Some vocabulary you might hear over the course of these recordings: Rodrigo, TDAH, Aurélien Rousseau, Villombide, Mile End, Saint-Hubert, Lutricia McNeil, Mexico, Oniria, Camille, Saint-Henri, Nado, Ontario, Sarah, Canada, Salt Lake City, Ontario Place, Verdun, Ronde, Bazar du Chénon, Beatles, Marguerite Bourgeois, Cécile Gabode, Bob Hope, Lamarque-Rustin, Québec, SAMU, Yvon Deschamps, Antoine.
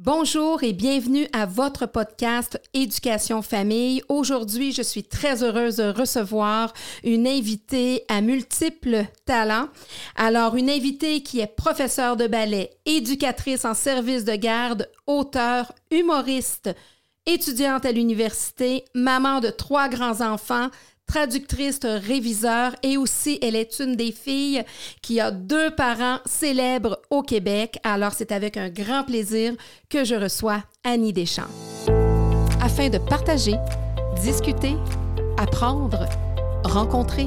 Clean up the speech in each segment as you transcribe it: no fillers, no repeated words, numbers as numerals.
Bonjour et bienvenue à votre podcast Éducation Famille. Aujourd'hui, je suis très heureuse de recevoir une invitée à multiples talents. Alors, une invitée qui est professeure de ballet, éducatrice en service de garde, auteure, humoriste, étudiante à l'université, maman de 3 grands-enfants, traductrice, réviseur et aussi elle est une des filles qui a 2 parents célèbres au Québec. Alors c'est avec un grand plaisir que je reçois Annie Deschamps. Afin de partager, discuter, apprendre, rencontrer,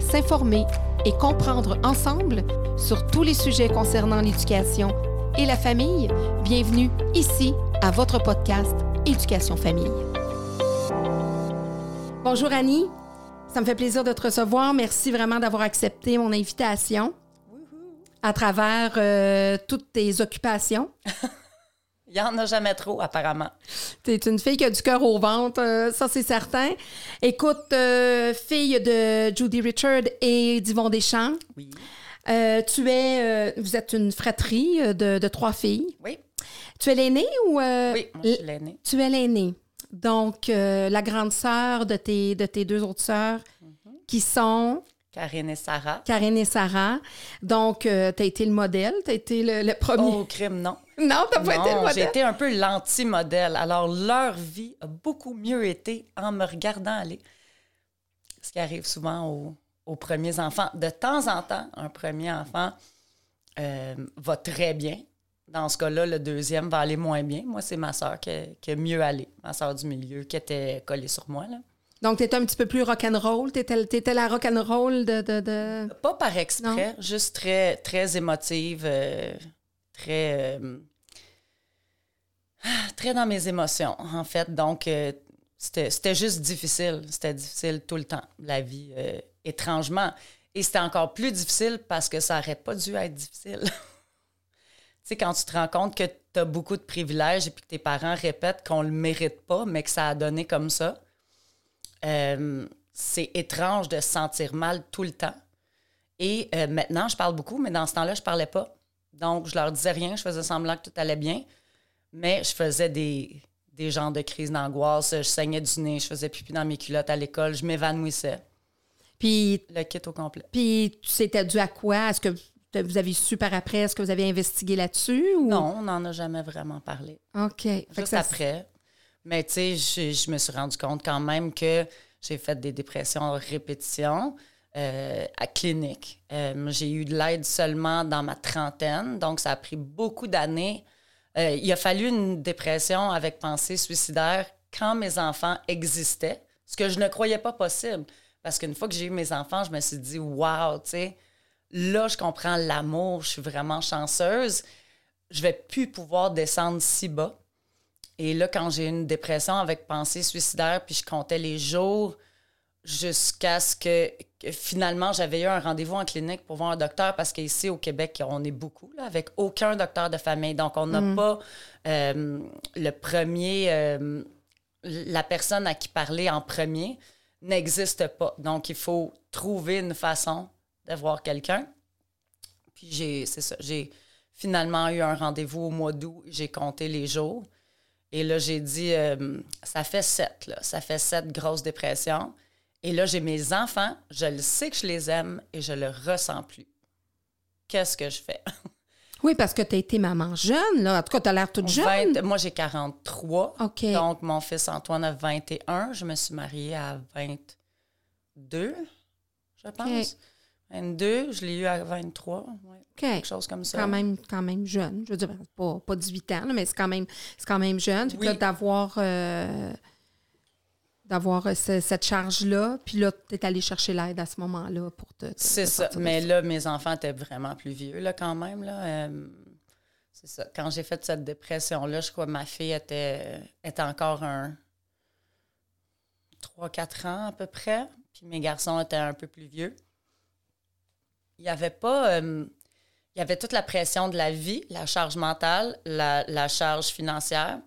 s'informer et comprendre ensemble sur tous les sujets concernant l'éducation et la famille, bienvenue ici à votre podcast Éducation Famille. Bonjour Annie. Ça me fait plaisir de te recevoir. Merci vraiment d'avoir accepté mon invitation à travers toutes tes occupations. Il n'y en a jamais trop, apparemment. Tu es une fille qui a du cœur au ventre, ça c'est certain. Écoute, fille de Judy Richard et d'Yvon Deschamps. Oui. Vous êtes une fratrie de 3 filles. Oui. Tu es l'aînée ou... Oui, moi je suis l'aînée. Tu es l'aînée. Donc, la grande sœur de tes 2 autres sœurs qui sont... Karine et Sarah. Donc, tu as été le modèle, tu as été le premier. Oh, crime, non. Non, tu n'as pas été le modèle. J'ai été un peu l'anti-modèle. Alors, leur vie a beaucoup mieux été en me regardant aller. Ce qui arrive souvent aux premiers enfants. De temps en temps, un premier enfant va très bien. Dans ce cas-là, le deuxième va aller moins bien. Moi, c'est ma sœur qui a mieux allé, ma sœur du milieu, qui était collée sur moi. Là. Donc, tu étais un petit peu plus rock'n'roll? T'étais la rock'n'roll de... Pas par exprès, non. Juste très, très émotive, très dans mes émotions, en fait. Donc, c'était juste difficile. C'était difficile tout le temps, la vie, étrangement. Et c'était encore plus difficile parce que ça n'aurait pas dû être difficile. Tu sais, quand tu te rends compte que tu as beaucoup de privilèges et puis que tes parents répètent qu'on le mérite pas, mais que ça a donné comme ça, c'est étrange de se sentir mal tout le temps. Et maintenant, je parle beaucoup, mais dans ce temps-là, je parlais pas. Donc, je leur disais rien, je faisais semblant que tout allait bien, mais je faisais des genres de crises d'angoisse, je saignais du nez, je faisais pipi dans mes culottes à l'école, je m'évanouissais. Puis le kit au complet. Puis, c'était dû à quoi? Est-ce que... Vous avez su par après, est-ce que vous avez investigué là-dessus? Ou... Non, on n'en a jamais vraiment parlé. OK. Juste ça... après. Mais tu sais, je me suis rendu compte quand même que j'ai fait des dépressions répétition à clinique. J'ai eu de l'aide seulement dans ma trentaine, donc ça a pris beaucoup d'années. Il a fallu une dépression avec pensée suicidaire quand mes enfants existaient, ce que je ne croyais pas possible. Parce qu'une fois que j'ai eu mes enfants, je me suis dit « wow, tu sais ». Là, je comprends l'amour, je suis vraiment chanceuse. Je vais plus pouvoir descendre si bas. Et là, quand j'ai eu une dépression avec pensée suicidaire, puis je comptais les jours jusqu'à ce que finalement, j'avais eu un rendez-vous en clinique pour voir un docteur, parce qu'ici, au Québec, on est beaucoup, là, avec aucun docteur de famille. Donc, on n'a pas le premier... la personne à qui parler en premier n'existe pas. Donc, il faut trouver une façon... de voir quelqu'un. Puis j'ai finalement eu un rendez-vous au mois d'août. J'ai compté les jours. Et là, j'ai dit, ça fait 7, là. Ça fait 7 grosses dépressions. Et là, j'ai mes enfants. Je le sais que je les aime et je le ressens plus. Qu'est-ce que je fais? Oui, parce que tu as été maman jeune, là. En tout cas, tu as l'air toute jeune. Moi, j'ai 43. OK. Donc, mon fils Antoine a 21. Je me suis mariée à 22, je pense. Okay. 22, je l'ai eu à 23, ouais, okay. Quelque chose comme ça. Quand même jeune, je veux dire, pas 18 ans, là, mais c'est quand même jeune. Puis là, d'avoir cette charge-là, puis là, tu es allé chercher l'aide à ce moment-là pour te... C'est ça, mais là, mes enfants étaient vraiment plus vieux, là, quand même, là. C'est ça, quand j'ai fait cette dépression-là, je crois que ma fille était encore 3-4 ans à peu près, puis mes garçons étaient un peu plus vieux. Il n'y avait pas... il y avait toute la pression de la vie, la charge mentale, la charge financière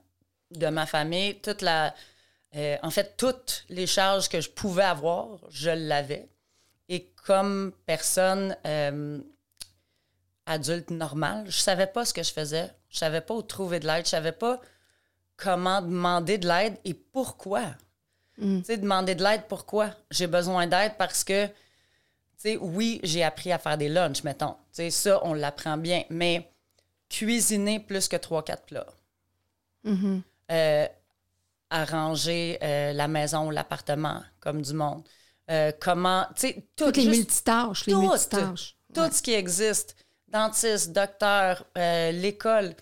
de ma famille, en fait, toutes les charges que je pouvais avoir, je l'avais. Et comme personne adulte normale, je ne savais pas ce que je faisais. Je savais pas où trouver de l'aide. Je savais pas comment demander de l'aide et pourquoi. Mm. Tu sais, demander de l'aide, pourquoi? J'ai besoin d'aide parce que, tu sais, oui, j'ai appris à faire des lunchs, mettons. Tu sais, ça, on l'apprend bien. Mais cuisiner plus que 3-4 plats. Mm-hmm. Arranger la maison, l'appartement, comme du monde. Comment, tu sais, toutes les multitâches. Les multitâches. Tout ce qui existe. Dentiste, docteur, l'école.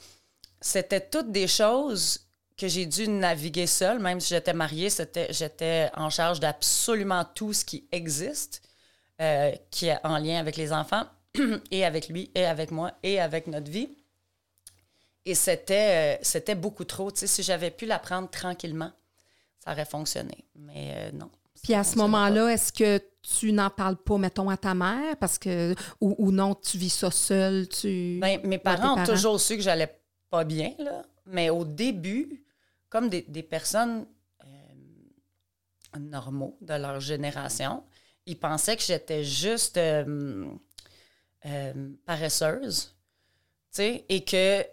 C'était toutes des choses que j'ai dû naviguer seule. Même si j'étais mariée, j'étais en charge d'absolument tout ce qui existe, qui est en lien avec les enfants, et avec lui, et avec moi, et avec notre vie. Et c'était beaucoup trop. Tu sais, si j'avais pu l'apprendre tranquillement, ça aurait fonctionné. Mais non. Puis à ce moment-là, est-ce que tu n'en parles pas, mettons, à ta mère? Parce que, ou non, tu vis ça seule? Bien, mes parents ont toujours su que j'allais pas bien, là. Mais au début, comme des personnes normaux de leur génération, ils pensaient que j'étais juste paresseuse, tu sais, et que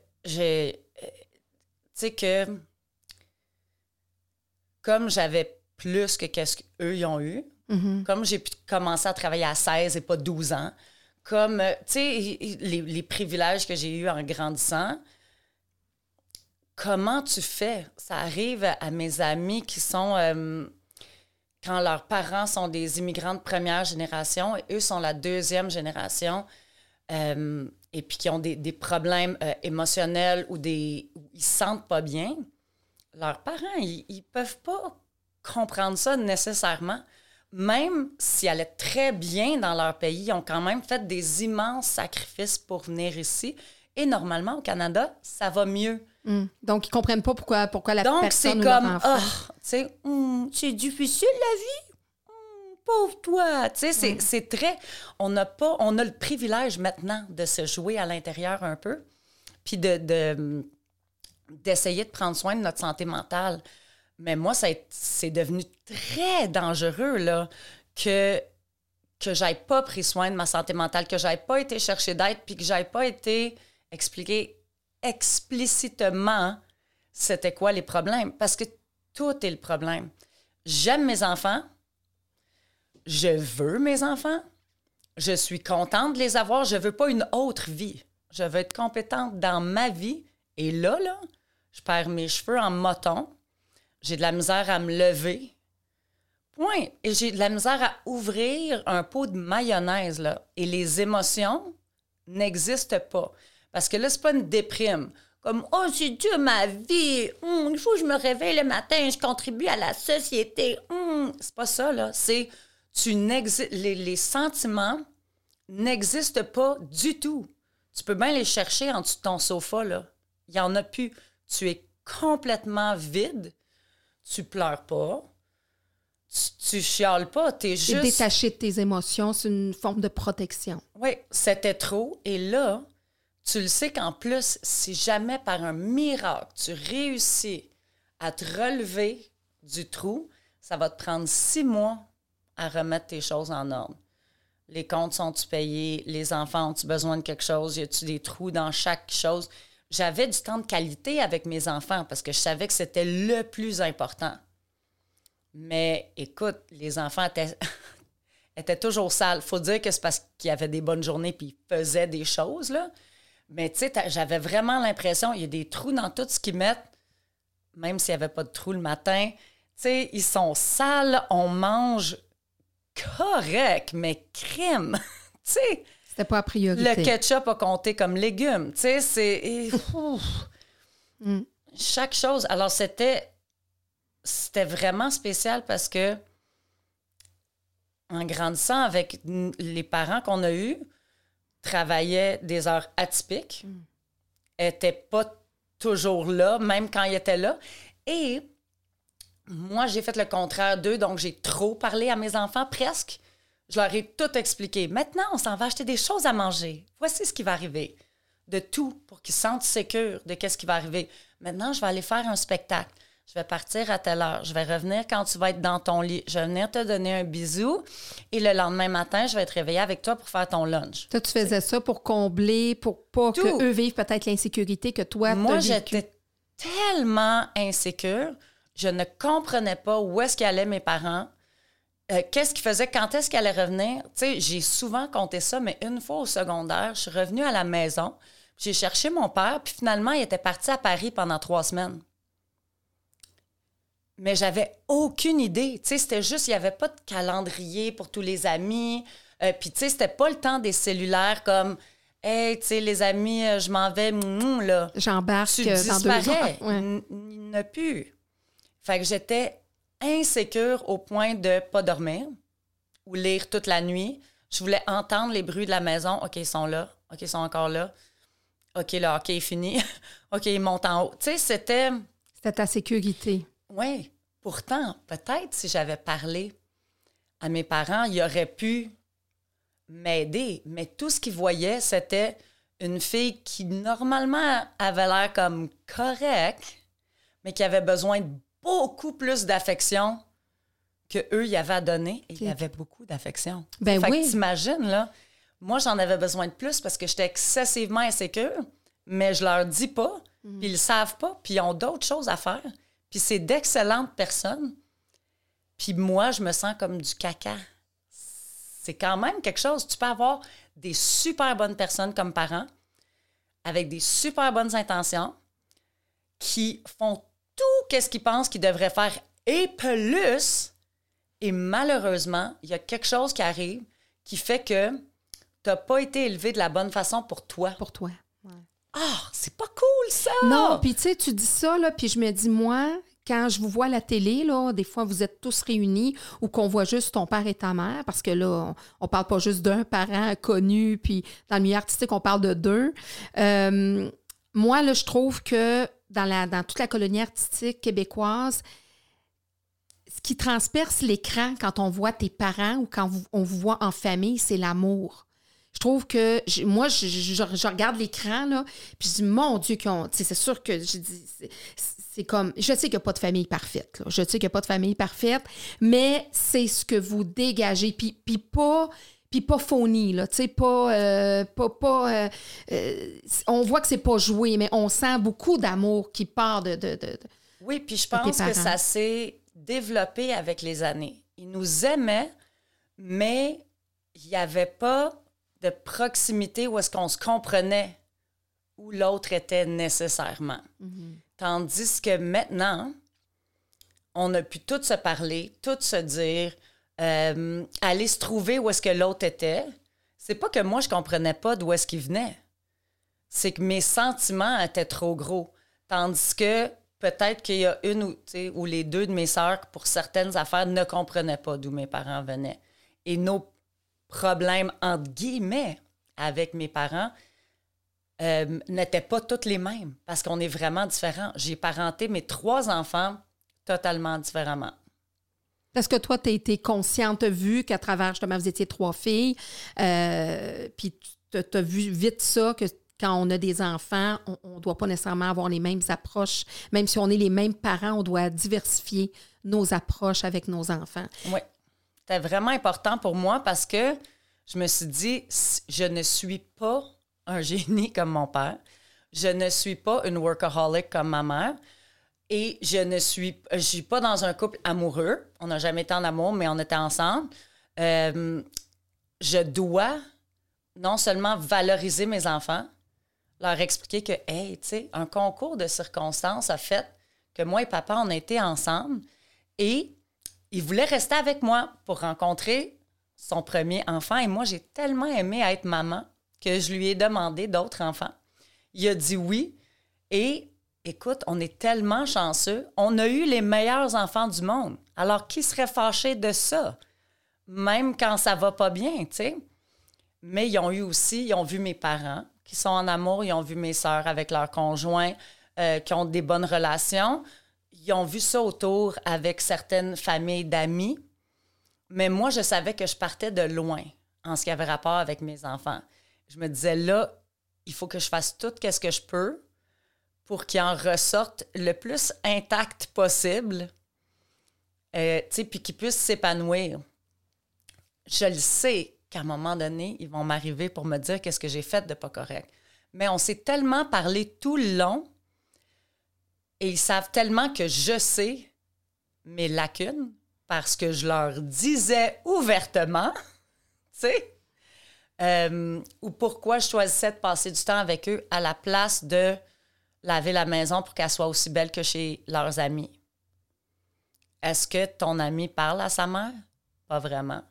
comme j'avais plus que qu'est-ce qu'eux ils ont eu, mm-hmm. comme j'ai pu commencer à travailler à 16 et pas 12 ans, comme, tu sais, les privilèges que j'ai eus en grandissant, comment tu fais? Ça arrive à mes amis qui sont, quand leurs parents sont des immigrants de première génération et eux sont la deuxième génération, et puis qui ont des problèmes émotionnels ou où ils ne se sentent pas bien, leurs parents, ils ne peuvent pas comprendre ça nécessairement. Même s'ils allaient très bien dans leur pays, ils ont quand même fait des immenses sacrifices pour venir ici. Et normalement, au Canada, ça va mieux. Mmh. Donc, ils ne comprennent pas pourquoi la donc, personne ou leur enfant... Donc, c'est comme, c'est difficile, la vie? Pauvre toi! Tu sais, c'est très... On a le privilège maintenant de se jouer à l'intérieur un peu, puis d'essayer de prendre soin de notre santé mentale. Mais moi, c'est devenu très dangereux, là, que j'aille pas pris soin de ma santé mentale, que j'aille pas été chercher d'aide, puis que j'aille pas été expliquer explicitement c'était quoi les problèmes. Parce que tout est le problème. J'aime mes enfants... Je veux mes enfants. Je suis contente de les avoir. Je veux pas une autre vie. Je veux être compétente dans ma vie. Et là, je perds mes cheveux en moton. J'ai de la misère à me lever. Point. Et j'ai de la misère à ouvrir un pot de mayonnaise, là. Et les émotions n'existent pas. Parce que là, c'est pas une déprime. Comme, oh, c'est dur ma vie. Il faut que je me réveille le matin. Je contribue à la société. C'est pas ça, là. C'est... Les sentiments n'existent pas du tout. Tu peux bien les chercher en dessous de ton sofa, là. Il n'y en a plus. Tu es complètement vide. Tu pleures pas. Tu chiales pas. Tu es juste... détaché de tes émotions, c'est une forme de protection. Oui, c'était trop. Et là, tu le sais qu'en plus, si jamais par un miracle, tu réussis à te relever du trou, ça va te prendre 6 mois à remettre tes choses en ordre. Les comptes sont-tu payés? Les enfants ont-tu besoin de quelque chose? Y a-tu des trous dans chaque chose? J'avais du temps de qualité avec mes enfants parce que je savais que c'était le plus important. Mais écoute, les enfants étaient toujours sales. Faut dire que c'est parce qu'ils avaient des bonnes journées puis ils faisaient des choses, là. Mais tu sais, j'avais vraiment l'impression qu'il y a des trous dans tout ce qu'ils mettent, même s'il n'y avait pas de trous le matin. Tu sais, ils sont sales, on mange... correct, mais crème. Tu sais, c'était pas à priorité. Le ketchup a compté comme légume. Tu sais, c'est... Chaque chose. Alors, c'était vraiment spécial parce que en grandissant avec les parents qu'on a eus, travaillaient des heures atypiques, n'étaient pas toujours là, même quand ils étaient là. Et... moi, j'ai fait le contraire d'eux, donc j'ai trop parlé à mes enfants, presque. Je leur ai tout expliqué. Maintenant, on s'en va acheter des choses à manger. Voici ce qui va arriver. De tout, pour qu'ils se sentent sécures de qu'est-ce qui va arriver. Maintenant, je vais aller faire un spectacle. je vais partir à telle heure, je vais revenir quand tu vas être dans ton lit, je vais venir te donner un bisou et le lendemain matin, je vais te réveiller avec toi pour faire ton lunch. Toi, tu faisais ça pour combler, pour pas qu'eux vivent peut-être l'insécurité que toi, t'as vécu. Moi, j'étais tellement insécure, je ne comprenais pas où est-ce qu'allaient mes parents, qu'est-ce qu'ils faisaient, quand est-ce qu'ils allaient revenir. Tu sais, j'ai souvent compté ça, mais une fois au secondaire, je suis revenue à la maison, j'ai cherché mon père, puis finalement, il était parti à Paris pendant 3 semaines. Mais j'avais aucune idée. Tu sais, c'était juste, il n'y avait pas de calendrier pour tous les amis. Puis, tu sais, c'était pas le temps des cellulaires comme « Hey, tu sais, les amis, je m'en vais, là. » J'embarque dans 2 ans. Ouais. Il n'a plus. Fait que j'étais insécure au point de pas dormir ou lire toute la nuit. Je voulais entendre les bruits de la maison. OK, ils sont là. OK, ils sont encore là. OK, le hockey est fini. OK, ils montent en haut. Tu sais, c'était... C'était ta sécurité. Oui. Pourtant, peut-être si j'avais parlé à mes parents, ils auraient pu m'aider. Mais tout ce qu'ils voyaient, c'était une fille qui, normalement, avait l'air comme correcte, mais qui avait besoin de beaucoup plus d'affection qu'eux, y avaient à donner. Et il y avait beaucoup d'affection. Ben fait oui. Que t'imagines, là, moi, j'en avais besoin de plus parce que j'étais excessivement insécure, mais je leur dis pas, puis ils le savent pas, puis ils ont d'autres choses à faire. Puis c'est d'excellentes personnes. Puis moi, je me sens comme du caca. C'est quand même quelque chose. Tu peux avoir des super bonnes personnes comme parents, avec des super bonnes intentions, qui font tout qu'est-ce qu'ils pensent qu'ils devraient faire et plus. Et malheureusement, il y a quelque chose qui arrive qui fait que tu n'as pas été élevé de la bonne façon pour toi. Pour toi. « Ah, c'est pas cool, ça! » Non, puis tu sais, tu dis ça, là, puis je me dis, moi, quand je vous vois à la télé, là, des fois, vous êtes tous réunis ou qu'on voit juste ton père et ta mère, parce que là, on parle pas juste d'un parent connu, puis dans le milieu artistique, on parle de 2. Moi, là, je trouve que dans toute la colonie artistique québécoise, ce qui transperce l'écran quand on voit tes parents ou quand on vous voit en famille, c'est l'amour. Je trouve que, moi, je regarde l'écran, là, puis je dis, mon Dieu, c'est sûr que je dis, c'est comme, je sais qu'il n'y a pas de famille parfaite, là, je sais qu'il n'y a pas de famille parfaite, mais c'est ce que vous dégagez, puis pas phony, là, tu sais, on voit que c'est pas joué, mais on sent beaucoup d'amour qui part de oui, puis je pense que ça s'est développé avec les années. Ils nous aimaient, mais il n'y avait pas de proximité où est-ce qu'on se comprenait où l'autre était nécessairement. Mm-hmm. Tandis que maintenant, on a pu toutes se parler, toutes se dire, aller se trouver où est-ce que l'autre était. C'est pas que moi, je comprenais pas d'où est-ce qu'il venait. C'est que mes sentiments étaient trop gros. Tandis que peut-être qu'il y a une ou les deux de mes sœurs, pour certaines affaires, ne comprenaient pas d'où mes parents venaient. Et nos problèmes, entre guillemets, avec mes parents, n'étaient pas toutes les mêmes parce qu'on est vraiment différents. J'ai parenté mes 3 enfants totalement différemment. Est-ce que toi, tu as été consciente, t'as vu qu'à travers, justement, vous étiez 3 filles, puis tu as vu vite ça, que quand on a des enfants, on ne doit pas nécessairement avoir les mêmes approches. Même si on est les mêmes parents, on doit diversifier nos approches avec nos enfants. Oui. C'était vraiment important pour moi parce que je me suis dit, je ne suis pas un génie comme mon père, je ne suis pas une workaholic comme ma mère et je suis pas dans un couple amoureux. On n'a jamais été en amour, mais on était ensemble. Je dois non seulement valoriser mes enfants, leur expliquer que, hey, tu sais, un concours de circonstances a fait que moi et papa, on a été ensemble et il voulait rester avec moi pour rencontrer son premier enfant. Et moi, j'ai tellement aimé être maman que je lui ai demandé d'autres enfants. Il a dit oui. Et écoute, on est tellement chanceux. On a eu les meilleurs enfants du monde. Alors, qui serait fâché de ça? Même quand ça va pas bien, tu sais. Mais ils ont vu mes parents qui sont en amour, ils ont vu mes sœurs avec leurs conjoints qui ont des bonnes relations. Ils ont vu ça autour avec certaines familles d'amis, mais moi, je savais que je partais de loin en ce qui avait rapport avec mes enfants. Je me disais, là, il faut que je fasse tout ce que je peux pour qu'ils en ressortent le plus intact possible, puis qu'ils puissent s'épanouir. Je le sais qu'à un moment donné, ils vont m'arriver pour me dire qu'est-ce que j'ai fait de pas correct. Mais on s'est tellement parlé tout le long et ils savent tellement que je sais mes lacunes parce que je leur disais ouvertement, ou pourquoi je choisissais de passer du temps avec eux à la place de laver la maison pour qu'elle soit aussi belle que chez leurs amis. Est-ce que ton ami parle à sa mère? Pas vraiment.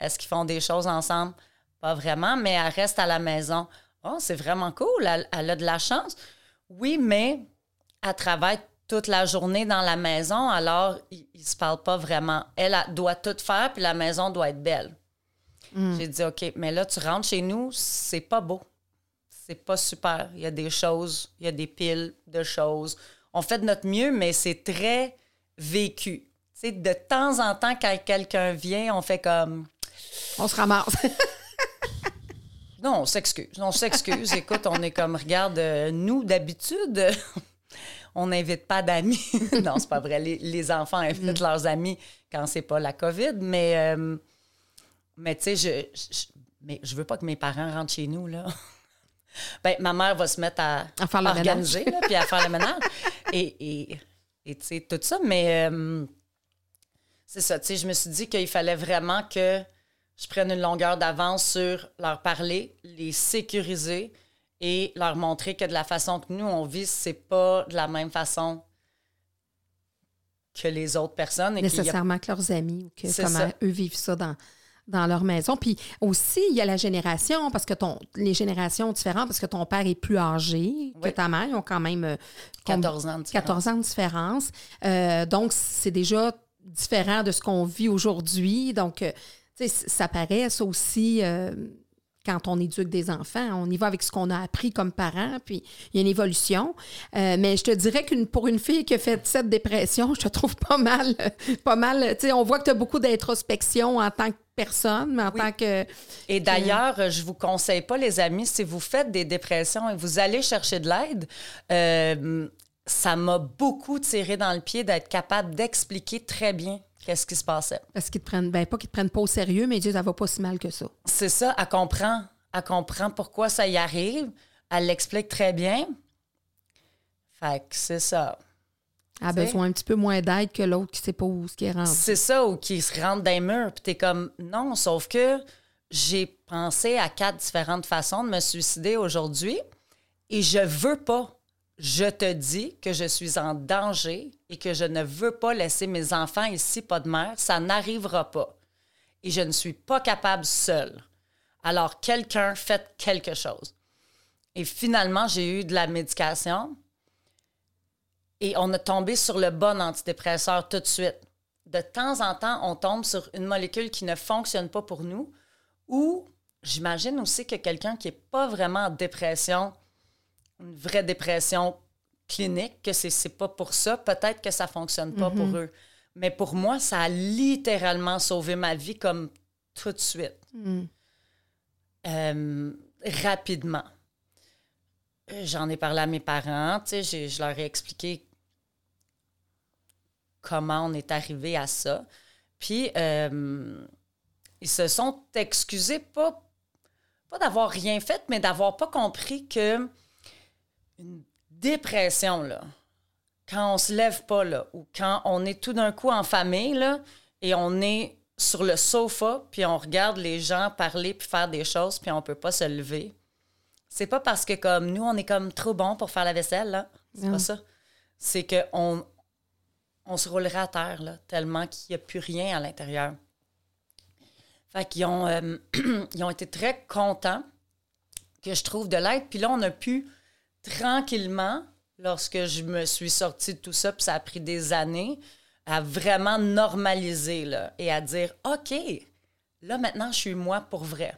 Est-ce qu'ils font des choses ensemble? Pas vraiment, mais elle reste à la maison. Oh, c'est vraiment cool, elle a de la chance. Oui, mais elle travaille toute la journée dans la maison, alors ils ne se parlent pas vraiment. Elle doit tout faire, puis la maison doit être belle. Mm. J'ai dit, OK, mais là, tu rentres chez nous, c'est pas beau. C'est pas super. Il y a des choses, il y a des piles de choses. On fait de notre mieux, mais c'est très vécu. Tu sais, de temps en temps, quand quelqu'un vient, on fait comme... On se ramasse. Non, on s'excuse. Écoute, on est comme, regarde, nous, d'habitude, on n'invite pas d'amis. Non, c'est pas vrai. Les enfants invitent leurs amis quand c'est pas la COVID. Mais tu sais, je veux pas que mes parents rentrent chez nous, là. Ben, ma mère va se mettre à faire organiser, là, puis à faire le ménage. Et tu sais, tout ça. Mais c'est ça, tu sais, je me suis dit qu'il fallait vraiment que je prenne une longueur d'avance sur leur parler, les sécuriser et leur montrer que de la façon que nous, on vit, c'est pas de la même façon que les autres personnes. Et nécessairement que leurs amis, ou que comment eux vivent ça dans leur maison. Puis aussi, il y a la génération, parce que les générations différentes, parce que ton père est plus âgé que ta mère, ils ont quand même 14 ans de différence. Donc, c'est déjà différent de ce qu'on vit aujourd'hui. Donc, tu sais, ça paraît, ça aussi, quand on éduque des enfants, on y va avec ce qu'on a appris comme parents, puis il y a une évolution. Mais je te dirais que pour une fille qui a fait 7 dépressions, je te trouve pas mal. Tu sais, on voit que tu as beaucoup d'introspection en tant que personne, mais en tant que... Et d'ailleurs, je vous conseille pas, les amis, si vous faites des dépressions et vous allez chercher de l'aide, ça m'a beaucoup tiré dans le pied d'être capable d'expliquer très bien qu'est-ce qui se passait. Parce qu'ils te prennent, pas qu'ils te prennent pas au sérieux, mais ils disent, elle va pas si mal que ça. C'est ça, elle comprend. Elle comprend pourquoi ça y arrive. Elle l'explique très bien. Fait que c'est ça. Elle a besoin un petit peu moins d'aide que l'autre qui sait pas où ce qui rentre. C'est ça, ou qui se rentre dans les murs. Puis t'es comme, non, sauf que j'ai pensé à 4 différentes façons de me suicider aujourd'hui et je veux pas. Je te dis que je suis en danger et que je ne veux pas laisser mes enfants ici, pas de mère. Ça n'arrivera pas. Et je ne suis pas capable seule. Alors, quelqu'un, faites quelque chose. Et finalement, j'ai eu de la médication et on a tombé sur le bon antidépresseur tout de suite. De temps en temps, on tombe sur une molécule qui ne fonctionne pas pour nous, ou j'imagine aussi que quelqu'un qui n'est pas vraiment en dépression, une vraie dépression clinique, que c'est pas pour ça, peut-être que ça fonctionne pas pour eux. Mais pour moi, ça a littéralement sauvé ma vie comme tout de suite. Rapidement. J'en ai parlé à mes parents, tu sais, je leur ai expliqué comment on est arrivé à ça. Puis, ils se sont excusés, pas d'avoir rien fait, mais d'avoir pas compris que une dépression, là, quand on se lève pas, là, ou quand on est tout d'un coup en famille, là, et on est sur le sofa, puis on regarde les gens parler puis faire des choses, puis on peut pas se lever. C'est pas parce que, comme, nous, on est comme trop bons pour faire la vaisselle, là. C'est pas ça. C'est qu'on se roulera à terre, là, tellement qu'il n'y a plus rien à l'intérieur. Fait qu'ils ont, ils ont été très contents que je trouve de l'aide. Puis là, on a pu... tranquillement, lorsque je me suis sortie de tout ça, puis ça a pris des années, à vraiment normaliser là, et à dire « OK, là maintenant, je suis moi pour vrai.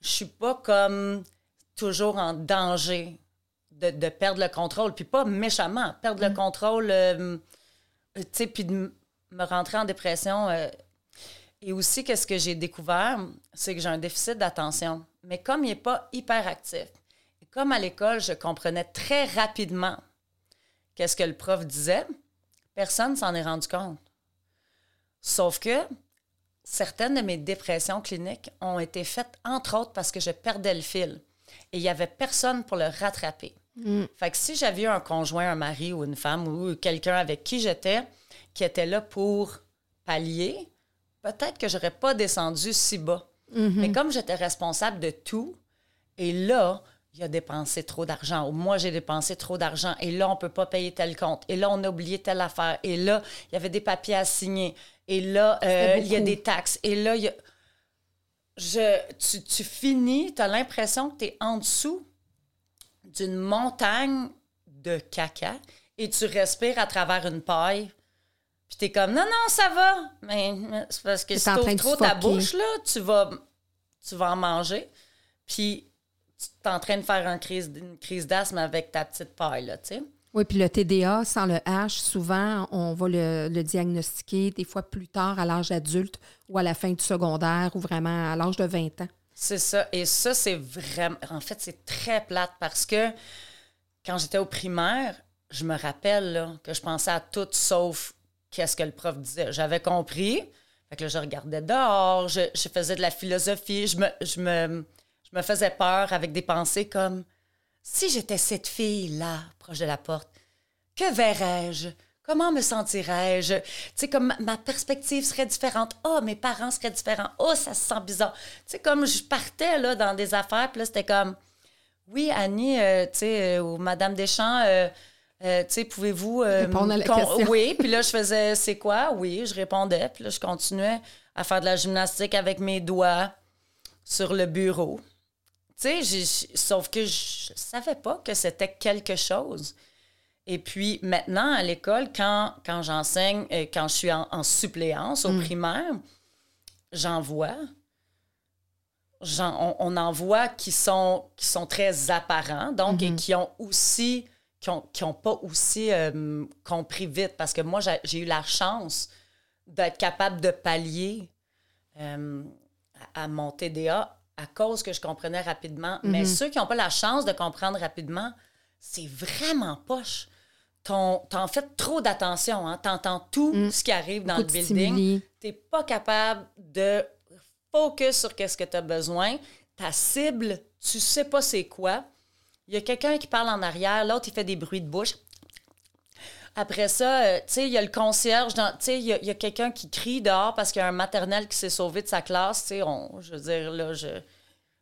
Je suis pas comme toujours en danger de perdre le contrôle, puis pas méchamment, perdre le contrôle, tu sais, puis de me rentrer en dépression. Et aussi, qu'est-ce que j'ai découvert, c'est que j'ai un déficit d'attention. Mais comme il n'est pas hyperactif, comme à l'école, je comprenais très rapidement qu'est-ce que le prof disait, personne ne s'en est rendu compte. Sauf que certaines de mes dépressions cliniques ont été faites, entre autres, parce que je perdais le fil. Et il n'y avait personne pour le rattraper. Fait que si j'avais eu un conjoint, un mari ou une femme ou quelqu'un avec qui j'étais, qui était là pour pallier, peut-être que je n'aurais pas descendu si bas. Mais comme j'étais responsable de tout, et là, il a dépensé trop d'argent, ou moi, j'ai dépensé trop d'argent, et là, on ne peut pas payer tel compte, et là, on a oublié telle affaire, et là, il y avait des papiers à signer, et là, il y a des taxes, et là, il y a... Tu finis, tu as l'impression que tu es en dessous d'une montagne de caca, et tu respires à travers une paille. Puis t'es comme, non, ça va. Mais c'est parce que t'es si t'ouvres trop ta bouche, là, tu vas en manger. Puis tu t'es en train de faire une crise d'asthme avec ta petite paille, là, tu sais. Oui, puis le TDA sans le H, souvent, on va le diagnostiquer des fois plus tard à l'âge adulte ou à la fin du secondaire ou vraiment à l'âge de 20 ans. C'est ça. Et ça, c'est vraiment... En fait, c'est très plate parce que quand j'étais au primaire, je me rappelle là, que je pensais à tout sauf... qu'est-ce que le prof disait. J'avais compris. Fait que là, je regardais dehors, je faisais de la philosophie, je me faisais peur avec des pensées comme « Si j'étais cette fille-là, proche de la porte, que verrais-je? Comment me sentirais-je? » Tu sais, comme ma perspective serait différente. « Oh, mes parents seraient différents. Oh, ça se sent bizarre. » Tu sais, comme je partais là, dans des affaires, puis là, c'était comme « Oui, Annie, tu sais, ou Madame Deschamps... tu sais, pouvez-vous... répondre à la question. Oui, puis là, je faisais « C'est quoi? » Oui, je répondais. Puis là, je continuais à faire de la gymnastique avec mes doigts sur le bureau. Tu sais, sauf que je savais pas que c'était quelque chose. Et puis, maintenant, à l'école, quand j'enseigne, quand je suis en suppléance au primaire, j'en vois. On en voit qui sont très apparents, donc, et qui ont aussi... qui n'ont pas aussi compris vite. Parce que moi, j'ai eu la chance d'être capable de pallier à mon TDA à cause que je comprenais rapidement. Mais ceux qui n'ont pas la chance de comprendre rapidement, c'est vraiment poche. T'en fais trop d'attention. Hein? T'entends tout ce qui arrive dans le building. T'es pas capable de focus sur ce que t'as besoin. Ta cible, tu sais pas c'est quoi. Il y a quelqu'un qui parle en arrière, l'autre, il fait des bruits de bouche. Après ça, tu sais, il y a le concierge, tu sais, il y a quelqu'un qui crie dehors parce qu'il y a un maternel qui s'est sauvé de sa classe. Tu sais, je veux dire, là, je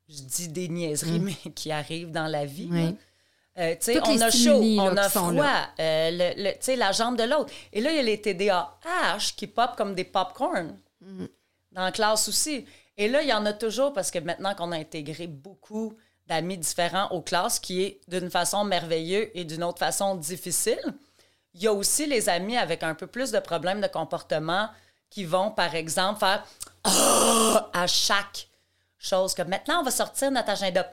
dis des niaiseries, mais qui arrivent dans la vie. Oui. Tu sais, on a chaud, on a froid, tu sais, la jambe de l'autre. Et là, il y a les TDAH qui popent comme des pop-corn dans la classe aussi. Et là, il y en a toujours parce que maintenant qu'on a intégré beaucoup d'amis différents aux classes, qui est d'une façon merveilleuse et d'une autre façon difficile. Il y a aussi les amis avec un peu plus de problèmes de comportement qui vont, par exemple, faire « Oh! » à chaque chose. Comme « Maintenant, on va sortir notre agenda.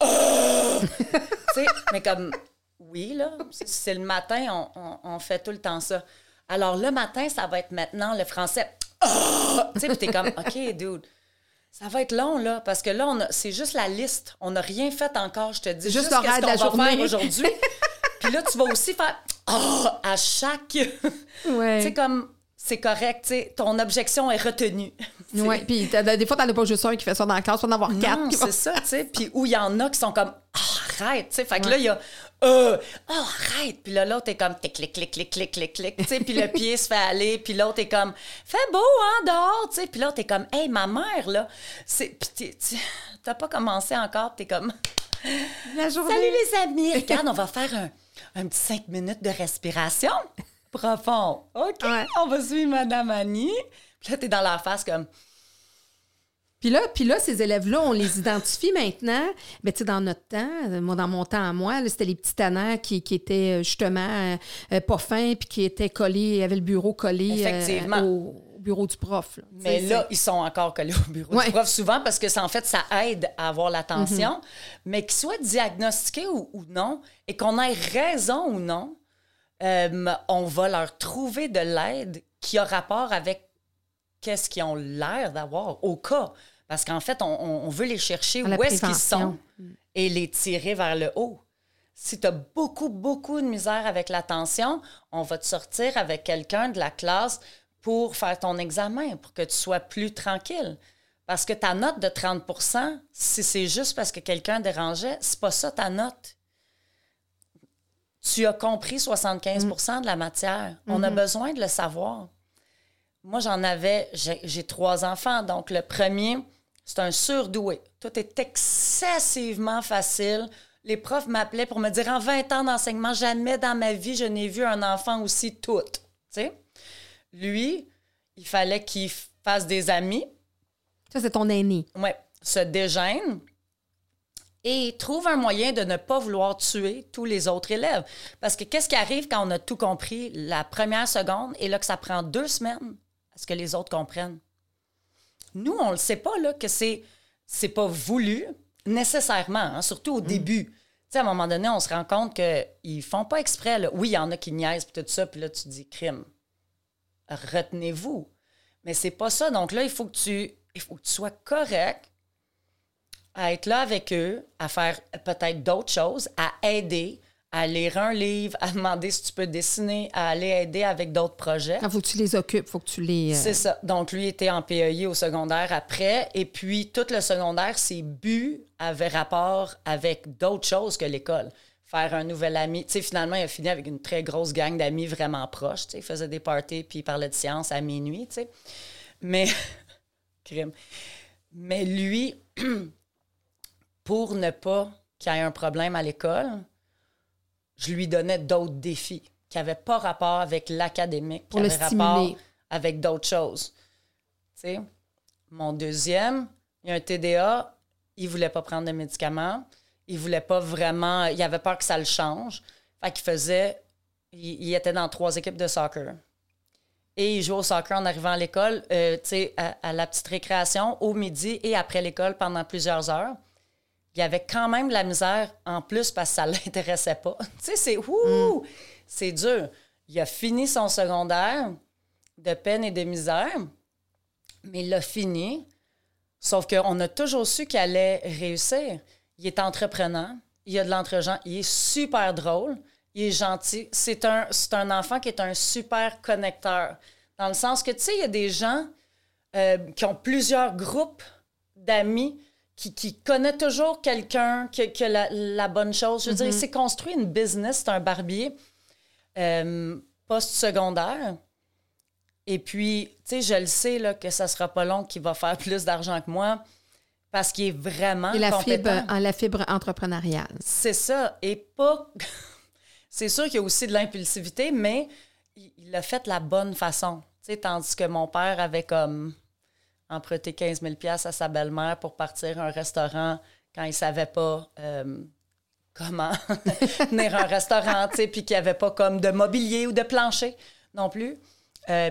Oh! » Tu sais, mais comme « Oui, là, c'est le matin, on fait tout le temps ça. » Alors, le matin, ça va être maintenant le français. « Oh! » Tu sais, puis t'es comme « OK, dude. » Ça va être long, là, parce que là, c'est juste la liste. On n'a rien fait encore, je te dis. Juste l'horaire de la journée. Aujourd'hui. Puis là, tu vas aussi faire « Oh! » à chaque... Ouais. Tu sais, comme, c'est correct, tu sais, ton objection est retenue. Oui, puis des fois, t'en as pas juste un qui fait ça dans la classe, tu vas en avoir quatre. Non, c'est ça, tu sais. Puis où il y en a qui sont comme « Oh, arrête! » Tu sais, fait que là, il y a « Oh, arrête! » Puis là, l'autre est comme « Clic, clic, clic, clic, clic, clic. » Tu sais, puis le pied se fait aller. Puis l'autre est comme « Fait beau, hein, dehors! » Tu sais, puis l'autre est comme « Hey, ma mère, là! » Puis t'as pas commencé encore, t'es comme « La journée! Salut les amis! Regarde, on va faire un petit 5 minutes de respiration profonde. OK, on va suivre Madame Annie. » Puis là, t'es dans leur face comme... Puis là, ces élèves-là, on les identifie maintenant. Bien, tu sais, dans notre temps, moi, dans mon temps à moi, là, c'était les petits tannants qui étaient justement pas fins puis qui étaient collés, avaient le bureau collé au bureau du prof. Là. Mais là, ils sont encore collés au bureau du prof souvent parce que, en fait, ça aide à avoir l'attention. Mais qu'ils soient diagnostiqués ou non et qu'on ait raison ou non, on va leur trouver de l'aide qui a rapport avec qu'est-ce qu'ils ont l'air d'avoir au cas. Parce qu'en fait, on veut les chercher où est-ce qu'ils sont et les tirer vers le haut. si tu as beaucoup, beaucoup de misère avec l'attention, on va te sortir avec quelqu'un de la classe pour faire ton examen, pour que tu sois plus tranquille. Parce que ta note de 30 %, si c'est juste parce que quelqu'un dérangeait, c'est pas ça ta note. Tu as compris 75 % de la matière. On a besoin de le savoir. Moi, j'ai 3 enfants, donc le premier, c'est un surdoué. Tout est excessivement facile. Les profs m'appelaient pour me dire « En 20 ans d'enseignement, jamais dans ma vie, je n'ai vu un enfant aussi tout. » Tu sais? Lui, il fallait qu'il fasse des amis. Ça, c'est ton aîné. Oui. Se dégêne et trouve un moyen de ne pas vouloir tuer tous les autres élèves. Parce que qu'est-ce qui arrive quand on a tout compris la première seconde et là que ça prend 2 semaines à ce que les autres comprennent? Nous, on ne le sait pas, là, que c'est pas voulu nécessairement, hein, surtout au début. Tu sais, à un moment donné, on se rend compte qu'ils ne font pas exprès. Là. Oui, il y en a qui niaisent et tout ça, puis là, tu te dis crime. Retenez-vous. Mais c'est pas ça. Donc là, il faut que tu sois correct à être là avec eux, à faire peut-être d'autres choses, à aider, à lire un livre, à demander si tu peux dessiner, à aller aider avec d'autres projets. Il faut que tu les occupes, il faut que tu les... C'est ça. Donc, lui était en PEI au secondaire après. Et puis, tout le secondaire, ses buts avaient rapport avec d'autres choses que l'école. Faire un nouvel ami. Tu sais, finalement, il a fini avec une très grosse gang d'amis vraiment proches. Tu sais, il faisait des parties, puis il parlait de science à minuit, tu sais. Mais... crime. Mais lui, pour ne pas qu'il y ait un problème à l'école... je lui donnais d'autres défis qui n'avaient pas rapport avec l'académique, qui avaient rapport avec d'autres choses. Tu sais, mon deuxième, il a un TDA, il ne voulait pas prendre de médicaments, il voulait pas vraiment... il avait peur que ça le change. Fait qu'il faisait... il était dans 3 équipes de soccer. Et il jouait au soccer en arrivant à l'école, tu sais, à la petite récréation, au midi et après l'école pendant plusieurs heures. Il y avait quand même de la misère en plus parce que ça ne l'intéressait pas. Tu sais, c'est ouh, c'est dur. Il a fini son secondaire de peine et de misère, mais il l'a fini. Sauf qu'on a toujours su qu'il allait réussir. Il est entreprenant, il a de l'entre-gens, il est super drôle, il est gentil. C'est un enfant qui est un super connecteur. Dans le sens que, tu sais, il y a des gens qui ont plusieurs groupes d'amis qui connaît toujours quelqu'un, qui a la bonne chose. Je veux dire, il s'est construit une business, c'est un barbier post-secondaire. Et puis, tu sais, je le sais là, que ça ne sera pas long qu'il va faire plus d'argent que moi parce qu'il est vraiment compétent. La fibre entrepreneuriale. C'est ça. Et pas... c'est sûr qu'il y a aussi de l'impulsivité, mais il l'a fait de la bonne façon. Tu sais, tandis que mon père avait comme... emprunter 15 000 $ à sa belle-mère pour partir à un restaurant quand il ne savait pas comment tenir un restaurant, puis qu'il n'y avait pas comme de mobilier ou de plancher non plus.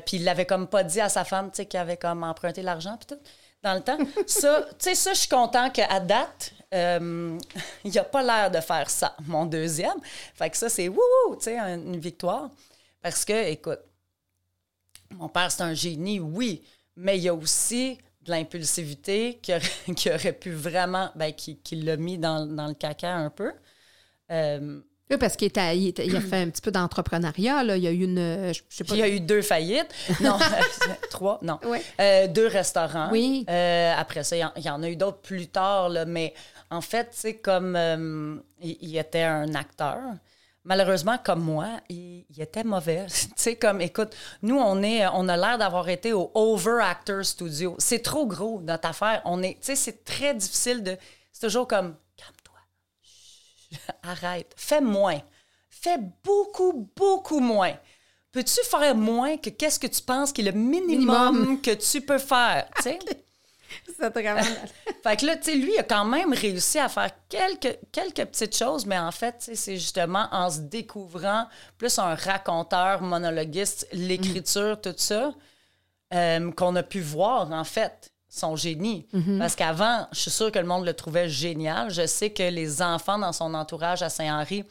Puis il l'avait comme pas dit à sa femme qu'il avait comme emprunté l'argent puis tout, dans le temps. Ça, je suis contente qu'à date, il n'a pas l'air de faire ça, mon deuxième. Fait que ça, c'est wouhou, tu sais, une victoire. Parce que, écoute, mon père, c'est un génie, oui. Mais il y a aussi de l'impulsivité qui aurait pu vraiment... ben, qui l'a mis dans le caca un peu. Oui, parce qu'il il a fait un petit peu d'entrepreneuriat. Là. Il y a eu une... je sais pas. Il y a eu 2 faillites. Non, 3, non. Ouais. 2 restaurants. Oui. Après ça, il y en a eu d'autres plus tard. Là, mais en fait, c'est comme... il était un acteur. Malheureusement, comme moi, il était mauvais. Tu sais, comme, écoute, nous, on a l'air d'avoir été au Over-Actor Studio. C'est trop gros, notre affaire. Tu sais, c'est très difficile de... c'est toujours comme, calme-toi, chut, arrête, fais moins. Fais beaucoup, beaucoup moins. Peux-tu faire moins que qu'est-ce que tu penses qui est le minimum. Que tu peux faire, tu sais? Ça te ramène. Fait que là, tu sais, lui, il a quand même réussi à faire quelques petites choses, mais en fait, tu sais, c'est justement en se découvrant, plus un raconteur, monologuiste, l'écriture, tout ça, qu'on a pu voir, en fait, son génie. Parce qu'avant, je suis sûre que le monde le trouvait génial. Je sais que les enfants dans son entourage à Saint-Henri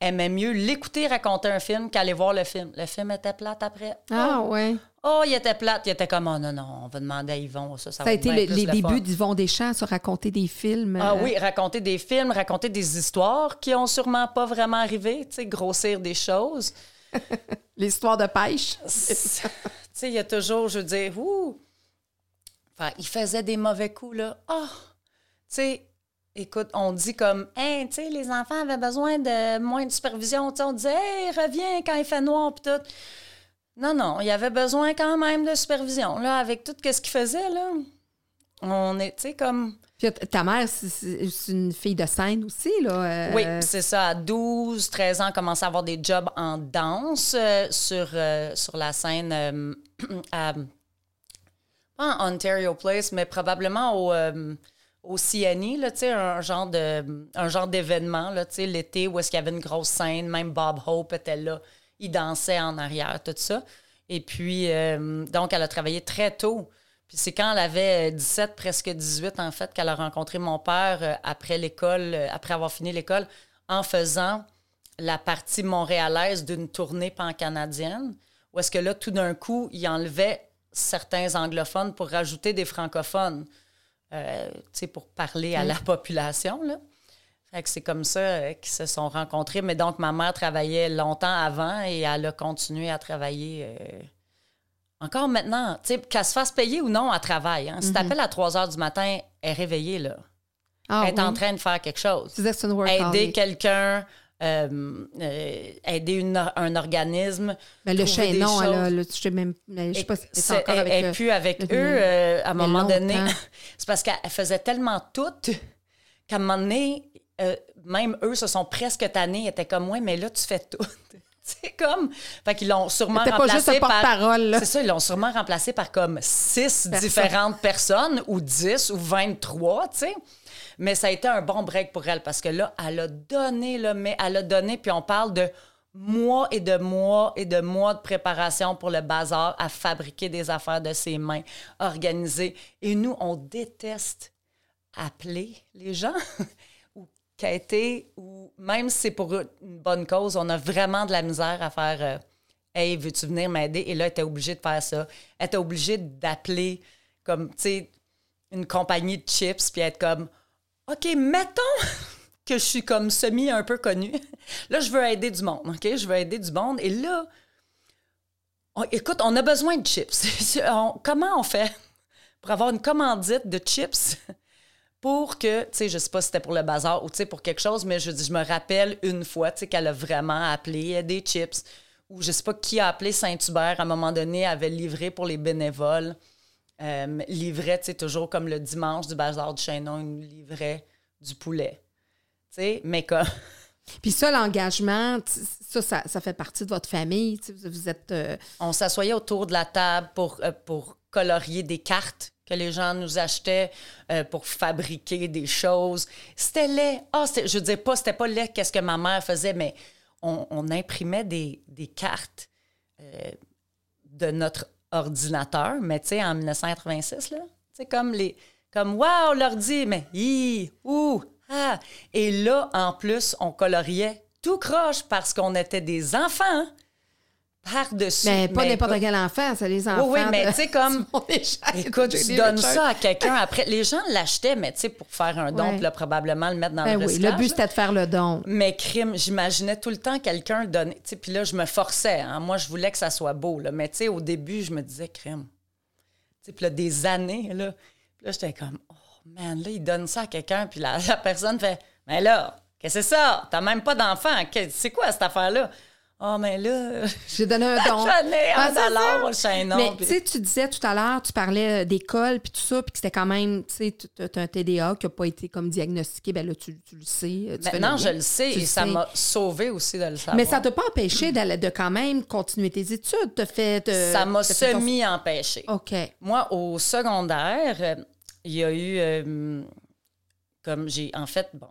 aimait mieux l'écouter raconter un film qu'aller voir le film. Le film était plate après. Ah ouais. Oh, il était plate. Il était comme, oh non, non, on va demander à Yvon. Ça a été les débuts d'Yvon Deschamps sur raconter des films. Ah oui, raconter des films, raconter des histoires qui n'ont sûrement pas vraiment arrivé, tu sais, grossir des choses. L'histoire de pêche. Tu sais, il y a toujours, je veux dire, ouh. Enfin, il faisait des mauvais coups, là. Ah, oh, tu sais. Écoute, on dit comme, hey, tu sais, les enfants avaient besoin de moins de supervision. T'sais, on disait, hey, reviens quand il fait noir, puis tout. Non, non, il avait besoin quand même de supervision. Là, avec tout ce qu'il faisait, là, on est, tu sais, comme... Puis ta mère, c'est une fille de scène aussi, là. Oui, c'est ça. À 12, 13 ans, elle commençait à avoir des jobs en danse sur la scène à... Pas en Ontario Place, mais probablement au CNE, là, un genre d'événement, là, l'été où est-ce qu'il y avait une grosse scène, même Bob Hope était là, il dansait en arrière, tout ça. Et puis, donc, elle a travaillé très tôt. Puis c'est quand elle avait 17, presque 18, en fait, qu'elle a rencontré mon père après l'école, après avoir fini l'école, en faisant la partie montréalaise d'une tournée pan-canadienne, où est-ce que là, tout d'un coup, il enlevait certains anglophones pour rajouter des francophones. Pour parler à la population. Là. Fait que c'est comme ça qu'ils se sont rencontrés. Mais donc, ma mère travaillait longtemps avant et elle a continué à travailler encore maintenant. T'sais, qu'elle se fasse payer ou non, elle travaille. Hein. Mm-hmm. Si t'appelles à 3 heures du matin, elle est réveillée. Là. Ah, elle est en train de faire quelque chose. Aider quelqu'un... aider un organisme. Mais le Chénon, je sais même. Je sais pas si c'est encore avec eux. Elle n'est plus avec eux à un moment donné. C'est parce qu'elle faisait tellement tout qu'à un moment donné, même eux se sont presque tannés. Ils étaient comme, ouais, mais là, tu fais tout. C'est comme. Fait qu'ils l'ont sûrement remplacé par. Porte-parole, c'est ça, ils l'ont sûrement remplacé par comme 6 différentes personnes ou 10 ou 23, tu sais. Mais ça a été un bon break pour elle parce que là, elle a donné, puis on parle de mois et de mois et de mois de préparation pour le bazar, à fabriquer des affaires de ses mains, organiser. Et nous, on déteste appeler les gens ou quêter, ou même si c'est pour une bonne cause, on a vraiment de la misère à faire « Hey, veux-tu venir m'aider? » Et là, elle était obligée de faire ça. Elle était obligée d'appeler comme, tu sais, une compagnie de chips puis être comme... OK, mettons que je suis comme semi un peu connue. Là, je veux aider du monde, OK? Je veux aider du monde. Et là, écoute, on a besoin de chips. Comment on fait pour avoir une commandite de chips pour que, tu sais, je sais pas si c'était pour le bazar ou, tu sais, pour quelque chose, mais je me rappelle une fois, tu sais, qu'elle a vraiment appelé des chips ou je sais pas qui a appelé Saint-Hubert à un moment donné, avait livré pour les bénévoles. Livrait, tu sais, toujours comme le dimanche du Bazar du Chénon, il livrait du poulet. Tu sais, mais comme... Puis ça, l'engagement, ça fait partie de votre famille. Vous êtes... On s'assoyait autour de la table pour colorier des cartes que les gens nous achetaient, pour fabriquer des choses. C'était laid. Je veux dire, c'était pas laid qu'est-ce que ma mère faisait, mais on imprimait des cartes de notre ordinateur, mais tu sais, en 1986, là, tu sais, comme wow, l'ordi, mais hi, ouh, ah. Et là, en plus, on coloriait tout croche parce qu'on était des enfants par-dessus. Mais pas n'importe quel enfant, c'est les enfants. Oui, mais tu sais, comme, écoute, tu donnes ça à quelqu'un après. Les gens l'achetaient, mais tu sais, pour faire un don, puis là, probablement le mettre dans le recyclage. Le but, c'était de faire le don. Mais crime, j'imaginais tout le temps quelqu'un donner. Tu sais, puis là, je me forçais. Hein. Moi, je voulais que ça soit beau, là. Mais tu sais, au début, je me disais, crime. Tu sais, puis là, des années, là. Puis là, j'étais comme, oh man, là, il donne ça à quelqu'un, puis la personne fait, mais là, qu'est-ce que c'est ça? T'as même pas d'enfant. C'est quoi cette affaire-là? Ah, oh, mais là... J'ai donné un don. $1 au Chénon. Mais tu sais, tu disais tout à l'heure, tu parlais d'école puis tout ça, puis que c'était quand même, tu sais, t'as un TDA qui n'a pas été comme diagnostiqué. Bien là, tu le sais. Maintenant, je le sais et ça m'a sauvée aussi de le savoir. Mais ça ne t'a pas empêché de quand même continuer tes études? Ça m'a semi-empêché. OK. Moi, au secondaire, il y a eu... comme j'ai... En fait, bon...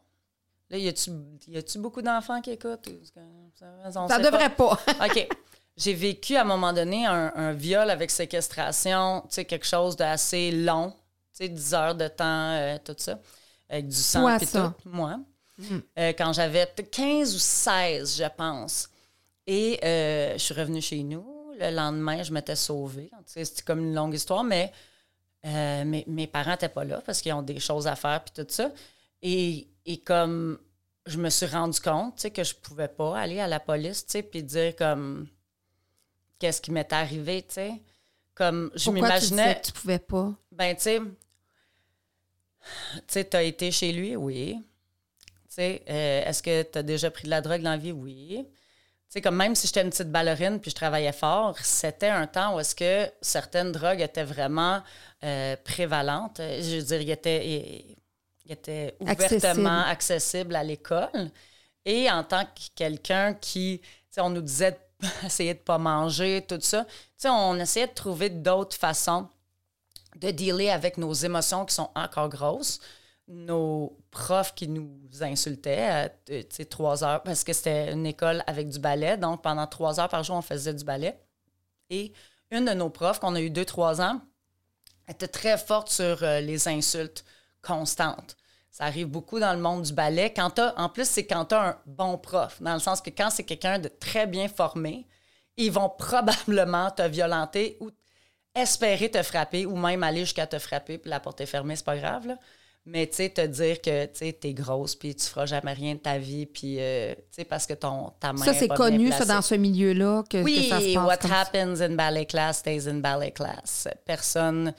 Là, y a-tu beaucoup d'enfants qui écoutent? Ça devrait pas. OK. J'ai vécu, à un moment donné, un viol avec séquestration, tu sais, quelque chose d'assez long, tu sais, 10 heures de temps, tout ça, avec du sang et tout, moi. quand j'avais 15 ou 16, je pense. Et je suis revenue chez nous. Le lendemain, je m'étais sauvée. C'était comme une longue histoire, mais mes parents n'étaient pas là parce qu'ils ont des choses à faire puis tout ça. Et comme je me suis rendue compte que je ne pouvais pas aller à la police puis dire comme qu'est-ce qui m'est arrivé. Comme, je m'imaginais. Pourquoi tu pouvais pas? Ben, tu sais, t'as été chez lui, oui. Tu sais, est-ce que t'as déjà pris de la drogue dans la vie? Oui. Tu sais, comme même si j'étais une petite ballerine puis je travaillais fort, c'était un temps où est-ce que certaines drogues étaient vraiment prévalentes. Je veux dire, il était ouvertement accessible à l'école. Et en tant que quelqu'un qui, tu sais, on nous disait essayer de pas manger, tout ça. Tu sais, on essayait de trouver d'autres façons de dealer avec nos émotions qui sont encore grosses, nos profs qui nous insultaient à 3 heures, parce que c'était une école avec du ballet, donc pendant 3 heures par jour, on faisait du ballet. Et une de nos profs, qu'on a eu 2-3 ans, était très forte sur les insultes constantes. Ça arrive beaucoup dans le monde du ballet. En plus, c'est quand tu as un bon prof, dans le sens que quand c'est quelqu'un de très bien formé, ils vont probablement te violenter ou espérer te frapper ou même aller jusqu'à te frapper puis la porte est fermée, c'est pas grave, là. Mais tu sais, te dire que tu es grosse puis tu feras jamais rien de ta vie puis tu sais, parce que ta main est pas bien placée. Ça, c'est connu, ça, dans ce milieu-là, que ça se passe. Oui, what happens in ballet class stays in ballet class. Personne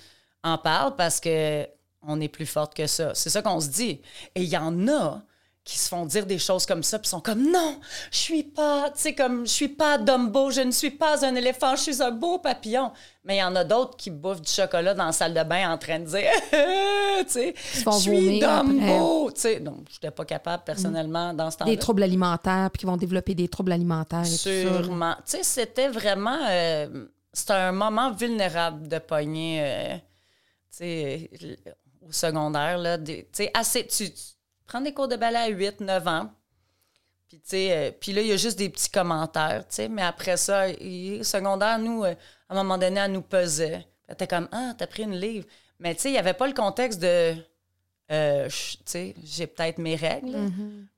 en parle parce que on est plus forte que ça. C'est ça qu'on se dit. Et il y en a qui se font dire des choses comme ça, puis sont comme, non, je suis pas, tu sais, comme, je suis pas Dumbo, je ne suis pas un éléphant, je suis un beau papillon. Mais il y en a d'autres qui bouffent du chocolat dans la salle de bain en train de dire, tu sais, je suis Dumbo. Tu sais, donc, je n'étais pas capable personnellement dans ce temps-là. Des troubles alimentaires, puis qui vont développer des troubles alimentaires. Sûrement. Tu sais, c'était vraiment, c'était un moment vulnérable de pogner, tu sais, au secondaire, là, tu sais, assez, tu prends des cours de ballet à 8-9 ans, puis tu sais, puis là, il y a juste des petits commentaires, tu sais, mais après ça, au secondaire, nous, à un moment donné, elle nous pesait. Elle était comme, ah, t'as pris une livre. Mais tu sais, il n'y avait pas le contexte de, tu sais, j'ai peut-être mes règles.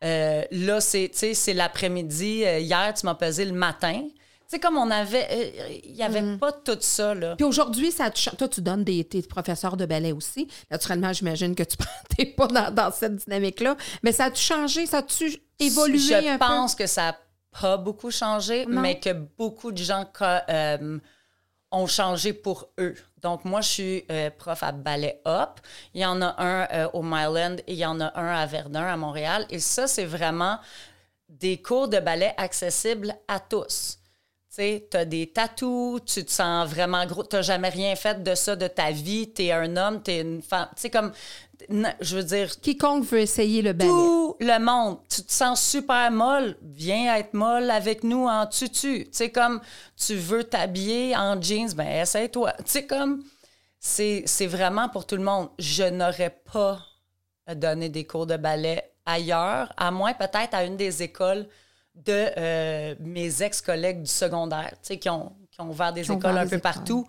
Mm-hmm. Là, c'est l'après-midi. Hier, tu m'as pesé le matin. C'est comme on avait... Il n'y avait pas tout ça, là. Puis aujourd'hui, toi, tu donnes tes professeurs de ballet aussi. Naturellement, j'imagine que tu n'es pas dans cette dynamique-là. Mais ça a-tu changé? Ça a-tu évolué un peu? Je pense que ça n'a pas beaucoup changé, non, mais que beaucoup de gens ont changé pour eux. Donc, moi, je suis prof à Ballet Up. Il y en a un au Mile End et il y en a un à Verdun, à Montréal. Et ça, c'est vraiment des cours de ballet accessibles à tous. Tu sais, t'as des tatous, tu te sens vraiment gros, t'as jamais rien fait de ça de ta vie, t'es un homme, t'es une femme, tu sais, comme, je veux dire... Quiconque veut essayer le ballet. Tout le monde, tu te sens super molle, viens être molle avec nous en tutu, tu sais, comme, tu veux t'habiller en jeans, ben essaie-toi, tu sais, comme, c'est vraiment pour tout le monde. Je n'aurais pas donné des cours de ballet ailleurs, à moins peut-être à une des écoles de mes ex-collègues du secondaire, qui ont ouvert des écoles un peu partout,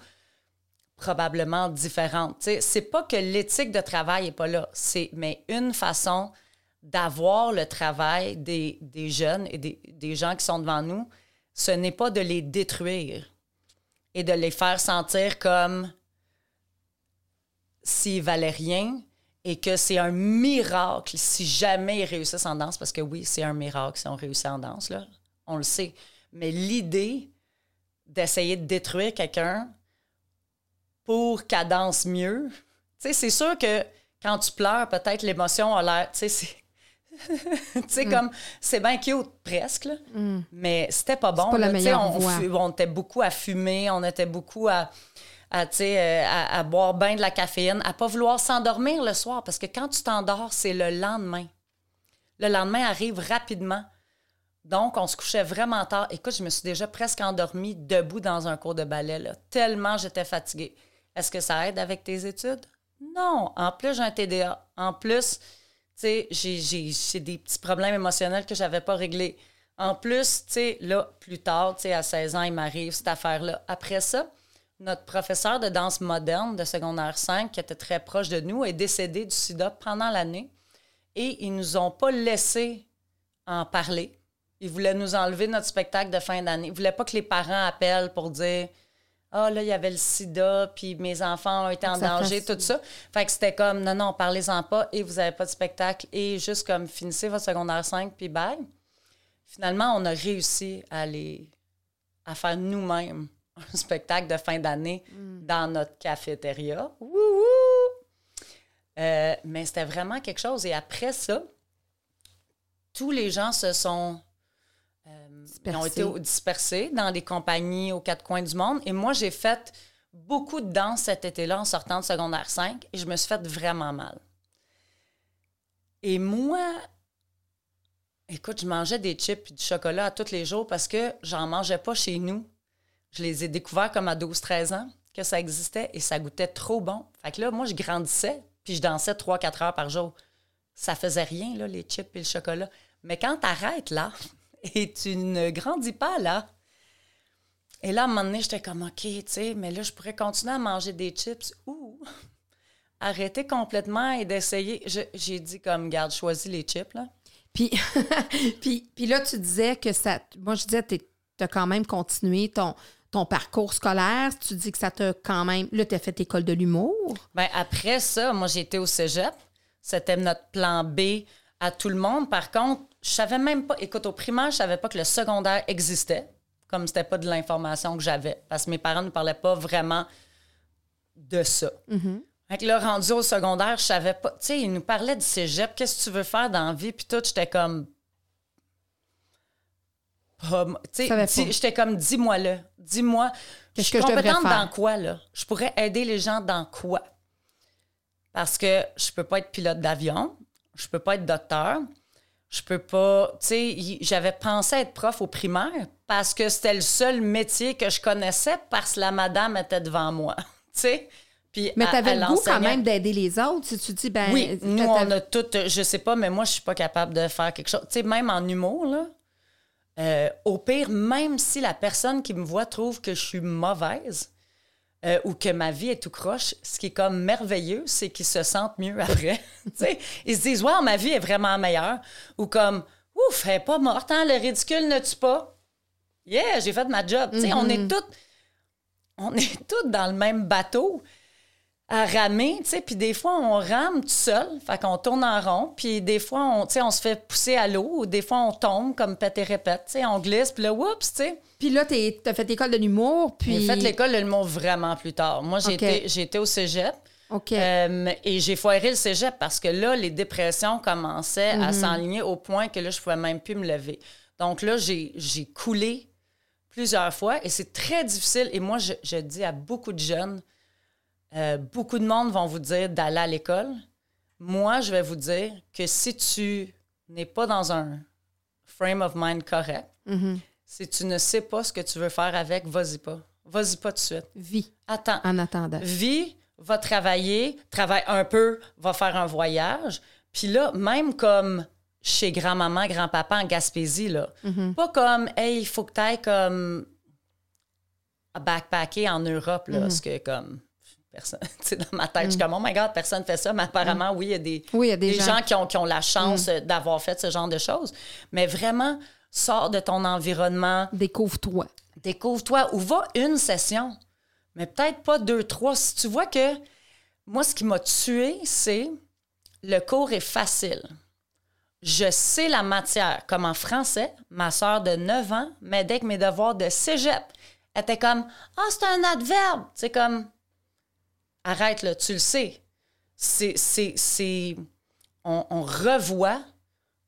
probablement différentes. T'sais, c'est pas que l'éthique de travail n'est pas là, mais une façon d'avoir le travail des jeunes et des gens qui sont devant nous, ce n'est pas de les détruire et de les faire sentir comme s'ils valaient rien, et que c'est un miracle si jamais ils réussissent en danse, parce que oui, c'est un miracle si on réussit en danse, là, on le sait. Mais l'idée d'essayer de détruire quelqu'un pour qu'elle danse mieux, tu sais, c'est sûr que quand tu pleures, peut-être l'émotion a l'air, tu sais, c'est... tu sais, comme, c'est bien cute, presque, là, mais c'était pas bon. C'est pas la meilleure voie. On était beaucoup à fumer, on était beaucoup à boire bien de la caféine, à pas vouloir s'endormir le soir, parce que quand tu t'endors, c'est le lendemain. Le lendemain arrive rapidement. Donc, on se couchait vraiment tard. Écoute, je me suis déjà presque endormie debout dans un cours de ballet, là, tellement j'étais fatiguée. Est-ce que ça aide avec tes études? Non. En plus, j'ai un TDA. En plus, tu sais, j'ai des petits problèmes émotionnels que j'avais pas réglés. En plus, tu sais, là, plus tard, tu sais, à 16 ans, il m'arrive cette affaire-là. Après ça, notre professeur de danse moderne de secondaire 5, qui était très proche de nous, est décédé du sida pendant l'année. et ils nous ont pas laissé en parler. Ils voulaient nous enlever notre spectacle de fin d'année. Ils voulaient pas que les parents appellent pour dire « Ah, là, il y avait le sida, puis mes enfants ont été en danger, tout ça. » Fait que c'était comme « Non, non, parlez-en pas, et vous n'avez pas de spectacle, et juste comme finissez votre secondaire 5, puis bye. » Finalement, on a réussi à faire nous-mêmes un spectacle de fin d'année dans notre cafétéria. Wouhou! Mais c'était vraiment quelque chose. Et après ça, tous les gens se sont dispersés dans des compagnies aux quatre coins du monde. Et moi, j'ai fait beaucoup de danse cet été-là en sortant de secondaire 5 et je me suis fait vraiment mal. Et moi, écoute, je mangeais des chips et du chocolat à tous les jours parce que j'en mangeais pas chez nous. Je les ai découverts comme à 12-13 ans que ça existait et ça goûtait trop bon. Fait que là, moi, je grandissais. Puis je dansais 3-4 heures par jour. Ça faisait rien, là, les chips et le chocolat. Mais quand t'arrêtes, là, et tu ne grandis pas, là, et là, à un moment donné, j'étais comme, OK, tu sais, mais là, je pourrais continuer à manger des chips ou arrêter complètement et d'essayer. J'ai dit comme, garde, choisis les chips, là. Puis là, tu disais que ça... Moi, je disais, t'as quand même continué ton parcours scolaire, tu dis que ça t'a quand même... Là, t'as fait l'école de l'humour. Bien, après ça, moi, j'ai été au cégep. C'était notre plan B à tout le monde. Par contre, je savais même pas... Écoute, au primaire, je savais pas que le secondaire existait, comme c'était pas de l'information que j'avais, parce que mes parents ne parlaient pas vraiment de ça. Mm-hmm. Fait que là, rendu au secondaire, je savais pas... Tu sais, ils nous parlaient du cégep, qu'est-ce que tu veux faire dans la vie? Puis tout, j'étais comme... j'étais comme, dis-moi-le. Dis-moi, je suis compétente dans quoi, là? Je pourrais aider les gens dans quoi? Parce que je peux pas être pilote d'avion, je peux pas être docteur, je peux pas... Tu sais, j'avais pensé être prof au primaire parce que c'était le seul métier que je connaissais parce que la madame était devant moi, tu sais? Puis mais tu avais le goût quand même d'aider les autres. Si tu dis, ben... Oui, nous, on a toutes... Je sais pas, mais moi, je suis pas capable de faire quelque chose. Tu sais, même en humour, là... au pire, même si la personne qui me voit trouve que je suis mauvaise ou que ma vie est tout croche, ce qui est comme merveilleux, c'est qu'ils se sentent mieux après. Ils se disent « Wow, ma vie est vraiment meilleure » ou comme « Ouf, elle n'est pas morte, hein, le ridicule ne tue pas. Yeah, j'ai fait ma job. » Mm-hmm. On est toutes dans le même bateau à ramer, tu sais, puis des fois, on rame tout seul, fait qu'on tourne en rond, puis des fois, on se fait pousser à l'eau, ou des fois, on tombe comme pète et répète, tu sais, on glisse, puis là, oups, tu sais. Puis là, t'as fait l'école de l'humour, puis... J'ai fait l'école de l'humour vraiment plus tard. Moi, j'ai été au cégep, et j'ai foiré le cégep, parce que là, les dépressions commençaient à s'enligner au point que là, je pouvais même plus me lever. Donc là, j'ai coulé plusieurs fois, et c'est très difficile, et moi, je dis à beaucoup de jeunes... beaucoup de monde vont vous dire d'aller à l'école. Moi, je vais vous dire que si tu n'es pas dans un frame of mind correct, si tu ne sais pas ce que tu veux faire avec, vas-y pas. Vas-y pas tout de suite. Vis. Attends. En attendant. Vis, va travailler, travaille un peu, va faire un voyage. Puis là, même comme chez grand-maman, grand-papa en Gaspésie, là, pas comme « Hey, il faut que tu ailles comme backpacker en Europe, là, parce que comme... » Personne, dans ma tête, je suis comme, oh my God, personne fait ça, mais apparemment, oui, il y a des gens qui ont la chance d'avoir fait ce genre de choses. Mais vraiment, sors de ton environnement. Découvre-toi. Découvre-toi ou va une session, mais peut-être pas 2, 3. Si tu vois que, moi, ce qui m'a tuée, c'est le cours est facile. Je sais la matière. Comme en français, ma soeur de 9 ans m'aidait avec mes devoirs de cégep. Elle était comme, c'est un adverbe. C'est comme... Arrête, là, tu le sais. On revoit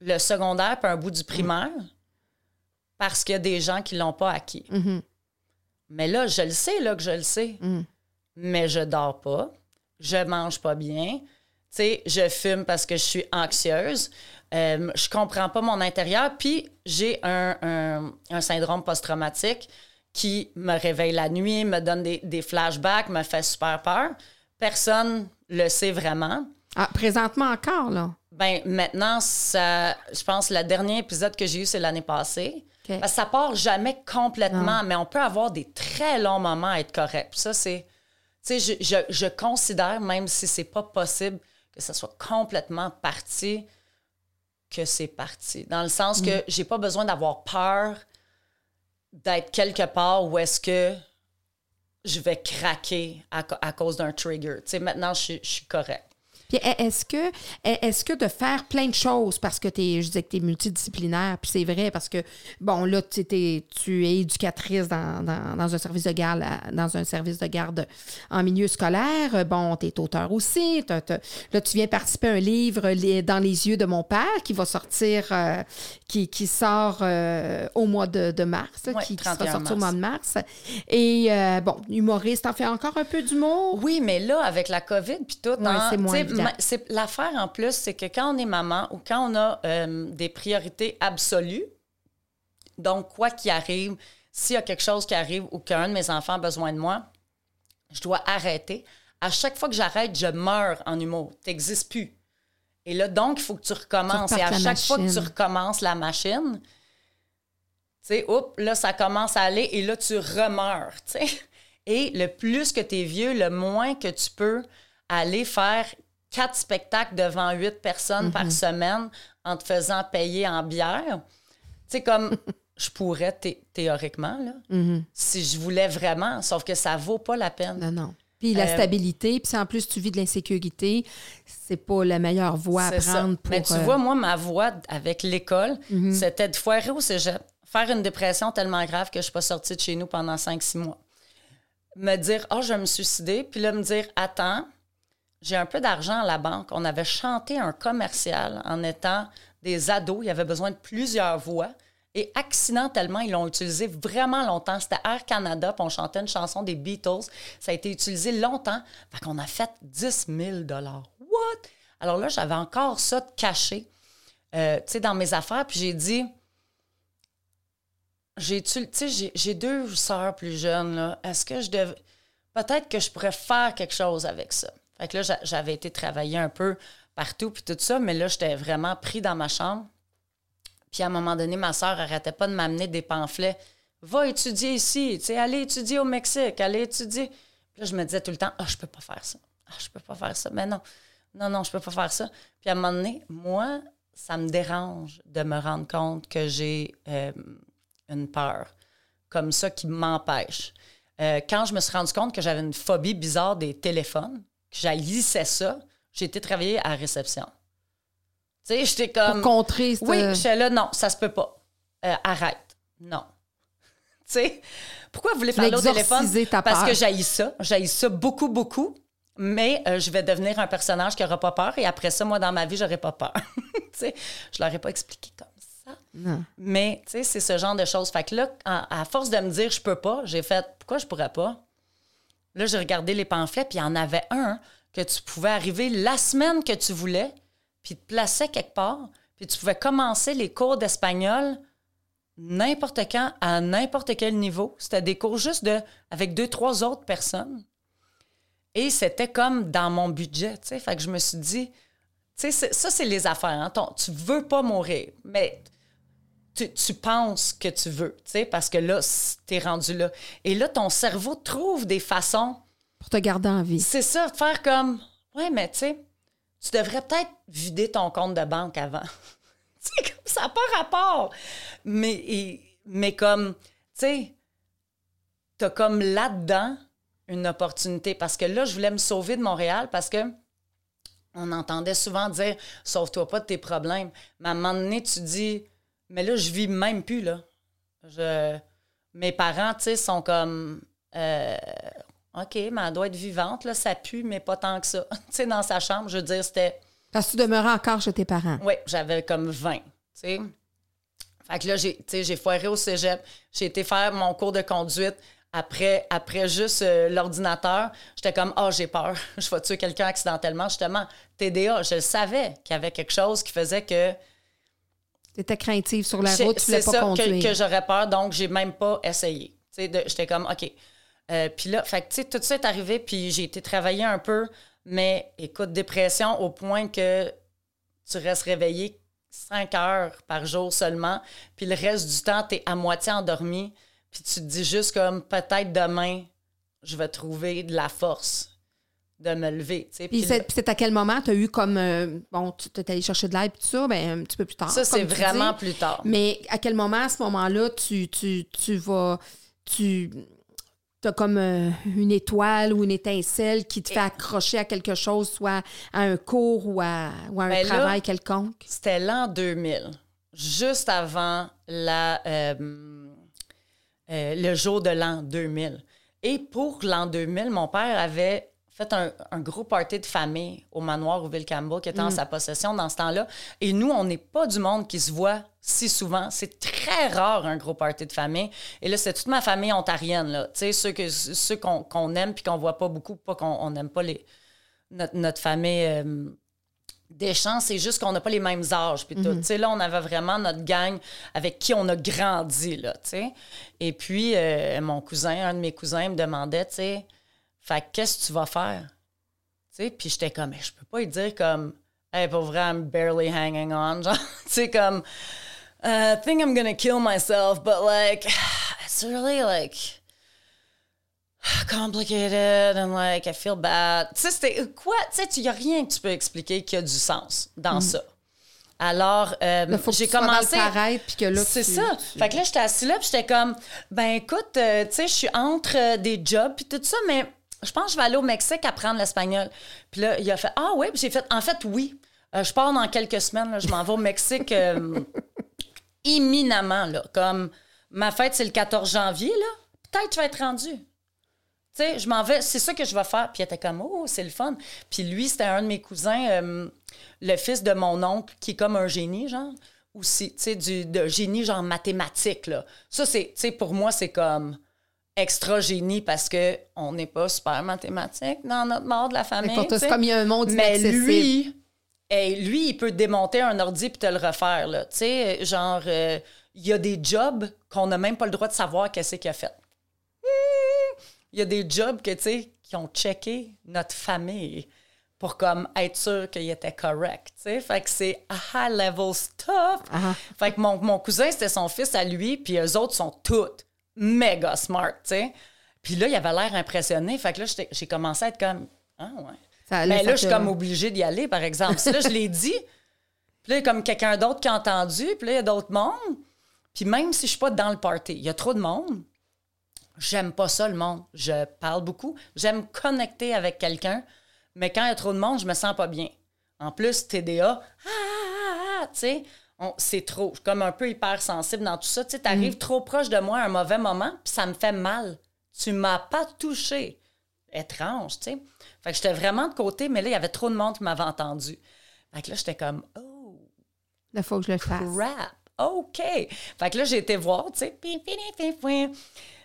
le secondaire puis un bout du primaire parce qu'il y a des gens qui ne l'ont pas acquis. Mais là, je le sais, Mais je dors pas. Je mange pas bien. Tu sais, je fume parce que je suis anxieuse. Je comprends pas mon intérieur. Puis, j'ai un syndrome post-traumatique qui me réveille la nuit, me donne des flashbacks, me fait super peur. Personne le sait vraiment. Ah, présentement encore, là? Bien, maintenant, ça, je pense que le dernier épisode que j'ai eu, c'est l'année passée. Okay. Parce que ça part jamais complètement, mais on peut avoir des très longs moments à être correct. Puis ça, c'est... Tu sais, je considère, même si c'est pas possible, que ça soit complètement parti que c'est parti. Dans le sens que j'ai pas besoin d'avoir peur d'être quelque part où est-ce que je vais craquer à cause d'un trigger. Tu sais, maintenant, je suis correcte. Puis est-ce que de faire plein de choses, parce que je disais que tu es multidisciplinaire, puis c'est vrai, parce que, bon, là, tu es éducatrice dans un service de garde, en milieu scolaire, bon, tu es auteur aussi, là, tu viens participer à un livre, Dans les yeux de mon père, qui va sortir, qui sort au mois de mars, là, ouais, qui sera sorti au mois de mars. Et, bon, humoriste, t'en fais encore un peu d'humour? Oui, mais là, avec la COVID, puis tout, ouais, c'est moins évident. L'affaire, en plus, c'est que quand on est maman ou quand on a des priorités absolues, donc quoi qu'il arrive, s'il y a quelque chose qui arrive ou qu'un de mes enfants a besoin de moi, je dois arrêter. À chaque fois que j'arrête, je meurs en humour. Tu n'existes plus. Et là, donc, il faut que tu recommences. Et à chaque fois que tu recommences la machine, tu sais, oups, là, ça commence à aller et là, tu remeurs, tu sais. Et le plus que tu es vieux, le moins que tu peux aller faire 4 spectacles devant 8 personnes par semaine en te faisant payer en bière. Tu sais, comme je pourrais théoriquement, là, si je voulais vraiment, sauf que ça vaut pas la peine. Non, non. Puis la stabilité, puis si en plus tu vis de l'insécurité, c'est pas la meilleure voie à prendre. Pour... Mais tu vois, moi, ma voie avec l'école, c'était de foirer au cégep, faire une dépression tellement grave que je suis pas sortie de chez nous pendant 5-6 mois. Me dire, je vais me suicider, puis là, me dire, attends, j'ai un peu d'argent à la banque. On avait chanté un commercial en étant des ados. Il y avait besoin de plusieurs voix. Et accidentellement, ils l'ont utilisé vraiment longtemps. C'était Air Canada, puis on chantait une chanson des Beatles. Ça a été utilisé longtemps. Fait qu'on a fait 10 000 $. What? Alors là, j'avais encore ça de caché, tu sais, dans mes affaires. Puis j'ai dit... J'ai 2 sœurs plus jeunes, là. Est-ce que je devais... Peut-être que je pourrais faire quelque chose avec ça. Fait que là, j'avais été travailler un peu partout, puis tout ça, mais là, j'étais vraiment pris dans ma chambre. Puis à un moment donné, ma sœur n'arrêtait pas de m'amener des pamphlets. « Va étudier ici, tu sais, allez étudier au Mexique, allez étudier. » Puis là, je me disais tout le temps, « je peux pas faire ça. Je peux pas faire ça. Mais non, je peux pas faire ça. » Puis à un moment donné, moi, ça me dérange de me rendre compte que j'ai une peur comme ça qui m'empêche. Quand je me suis rendu compte que j'avais une phobie bizarre des téléphones, j'haïssais ça, j'ai été travailler à la réception. Tu sais, j'étais comme... Pour contrer... Oui, j'étais là, non, ça se peut pas. Arrête. Non. Tu sais, pourquoi vous voulez parler au téléphone? Parce que j'haïs ça beaucoup, beaucoup, mais je vais devenir un personnage qui n'aura pas peur et après ça, moi, dans ma vie, j'aurai pas peur. Tu sais, je l'aurais pas expliqué comme ça. Non. Mais, tu sais, c'est ce genre de choses. Fait que là, à force de me dire « je peux pas », j'ai fait « pourquoi je pourrais pas » Là, j'ai regardé les pamphlets, puis il y en avait un que tu pouvais arriver la semaine que tu voulais, puis te plaçais quelque part, puis tu pouvais commencer les cours d'espagnol n'importe quand, à n'importe quel niveau. C'était des cours juste avec 2-3 autres personnes. Et c'était comme dans mon budget, tu sais. Fait que je me suis dit, tu sais, ça, c'est les affaires. Hein? Tu veux pas mourir, mais... Tu penses que tu veux, tu sais, parce que là, t'es rendu là. Et là, ton cerveau trouve des façons... Pour te garder en vie. C'est ça, faire comme... Ouais, mais tu sais, tu devrais peut-être vider ton compte de banque avant. Tu sais, comme ça n'a pas rapport. Mais comme, tu sais, t'as comme là-dedans une opportunité. Parce que là, je voulais me sauver de Montréal parce que on entendait souvent dire « Sauve-toi pas de tes problèmes ». Mais à un moment donné, tu dis... Mais là, je vis même plus, là. Mes parents, tu sais, sont comme... OK, mais elle doit être vivante, là, ça pue, mais pas tant que ça. Tu sais, dans sa chambre, je veux dire, c'était... Parce que tu demeurais encore chez tes parents. Oui, j'avais comme 20, tu sais. Fait que là, j'ai foiré au cégep. J'ai été faire mon cours de conduite. Après juste l'ordinateur, j'étais comme, j'ai peur. Je vais tuer quelqu'un accidentellement, justement. TDA, je le savais qu'il y avait quelque chose qui faisait que... T'étais craintive sur la route, tu voulais pas conduire. C'est ça que j'aurais peur, donc j'ai même pas essayé. J'étais comme, OK. Puis là, fait que, tu sais, tout ça est arrivé, puis j'ai été travailler un peu, mais écoute, dépression au point que tu restes réveillé 5 heures par jour seulement, puis le reste du temps, t'es à moitié endormi, puis tu te dis juste comme, peut-être demain, je vais trouver de la force. de me lever. Puis c'est à quel moment tu as eu comme... bon, tu es allé chercher de l'aide et tout ça, bien, un petit peu plus tard. Ça, c'est vraiment plus tard. Mais à quel moment, à ce moment-là, tu vas... T'as comme une étoile ou une étincelle qui te fait accrocher à quelque chose, soit à un cours ou à un travail quelconque? C'était l'an 2000, juste avant le jour de l'an 2000. Et pour l'an 2000, mon père avait fait un gros party de famille au manoir au Vilcamba qui était en sa possession dans ce temps-là. Et nous, on n'est pas du monde qui se voit si souvent. C'est très rare, un gros party de famille. Et là, c'est toute ma famille ontarienne, là. Tu sais, ceux qu'on aime puis qu'on voit pas beaucoup, pas qu'on n'aime pas notre famille Deschamps, c'est juste qu'on n'a pas les mêmes âges. Puis tout. Tu sais, là, on avait vraiment notre gang avec qui on a grandi, là, tu sais. Et puis, mon cousin, un de mes cousins, me demandait, tu sais, fait que qu'est-ce que tu vas faire? Tu sais, puis j'étais comme, je peux pas lui dire comme, hey, pour vrai, I'm barely hanging on. Genre, tu sais, comme, I think I'm gonna kill myself, but like, it's really like complicated and like, I feel bad. Tu sais, c'était quoi? Tu sais, il n'y a rien que tu peux expliquer qui a du sens dans ça. Alors, j'ai commencé. C'est ça. Fait que là, j'étais assise là, puis j'étais comme, ben écoute, tu sais, je suis entre des jobs, puis tout ça, mais. Je pense que je vais aller au Mexique apprendre l'espagnol. Puis là, il a fait « Ah oui? » Puis j'ai fait « En fait, oui. Je pars dans quelques semaines. Là, je m'en vais au Mexique imminemment. Là, comme ma fête, c'est le 14 janvier. Là, peut-être que je vais être rendue. Tu sais, je m'en vais. C'est ça que je vais faire. » Puis il était comme « Oh, c'est le fun. » Puis lui, c'était un de mes cousins, le fils de mon oncle, qui est comme un génie, genre. Aussi, tu sais, de génie, genre mathématique, là. Ça, c'est, tu sais, pour moi, c'est comme... extra génie parce que on n'est pas super mathématique dans notre mort de la famille. Pour toi, c'est comme il y a un monde inaccessible. Mais lui, il peut démonter un ordi puis te le refaire. Là. Tu sais, genre, il y a des jobs qu'on n'a même pas le droit de savoir qu'est-ce qu'il a fait. Il y a des jobs que, tu sais, qui ont checké notre famille pour comme être sûr qu'il était correct. Tu sais, fait que c'est high-level stuff. Uh-huh. Fait que mon cousin, c'était son fils à lui, puis eux autres sont toutes méga smart, tu sais. Puis là, il avait l'air impressionné. Fait que là, j'ai commencé à être comme... Ah ouais. Mais là, je suis comme obligée d'y aller, par exemple. Puis là, je l'ai dit. Puis là, il y a comme quelqu'un d'autre qui a entendu. Puis là, il y a d'autres mondes. Puis même si je suis pas dans le party, il y a trop de monde. J'aime pas ça, le monde. Je parle beaucoup. J'aime connecter avec quelqu'un. Mais quand il y a trop de monde, je me sens pas bien. En plus, TDA, tu sais... c'est trop. Je suis comme un peu hypersensible dans tout ça. Tu sais, t'arrives trop proche de moi à un mauvais moment, puis ça me fait mal. Tu m'as pas touchée. Étrange, tu sais. Fait que j'étais vraiment de côté, mais là, il y avait trop de monde qui m'avait entendu. Fait que là, j'étais comme, oh. Il faut que je le fasse. Crap. OK. Fait que là, j'ai été voir, tu sais.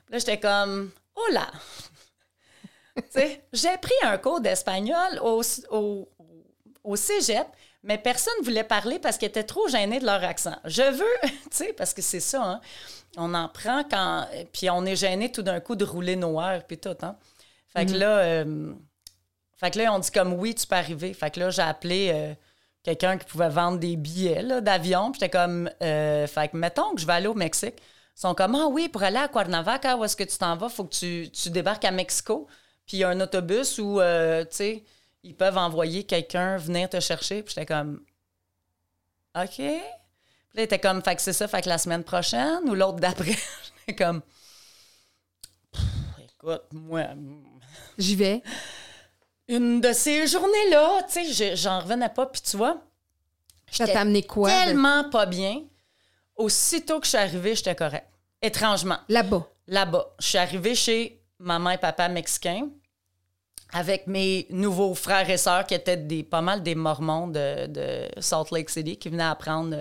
Là, j'étais comme, oh là. Tu sais, j'ai pris un cours d'espagnol au cégep. Mais personne ne voulait parler parce qu'ils étaient trop gênés de leur accent. Je veux, tu sais, parce que c'est ça, hein. On en prend quand... Puis on est gêné tout d'un coup de rouler noir, puis tout, hein. Fait que là... Fait que là, on dit comme, oui, tu peux arriver. Fait que là, j'ai appelé quelqu'un qui pouvait vendre des billets, là, d'avion. Puis j'étais comme... fait que mettons que je vais aller au Mexique. Ils sont comme, ah oui, pour aller à Cuernavaca, où est-ce que tu t'en vas? Faut que tu débarques à Mexico. Puis il y a un autobus où, tu sais... ils peuvent envoyer quelqu'un venir te chercher. Puis j'étais comme, OK. Puis là, il était comme, fait que c'est ça, fait que la semaine prochaine ou l'autre d'après. J'étais comme, écoute, moi... J'y vais. Une de ces journées-là, tu sais, j'en revenais pas. Puis tu vois, ça t'a amené quoi? Tellement pas bien. Aussitôt que je suis arrivée, j'étais correcte. Étrangement. Là-bas. Je suis arrivée chez maman et papa mexicains. Avec mes nouveaux frères et sœurs qui étaient pas mal des Mormons de Salt Lake City qui venaient apprendre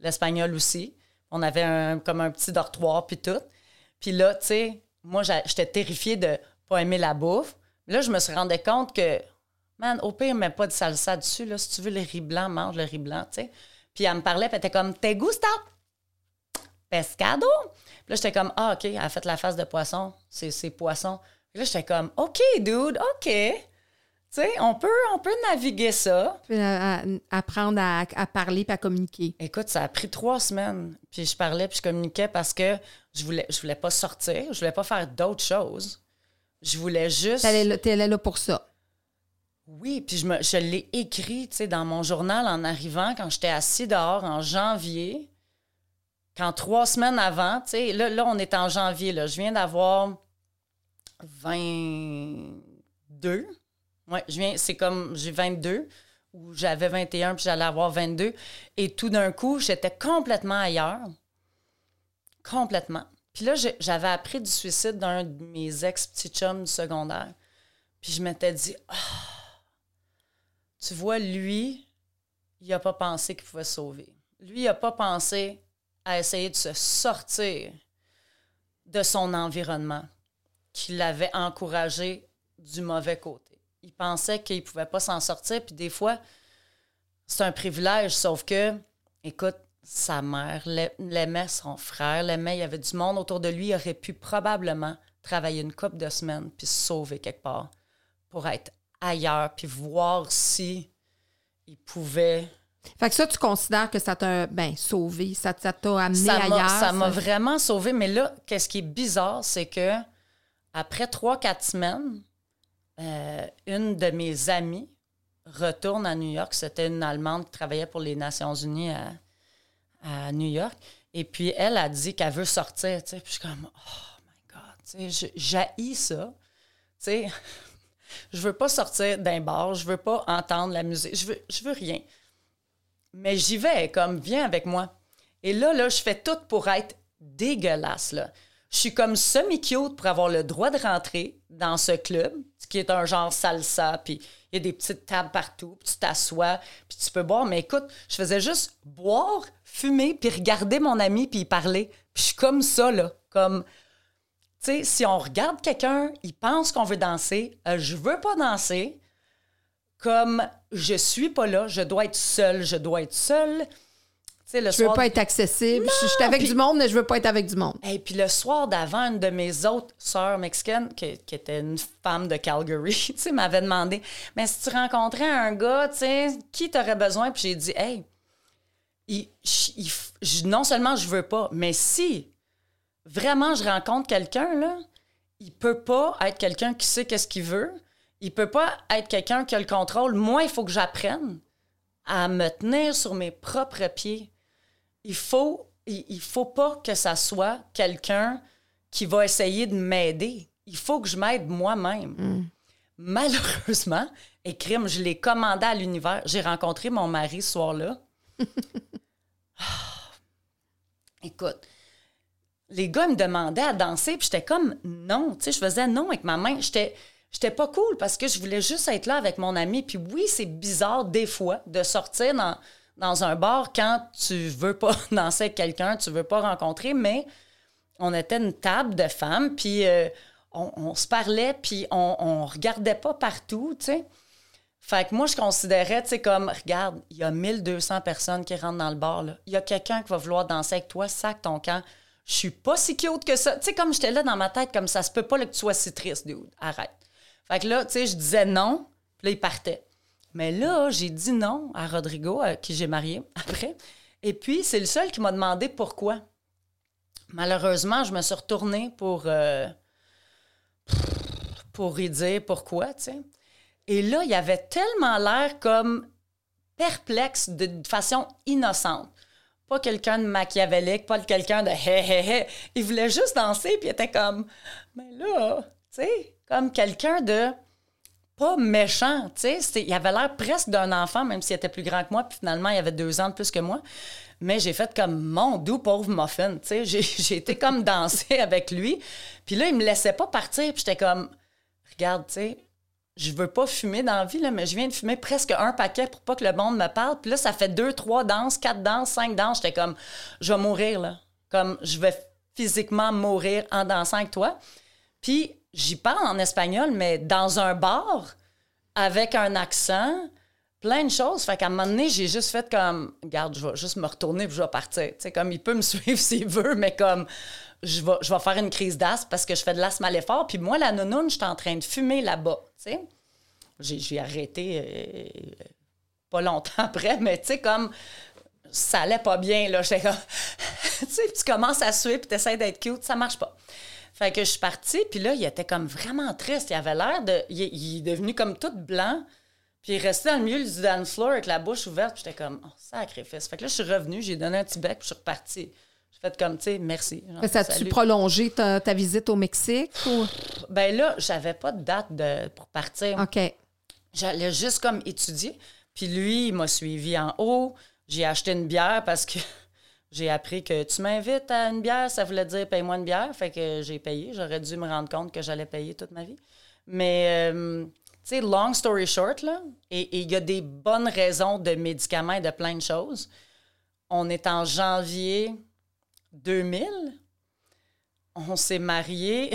l'espagnol aussi. On avait comme un petit dortoir, puis tout. Puis là, tu sais, moi, j'étais terrifiée de pas aimer la bouffe. Là, je me suis rendu compte que, man, au pire, mets pas de salsa dessus. Là, si tu veux le riz blanc, mange le riz blanc, tu sais. Puis elle me parlait, puis elle était comme, te gusta? Pescado? Puis là, j'étais comme, ah, OK, elle a fait la face de poisson. C'est poisson. Là, j'étais comme, OK, dude, OK. Tu sais, on peut naviguer ça. Puis apprendre à parler puis à communiquer. Écoute, ça a pris 3 semaines. Puis je parlais puis je communiquais parce que je voulais pas sortir. Je voulais pas faire d'autres choses. Je voulais juste... T'allais là pour ça. Oui, puis je l'ai écrit, tu sais, dans mon journal en arrivant, quand j'étais assis dehors en janvier, quand 3 semaines avant, tu sais, là, on est en janvier, là, je viens d'avoir 22. Oui, c'est comme, j'ai 22, ou j'avais 21, puis j'allais avoir 22. Et tout d'un coup, j'étais complètement ailleurs. Complètement. Puis là, j'avais appris du suicide d'un de mes ex-petits chums du secondaire. Puis je m'étais dit, oh, tu vois, lui, il n'a pas pensé qu'il pouvait se sauver. Lui, il n'a pas pensé à essayer de se sortir de son environnement qui l'avait encouragé du mauvais côté. Il pensait qu'il ne pouvait pas s'en sortir. Puis des fois, c'est un privilège, sauf que, écoute, sa mère l'aimait, son frère l'aimait, il y avait du monde autour de lui, il aurait pu probablement travailler une couple de semaines puis se sauver quelque part pour être ailleurs puis voir si il pouvait... Fait que ça, tu considères que ça t'a sauvé, ça t'a amené ailleurs? Ça m'a vraiment sauvé, mais là, qu'est-ce qui est bizarre, c'est que après 3-4 semaines, une de mes amies retourne à New York. C'était une Allemande qui travaillait pour les Nations Unies à New York. Et puis, elle a dit qu'elle veut sortir. Puis je suis comme, oh my God, j'haïs ça. Tu sais, je veux pas sortir d'un bar, je veux pas entendre la musique, je veux rien. Mais j'y vais, comme, viens avec moi. Et là, je fais tout pour être dégueulasse, là. Je suis comme semi-cute pour avoir le droit de rentrer dans ce club, qui est un genre salsa, puis il y a des petites tables partout, puis tu t'assois, puis tu peux boire. Mais écoute, je faisais juste boire, fumer, puis regarder mon ami, puis y parler. Puis je suis comme ça, là, comme... Tu sais, si on regarde quelqu'un, il pense qu'on veut danser, je veux pas danser... Comme je suis pas là, je dois être seule. Tu sais, le soir... veux pas être accessible. Non, je suis avec du monde, mais je veux pas être avec du monde. Et puis le soir d'avant, une de mes autres sœurs mexicaines, qui était une femme de Calgary, tu sais, m'avait demandé, mais si tu rencontrais un gars, tu sais, qui t'aurais besoin? Puis j'ai dit, hey, non seulement je veux pas, mais si vraiment je rencontre quelqu'un, là, il peut pas être quelqu'un qui sait qu'est-ce qu'il veut. Il peut pas être quelqu'un qui a le contrôle. Moi, il faut que j'apprenne à me tenir sur mes propres pieds. Il faut pas que ça soit quelqu'un qui va essayer de m'aider. Il faut que je m'aide moi-même. Mm. Malheureusement, et crime, je l'ai commandé à l'univers. J'ai rencontré mon mari ce soir-là. Écoute, les gars me demandaient à danser, puis j'étais comme non. Tu sais, je faisais non avec ma main. J'étais pas cool parce que je voulais juste être là avec mon ami. Puis oui, c'est bizarre des fois de sortir dans un bar quand tu veux pas danser avec quelqu'un, tu veux pas rencontrer, mais on était une table de femmes, puis on se parlait, puis on regardait pas partout, tu sais. Fait que moi, je considérais, tu sais, comme, regarde, il y a 1200 personnes qui rentrent dans le bar, là. Il y a quelqu'un qui va vouloir danser avec toi, sac ton camp. Je suis pas si cute que ça. Tu sais, comme j'étais là dans ma tête, comme ça se peut pas là, que tu sois si triste, dude. Arrête. Fait que là, tu sais, je disais non, puis là, il partait. Mais là, j'ai dit non à Rodrigo, à qui j'ai marié après. Et puis, c'est le seul qui m'a demandé pourquoi. Malheureusement, je me suis retournée pour y dire pourquoi, tu sais. Et là, il avait tellement l'air comme perplexe de façon innocente. Pas quelqu'un de machiavélique, pas quelqu'un de « hé ». Il voulait juste danser, puis il était comme « mais là, tu sais ». Comme quelqu'un de pas méchant, tu sais. Il avait l'air presque d'un enfant, même s'il était plus grand que moi. Puis finalement, il avait 2 ans de plus que moi. Mais j'ai fait comme mon doux pauvre muffin, tu sais. J'ai été comme danser avec lui. Puis là, il me laissait pas partir. Puis j'étais comme, regarde, tu sais, je veux pas fumer dans la vie, là, mais je viens de fumer presque un paquet pour pas que le monde me parle. Puis là, ça fait 2, 3 danses, 4 danses, 5 danses. J'étais comme, je vais mourir, là. Comme, je vais physiquement mourir en dansant avec toi. Puis... J'y parle en espagnol, mais dans un bar, avec un accent, plein de choses. Fait qu'à un moment donné, j'ai juste fait comme, regarde, je vais juste me retourner puis je vais partir. Tu sais, comme, il peut me suivre s'il veut, mais comme, je vais faire une crise d'asthme parce que je fais de l'asthme à l'effort. Puis moi, la nounoune, j'étais en train de fumer là-bas, tu sais. J'ai arrêté pas longtemps après, mais tu sais, comme, ça allait pas bien, là. J'étais comme, tu sais, tu commences à suer puis t'essaies d'être cute, ça marche pas. Fait que je suis partie, puis là, il était comme vraiment triste. Il avait l'air de... Il est devenu comme tout blanc. Puis il restait dans le milieu du dance floor avec la bouche ouverte, puis j'étais comme, oh, sacrifice. Fait que là, je suis revenue, j'ai donné un petit bec, puis je suis repartie. J'ai fait comme, tu sais, merci. Genre, ça a-tu prolongé ta visite au Mexique? Ou? Ben là, j'avais pas de date pour partir. OK. J'allais juste comme étudier. Puis lui, il m'a suivi en haut. J'ai acheté une bière parce que j'ai appris que tu m'invites à une bière, ça voulait dire paye-moi une bière. Fait que j'ai payé. J'aurais dû me rendre compte que j'allais payer toute ma vie. Mais... tu sais, long story short, là, et il y a des bonnes raisons de médicaments et de plein de choses. On est en janvier 2000. On s'est mariés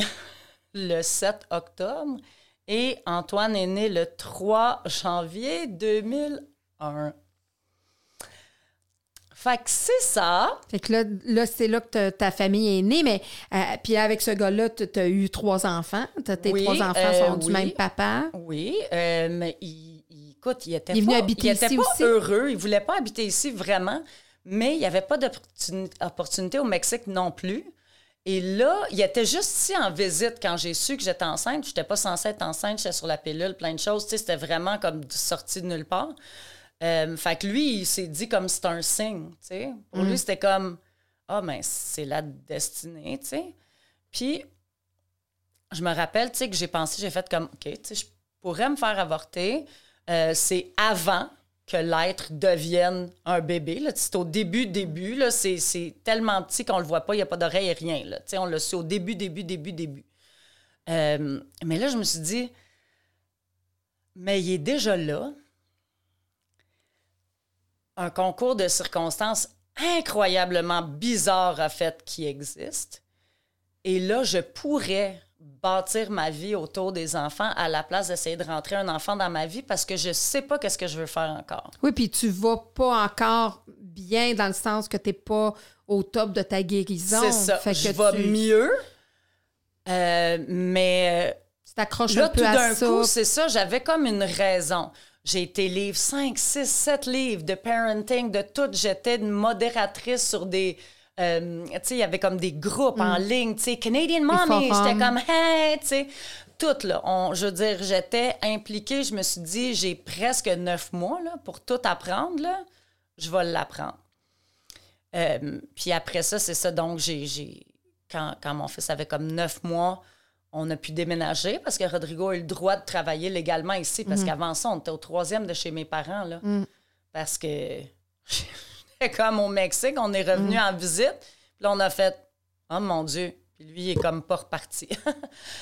le 7 octobre. Et Antoine est né le 3 janvier 2001. Fait que c'est ça. Fait que là c'est là que ta famille est née, mais puis avec ce gars-là, tu as eu 3 enfants. Tes 3 enfants sont du même papa. Oui, mais il était pas heureux. Il voulait pas habiter ici vraiment, mais il n'y avait pas d'opportunité au Mexique non plus. Et là, il était juste ici en visite quand j'ai su que j'étais enceinte. Je n'étais pas censée être enceinte, j'étais sur la pilule, plein de choses. Tu sais, c'était vraiment comme sorti de nulle part. Fait que lui, il s'est dit comme c'est un signe, tu sais. Pour lui, c'était comme « Ah, ben, c'est la destinée, tu sais. » Puis, je me rappelle, tu sais, que j'ai pensé, j'ai fait comme « OK, tu sais, je pourrais me faire avorter. C'est avant que l'être devienne un bébé. » C'est au début, là. C'est tellement petit qu'on le voit pas, il n'y a pas d'oreille et rien, là. Tu sais, on le sait au début. Mais là, je me suis dit « Mais il est déjà là. » Un concours de circonstances incroyablement bizarre, en fait, qui existe. Et là, je pourrais bâtir ma vie autour des enfants à la place d'essayer de rentrer un enfant dans ma vie parce que je sais pas qu'est-ce que je veux faire encore. Oui, puis tu vas pas encore bien dans le sens que t'es pas au top de ta guérison. C'est ça. Fait que je vais mieux, mais... Tu t'accroches un peu à ça. Là, tout d'un coup, c'est ça, j'avais comme une raison... J'ai été livre 5, 6, 7 livres de parenting, de tout. J'étais une modératrice sur des... tu sais, il y avait comme des groupes en ligne, tu sais, Canadian Mommy, j'étais comme, hey, tu sais, tout, là. Je veux dire, j'étais impliquée. Je me suis dit, j'ai presque 9 mois, là, pour tout apprendre, là. Je vais l'apprendre. Puis après ça, c'est ça. Donc, quand mon fils avait comme 9 mois... On a pu déménager parce que Rodrigo a eu le droit de travailler légalement ici. Parce qu'avant ça, on était au 3e de chez mes parents. Là, parce que, comme au Mexique, on est revenu en visite. Puis là, on a fait « Oh mon Dieu! » Puis lui, il est comme pas reparti.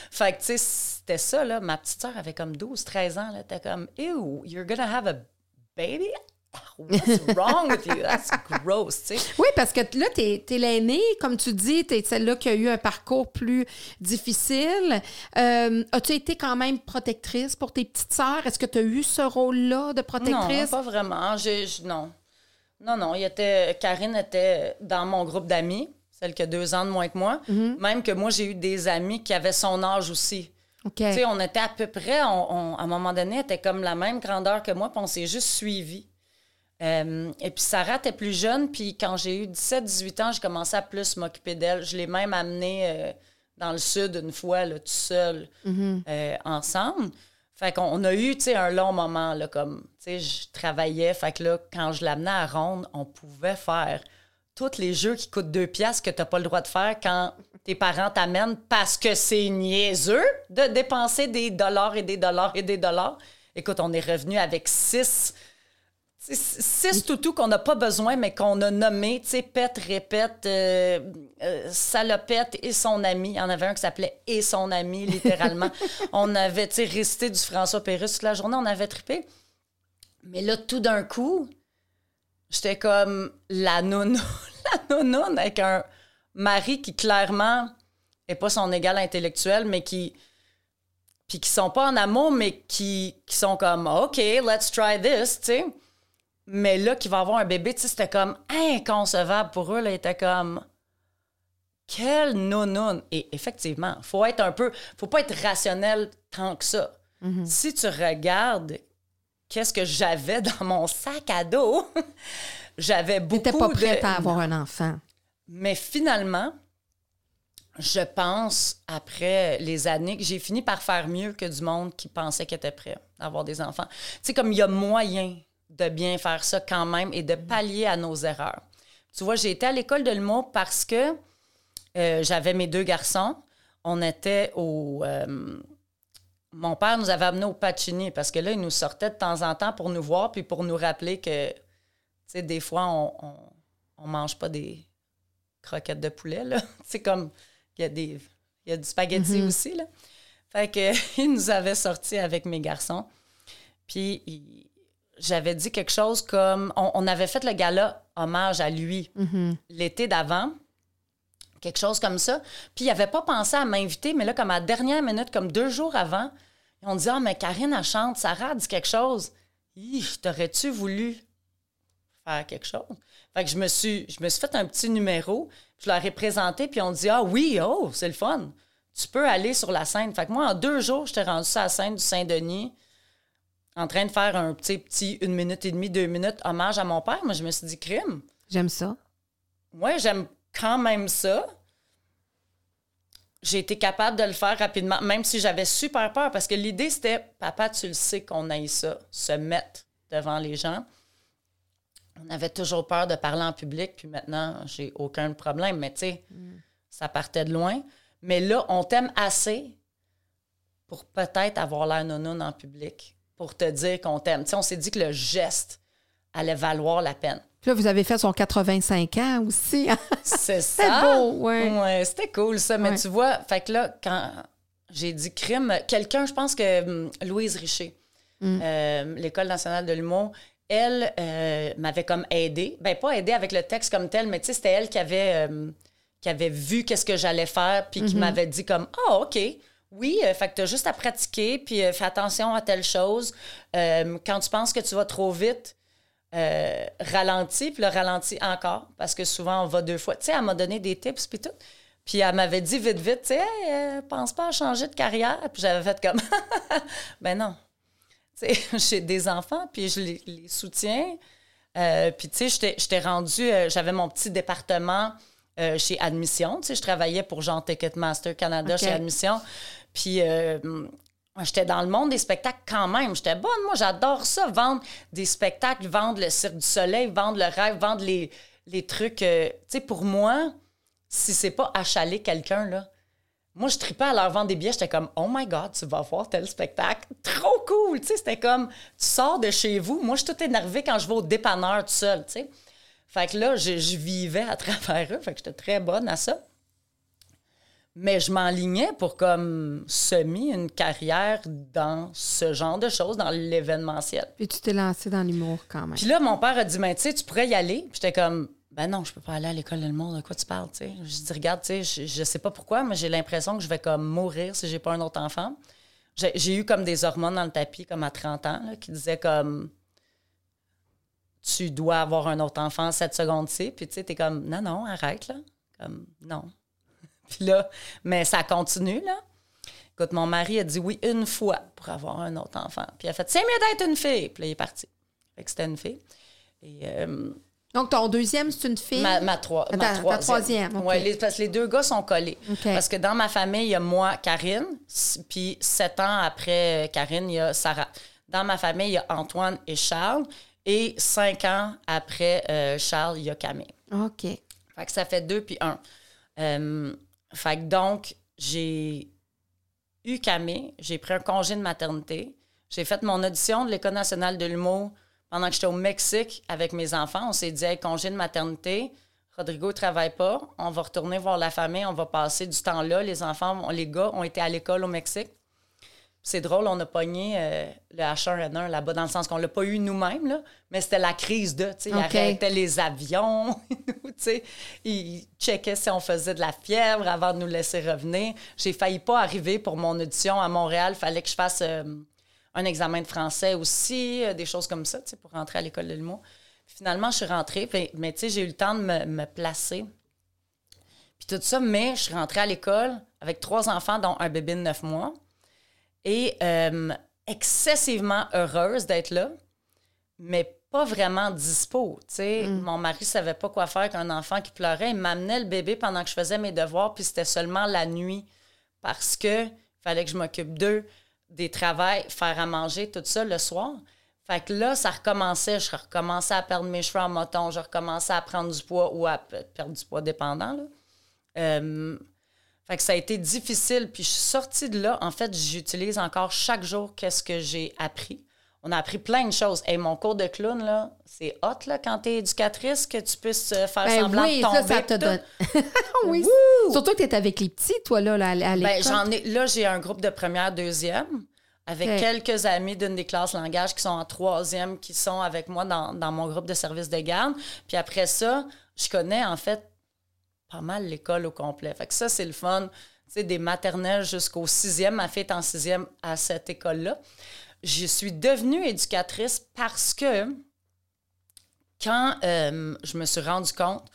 Fait que, tu sais, c'était ça. Là. Ma petite sœur avait comme 12, 13 ans. Elle était comme « Ew, you're gonna have a baby? What's wrong with you? That's gross, tu sais. » Oui, parce que là, t'es l'aînée, comme tu dis, t'es celle-là qui a eu un parcours plus difficile. As-tu été quand même protectrice pour tes petites sœurs? Est-ce que t'as eu ce rôle-là de protectrice? Non, pas vraiment. Non. Non. Karine était dans mon groupe d'amis, celle qui a 2 ans de moins que moi. Même que moi, j'ai eu des amis qui avaient son âge aussi. Okay. Tu sais, on était à peu près, à un moment donné, elle était comme la même grandeur que moi, puis on s'est juste suivis. Et puis Sarah était plus jeune, puis quand j'ai eu 17-18 ans, j'ai commencé à plus m'occuper d'elle. Je l'ai même amenée dans le sud une fois, là, tout seul, ensemble. Fait qu'on a eu, tu sais, un long moment, là, comme, tu sais, je travaillais. Fait que là, quand je l'amenais à Ronde, on pouvait faire tous les jeux qui coûtent 2$ que t'as pas le droit de faire quand tes parents t'amènent parce que c'est niaiseux de dépenser des dollars et des dollars et des dollars. Écoute, on est revenu avec 6 toutous qu'on n'a pas besoin, mais qu'on a nommé, tu sais, Pète, Répète, Salopette et son ami. Il y en avait un qui s'appelait « Et son ami », littéralement. On avait, tu sais, récité du François Pérusse toute la journée, on avait trippé. Mais là, tout d'un coup, j'étais comme la nounoune, avec un mari qui, clairement, n'est pas son égal intellectuel, mais qui... Puis qui sont pas en amour, mais qui sont comme « OK, let's try this », tu sais. Mais là, qui va avoir un bébé, tu sais, c'était comme inconcevable pour eux. Là, ils étaient comme « Quelle nounoune! » Et effectivement, faut pas être rationnel tant que ça. Si tu regardes qu'est-ce que j'avais dans mon sac à dos, j'avais beaucoup de... T'étais pas prête à avoir un enfant. Mais finalement, je pense, après les années, que j'ai fini par faire mieux que du monde qui pensait qu'il était prêt à avoir des enfants. Tu sais, comme il y a moyen de bien faire ça quand même et de pallier à nos erreurs. Tu vois, j'ai été à l'école de l'humour parce que j'avais mes deux garçons. On était au... mon père nous avait amenés au Pacini parce que là, il nous sortait de temps en temps pour nous voir puis pour nous rappeler que, tu sais, des fois, on mange pas des croquettes de poulet, là. C'est comme... Il y a du spaghetti aussi, là. Fait que il nous avait sortis avec mes garçons. Puis, j'avais dit quelque chose comme... On avait fait le gala hommage à lui l'été d'avant, quelque chose comme ça. Puis, il n'avait pas pensé à m'inviter, mais là, comme à la dernière minute, comme 2 jours avant, on dit « Ah, mais Karine, elle chante, Sarah dit quelque chose. T'aurais-tu voulu faire quelque chose? » Fait que je me suis fait un petit numéro, je leur ai présenté, puis on dit « Ah oui, oh, c'est le fun, tu peux aller sur la scène. » Fait que moi, en 2 jours, j'étais rendue sur la scène du Saint-Denis, en train de faire un petit 1 minute et demie, 2 minutes, hommage à mon père. Moi, je me suis dit « Crime. » J'aime ça. Moi, j'aime quand même ça. J'ai été capable de le faire rapidement, même si j'avais super peur, parce que l'idée, c'était « Papa, tu le sais qu'on aille ça, se mettre devant les gens. » On avait toujours peur de parler en public, puis maintenant, j'ai aucun problème. Mais tu sais, ça partait de loin. Mais là, on t'aime assez pour peut-être avoir l'air nounoun en public, pour te dire qu'on t'aime. Tu sais, on s'est dit que le geste allait valoir la peine. Puis là, vous avez fait son 85 ans aussi. C'est ça. C'est beau, oui. Ouais, c'était cool, ça. Mais tu vois, fait que là, quand j'ai dit crime, quelqu'un, je pense que Louise Richer, l'École nationale de l'humour, elle m'avait comme aidée. Ben pas aidée avec le texte comme tel, mais tu sais, c'était elle qui avait vu qu'est-ce que j'allais faire puis qui m'avait dit comme « Ah, OK, oui, fait que t'as juste à pratiquer puis fais attention à telle chose. Quand tu penses que tu vas trop vite, ralentis puis le ralentis encore parce que souvent, on va 2 fois. » Tu sais, elle m'a donné des tips puis tout. Puis elle m'avait dit vite, tu sais, hey, « Pense pas à changer de carrière. » Puis j'avais fait comme « Ben non. » J'ai des enfants, puis je les soutiens. Puis, tu sais, j'étais rendue... j'avais mon petit département chez Admission. Tu sais, je travaillais pour genre Ticketmaster Canada chez Admission. Puis, j'étais dans le monde des spectacles quand même. J'étais bonne. Moi, j'adore ça, vendre des spectacles, vendre le Cirque du Soleil, vendre le rêve, vendre les trucs. Tu sais, pour moi, si c'est pas achaler quelqu'un, là, moi, je tripais à leur vendre des billets. J'étais comme, oh my God, tu vas voir tel spectacle. Trop cool! Tu sais, c'était comme, tu sors de chez vous. Moi, je suis toute énervée quand je vais au dépanneur tout seul, tu sais. Fait que là, je vivais à travers eux. Fait que j'étais très bonne à ça. Mais je m'enlignais pour comme semer une carrière dans ce genre de choses, dans l'événementiel. Puis tu t'es lancée dans l'humour quand même. Puis là, mon père a dit, mais tu sais, tu pourrais y aller. Puis j'étais comme... Ben non, je peux pas aller à l'école de l'humour, de quoi tu parles, tu sais. Je dis, regarde, tu sais, je sais pas pourquoi, mais j'ai l'impression que je vais comme mourir si j'ai pas un autre enfant. J'ai eu comme des hormones dans le tapis, comme à 30 ans, là, qui disaient comme, tu dois avoir un autre enfant 7 secondes-ci, puis tu sais, t'es comme, non, non, arrête, là. Comme, non. Puis là, mais ça continue, là. Écoute, mon mari a dit oui 1 fois pour avoir un autre enfant. Puis il a fait, c'est mieux d'être une fille. Puis là, il est parti. Fait que c'était une fille. Et... donc, ton deuxième, c'est une fille? Ma troisième. Okay. Oui, parce que les 2 gars sont collés. Okay. Parce que dans ma famille, il y a moi, Karine, puis 7 ans après Karine, il y a Sarah. Dans ma famille, il y a Antoine et Charles. Et 5 ans après Charles, il y a Camille. OK. Fait que ça fait 2 puis 1. Fait que donc, j'ai eu Camille, j'ai pris un congé de maternité, j'ai fait mon audition de l'École nationale de l'humour. Pendant que j'étais au Mexique avec mes enfants, on s'est dit, hey, congé de maternité, Rodrigo ne travaille pas, on va retourner voir la famille, on va passer du temps là. Les enfants, les gars ont été à l'école au Mexique. C'est drôle, on a pogné le H1N1 là-bas, dans le sens qu'on ne l'a pas eu nous-mêmes, là, mais c'était la crise de, tu sais, ils arrêtaient les avions, tu sais, ils checkaient si on faisait de la fièvre avant de nous laisser revenir. J'ai failli pas arriver pour mon audition à Montréal, il fallait que je fasse... un examen de français aussi, des choses comme ça, tu sais, pour rentrer à l'école de l'humour. Finalement, je suis rentrée, mais tu sais, j'ai eu le temps de me placer. Puis tout ça, mais je suis rentrée à l'école avec 3 enfants, dont un bébé de 9 mois, et excessivement heureuse d'être là, mais pas vraiment dispo, tu sais. Mon mari savait pas quoi faire avec un enfant qui pleurait. Il m'amenait le bébé pendant que je faisais mes devoirs, puis c'était seulement la nuit parce que fallait que je m'occupe d'eux, des travails, faire à manger, tout ça le soir. Fait que là, ça recommençait. Je recommençais à perdre mes cheveux en moton, je recommençais à prendre du poids ou à perdre du poids dépendant, là. Fait que ça a été difficile. Puis je suis sortie de là. En fait, j'utilise encore chaque jour qu'est-ce que j'ai appris. On a appris plein de choses. Hey, mon cours de clown, là, c'est hot là, quand t'es éducatrice que tu puisses faire semblant de tomber. Ça te donne. Oui. Woo! Surtout que t'es avec les petits, toi, là, à l'école. Là, j'ai un groupe de première, deuxième, avec quelques amis d'une des classes langage qui sont en troisième, qui sont avec moi dans mon groupe de service de garde. Puis après ça, je connais, en fait, pas mal l'école au complet. Fait que ça, c'est le fun. Tu sais, des maternelles jusqu'au sixième. Ma fille est en sixième à cette école-là. Je suis devenue éducatrice parce que quand je me suis rendu compte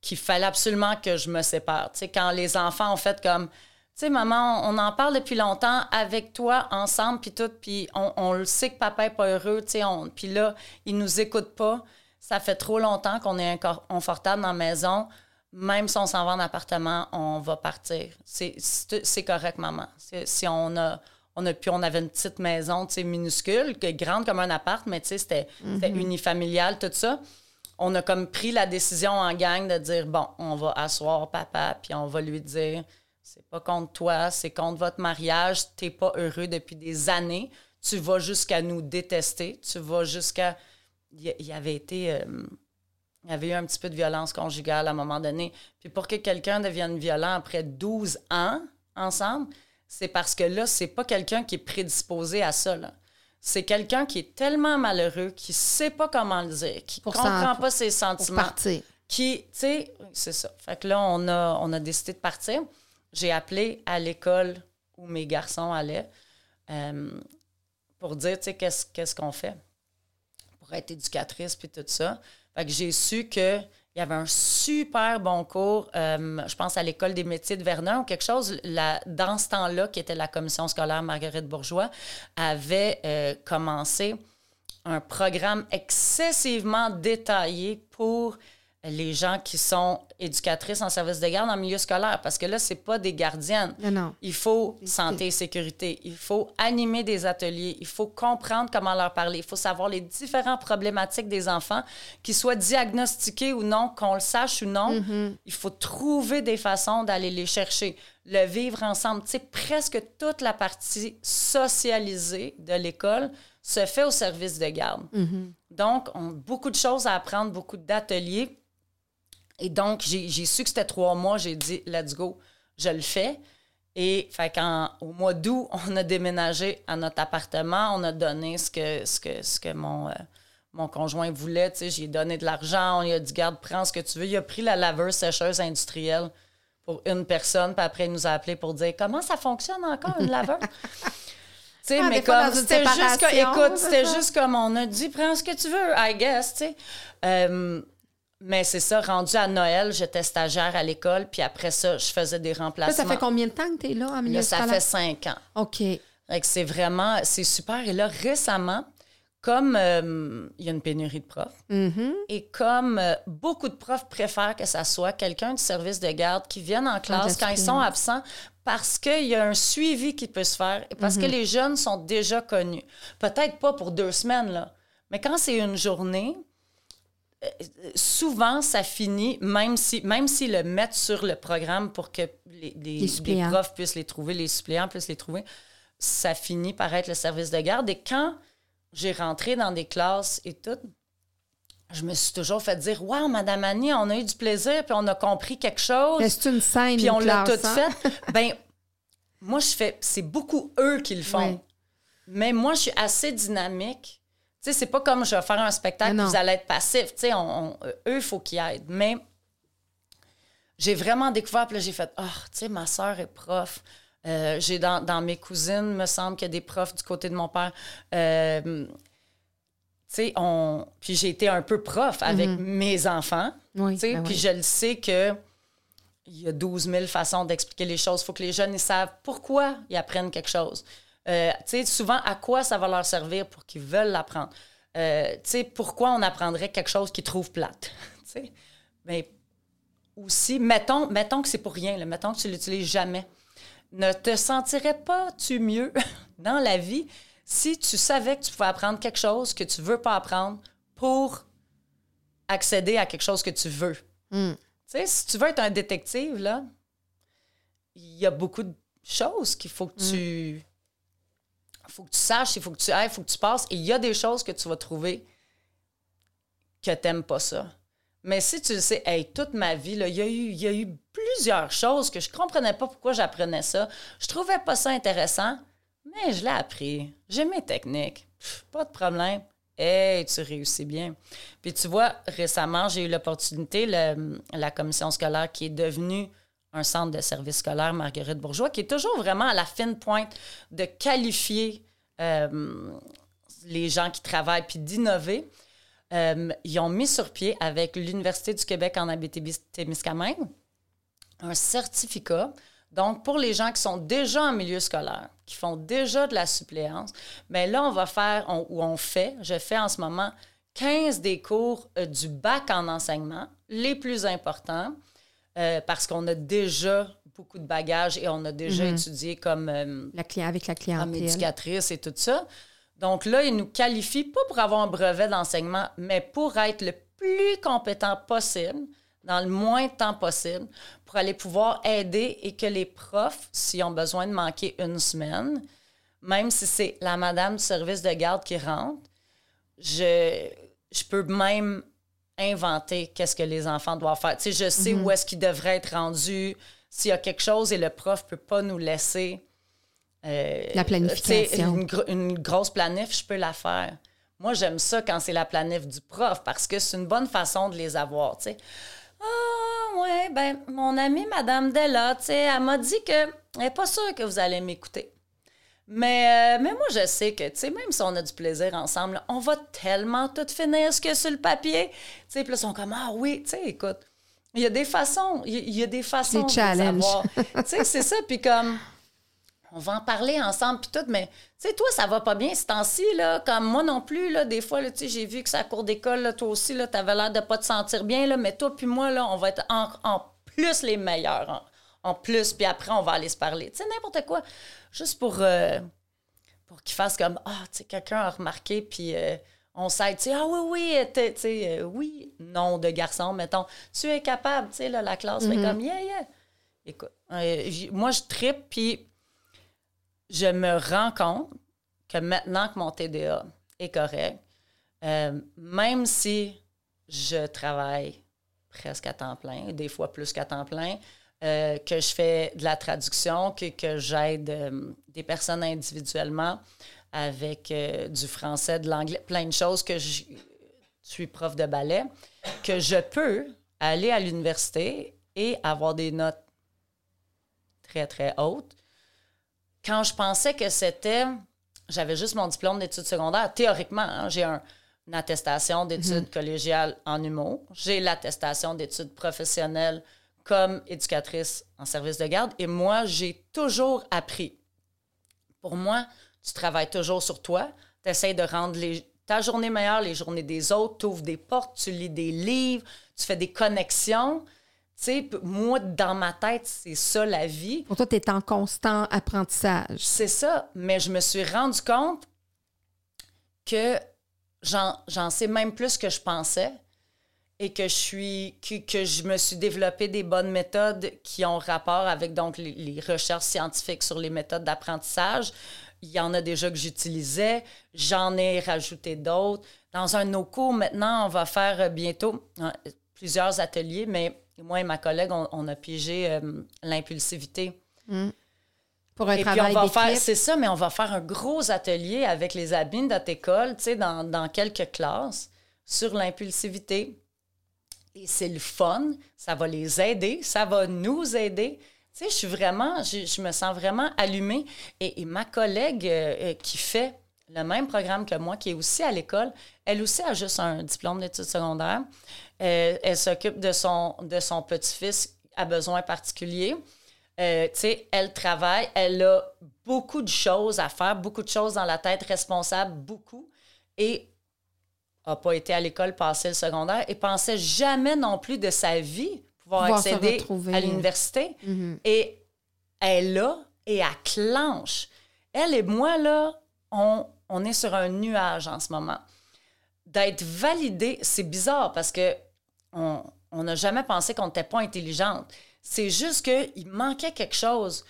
qu'il fallait absolument que je me sépare. Tu sais, quand les enfants ont fait comme... Tu sais, maman, on en parle depuis longtemps avec toi, ensemble, puis tout, puis on le sait que papa n'est pas heureux, tu sais, puis là, il nous écoute pas. Ça fait trop longtemps qu'on est inconfortable dans la maison. Même si on s'en va en appartement, on va partir. C'est correct, maman. Si on avait une petite maison, tu sais, minuscule, grande comme un appart, mais tu sais, c'était unifamilial, tout ça. On a comme pris la décision en gang de dire, bon, on va asseoir papa, puis on va lui dire, c'est pas contre toi, c'est contre votre mariage, t'es pas heureux depuis des années, tu vas jusqu'à nous détester, tu vas jusqu'à... Il y avait eu un petit peu de violence conjugale à un moment donné. Puis pour que quelqu'un devienne violent après 12 ans ensemble... C'est parce que là, c'est pas quelqu'un qui est prédisposé à ça, là. C'est quelqu'un qui est tellement malheureux, qui sait pas comment le dire, qui comprend pas ses sentiments. Qui, tu sais, c'est ça. Fait que là, on a décidé de partir. J'ai appelé à l'école où mes garçons allaient pour dire, tu sais, qu'est-ce qu'on fait pour être éducatrice puis tout ça. Fait que j'ai su que... Il y avait un super bon cours, je pense à l'École des métiers de Verdun ou quelque chose. Dans ce temps-là, qui était la commission scolaire Marguerite Bourgeois, avait commencé un programme excessivement détaillé pour les gens qui sont éducatrices en service de garde en milieu scolaire. Parce que là, c'est pas des gardiennes. Non. Il faut santé et sécurité. Il faut animer des ateliers. Il faut comprendre comment leur parler. Il faut savoir les différentes problématiques des enfants, qu'ils soient diagnostiqués ou non, qu'on le sache ou non. Mm-hmm. Il faut trouver des façons d'aller les chercher. Le vivre ensemble. Tu sais, presque toute la partie socialisée de l'école se fait au service de garde. Mm-hmm. Donc, on a beaucoup de choses à apprendre, beaucoup d'ateliers. Et donc, j'ai su que c'était 3 mois. J'ai dit, let's go, je le fais. Et fait au mois d'août, on a déménagé à notre appartement. On a donné ce que mon conjoint voulait. Tu sais, j'ai donné de l'argent. On lui a dit, garde, prends ce que tu veux. Il a pris la laveuse sécheuse industrielle pour une personne. Puis après, il nous a appelés pour dire, comment ça fonctionne encore, une laveuse? Tu sais, mais comme, c'était juste que, écoute, c'était juste comme on a dit, prends ce que tu veux, I guess, tu sais. Mais c'est ça, rendu à Noël, j'étais stagiaire à l'école, puis après ça, je faisais des remplacements. Ça fait combien de temps que tu es là, en milieu scolaire? Ça fait 5 ans. OK. Fait que c'est vraiment, c'est super. Et là, récemment, comme il y a une pénurie de profs, mm-hmm. et comme beaucoup de profs préfèrent que ça soit quelqu'un du service de garde qui vienne en classe quand ils sont absents, parce qu'il y a un suivi qui peut se faire, et parce mm-hmm. que les jeunes sont déjà connus. Peut-être pas pour 2 semaines, là, mais quand c'est une journée... Souvent, ça finit, même s'ils le mettent sur le programme pour que les profs puissent les trouver, les suppléants puissent les trouver, ça finit par être le service de garde. Et quand j'ai rentré dans des classes et tout, je me suis toujours fait dire « Wow, Madame Annie, on a eu du plaisir, puis on a compris quelque chose. » C'est une scène, puis on l'a tout fait. Bien, moi, c'est beaucoup eux qui le font. Oui. Mais moi, je suis assez dynamique. Tu sais, c'est pas comme je vais faire un spectacle, vous allez être passif. Tu sais, eux, il faut qu'ils aident. Mais j'ai vraiment découvert, puis là, j'ai fait « Ah, oh, tu sais, ma sœur est prof. J'ai dans mes cousines, me semble qu'il y a des profs du côté de mon père. Tu sais, puis j'ai été un peu prof avec mm-hmm. mes enfants. Oui, tu sais, ben puis oui. je le sais que il y a 12 000 façons d'expliquer les choses. Il faut que les jeunes, ils savent pourquoi ils apprennent quelque chose. Tu sais, souvent, à quoi ça va leur servir pour qu'ils veulent l'apprendre. tu sais, pourquoi on apprendrait quelque chose qu'ils trouvent plate? Tu sais, mais aussi, mettons que c'est pour rien, là, mettons que tu l'utilises jamais. Ne te sentirais pas-tu mieux dans la vie si tu savais que tu pouvais apprendre quelque chose que tu veux pas apprendre pour accéder à quelque chose que tu veux? Mm. Tu sais, si tu veux être un détective, là, il y a beaucoup de choses qu'il faut que tu... faut que tu saches, il faut que tu ailles, il faut que tu passes. Et il y a des choses que tu vas trouver que t'aimes pas ça. Mais si tu le sais, hey, toute ma vie, là, il y a eu plusieurs choses que je comprenais pas pourquoi j'apprenais ça. Je trouvais pas ça intéressant, mais je l'ai appris. J'ai mes techniques. Pff, pas de problème. Hey, tu réussis bien. Puis tu vois, récemment, j'ai eu l'opportunité, la commission scolaire qui est devenue un centre de service scolaire, Marguerite Bourgeois, qui est toujours vraiment à la fine pointe de qualifier les gens qui travaillent puis d'innover. Ils ont mis sur pied, avec l'Université du Québec en Abitibi-Témiscamingue, un certificat. Donc, pour les gens qui sont déjà en milieu scolaire, qui font déjà de la suppléance, bien là, je fais en ce moment 15 des cours du bac en enseignement, les plus importants, parce qu'on a déjà beaucoup de bagages et on a déjà étudié comme, comme éducatrice et tout ça. Donc là, ils nous qualifient pas pour avoir un brevet d'enseignement, mais pour être le plus compétent possible, dans le moins de temps possible, pour aller pouvoir aider et que les profs, s'ils ont besoin de manquer une semaine, même si c'est la madame du service de garde qui rentre, je peux même... inventer qu'est-ce que les enfants doivent faire. Tu sais, je sais où est-ce qu'ils devraient être rendus, s'il y a quelque chose et le prof ne peut pas nous laisser... la planification. Une grosse planif, je peux la faire. Moi, j'aime ça quand c'est la planif du prof parce que c'est une bonne façon de les avoir, tu sais. « Ah, ouais, ben mon amie Madame Della, tu sais, elle m'a dit qu'elle n'est pas sûre que vous allez m'écouter. » mais moi, je sais que, tu sais, même si on a du plaisir ensemble, là, on va tellement tout finir ce qu'il y a sur le papier. Tu sais, puis là, ils sont comme, ah oui, tu sais, écoute, il y a des façons de savoir. Tu sais, c'est ça, puis comme, on va en parler ensemble, puis tout, mais, tu sais, toi, ça va pas bien ce temps-ci, là, comme moi non plus, là, des fois, là, tu sais, j'ai vu que c'est à la cour d'école, là, toi aussi, là, t'avais l'air de pas te sentir bien, là, mais toi puis moi, là, on va être en plus les meilleurs, hein. En plus, puis après, on va aller se parler. Tu sais, n'importe quoi. Juste pour qu'ils fassent comme, ah, tu sais, quelqu'un a remarqué, puis on s'aide, tu sais, ah oui, tu sais, oui, nom de garçon, mettons, tu es capable, tu sais, là, la classe fait comme, yeah. Écoute, moi, je trippe, puis je me rends compte que maintenant que mon TDA est correct, même si je travaille presque à temps plein, des fois plus qu'à temps plein, que je fais de la traduction, que j'aide des personnes individuellement avec du français, de l'anglais, plein de choses, que je suis prof de ballet, que je peux aller à l'université et avoir des notes très, très hautes. Quand je pensais que c'était... J'avais juste mon diplôme d'études secondaires. Théoriquement, hein, j'ai une attestation d'études collégiales en humour. J'ai l'attestation d'études professionnelles comme éducatrice en service de garde. Et moi, j'ai toujours appris. Pour moi, tu travailles toujours sur toi. Tu essaies de rendre ta journée meilleure, les journées des autres. Tu ouvres des portes, tu lis des livres, tu fais des connexions. Tu sais, moi, dans ma tête, c'est ça la vie. Pour toi, tu es en constant apprentissage. C'est ça. Mais je me suis rendu compte que j'en sais même plus que je pensais. Et que je me suis développé des bonnes méthodes qui ont rapport avec donc les recherches scientifiques sur les méthodes d'apprentissage. Il y en a déjà que j'utilisais, j'en ai rajouté d'autres. Dans un de nos cours, maintenant, on va faire bientôt plusieurs ateliers, mais moi et ma collègue, on a pigé l'impulsivité. Pour un travail d'équipe. C'est ça, mais on va faire un gros atelier avec les admins de notre école, tu sais, dans quelques classes, sur l'impulsivité. Et c'est le fun, ça va les aider, ça va nous aider. Tu sais, je me sens vraiment allumée. Et ma collègue qui fait le même programme que moi, qui est aussi à l'école, elle aussi a juste un diplôme d'études secondaires. Elle s'occupe de son petit-fils à besoins particuliers. Tu sais, elle travaille, elle a beaucoup de choses à faire, beaucoup de choses dans la tête, responsable, beaucoup. Et n'a pas été à l'école, passé le secondaire et pensait jamais non plus de sa vie pouvoir accéder à l'université. Mm-hmm. Et elle est là et elle clenche. Elle et moi, là, on est sur un nuage en ce moment. D'être validée, c'est bizarre parce qu'on n'a jamais pensé qu'on n'était pas intelligente. C'est juste qu'il manquait quelque chose.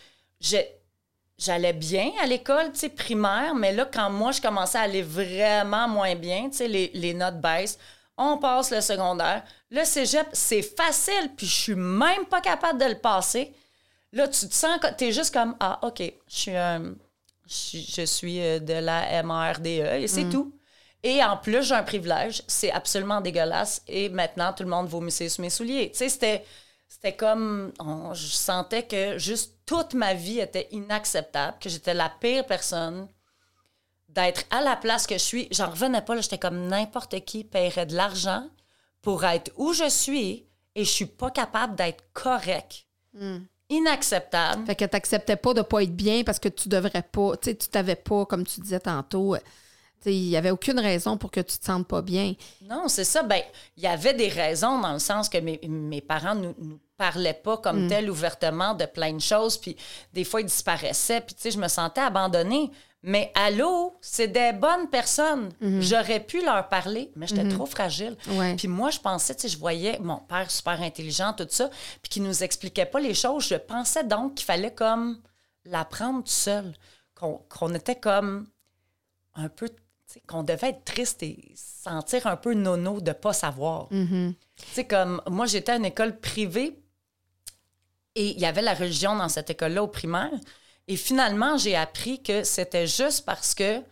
J'allais bien à l'école, tu sais, primaire, mais là, quand moi, je commençais à aller vraiment moins bien, tu sais, les notes baissent, on passe le secondaire. Le cégep, c'est facile, puis je suis même pas capable de le passer. Là, tu te sens, t'es juste comme, ah, OK, je suis de la MRDE, et c'est tout. Et en plus, j'ai un privilège, c'est absolument dégueulasse, et maintenant, tout le monde vomissait sur mes souliers. Tu sais, c'était comme... je sentais que juste toute ma vie était inacceptable, que j'étais la pire personne d'être à la place que je suis. J'en revenais pas, là, j'étais comme n'importe qui paierait de l'argent pour être où je suis et je suis pas capable d'être correcte. Mm. Inacceptable. Fait que t'acceptais pas de pas être bien parce que tu devrais pas... Tu sais, tu t'avais pas, comme tu disais tantôt... Il n'y avait aucune raison pour que tu te sentes pas bien. Non, c'est ça. Ben, il y avait des raisons dans le sens que mes parents ne nous parlaient pas comme tel ouvertement de plein de choses. Puis des fois, ils disparaissaient. Puis tu sais, je me sentais abandonnée. Mais allô, c'est des bonnes personnes. Mm-hmm. J'aurais pu leur parler, mais j'étais trop fragile. Ouais. Puis moi, je pensais, tu sais, je voyais mon père super intelligent, tout ça, puis qu'il nous expliquait pas les choses. Je pensais donc qu'il fallait comme l'apprendre tout seul. Qu'on était comme un peu... qu'on devait être triste et sentir un peu nono de ne pas savoir. Mm-hmm. Tu sais, comme moi, j'étais à une école privée et il y avait la religion dans cette école-là au primaire. Et finalement, j'ai appris que c'était juste parce qu'elle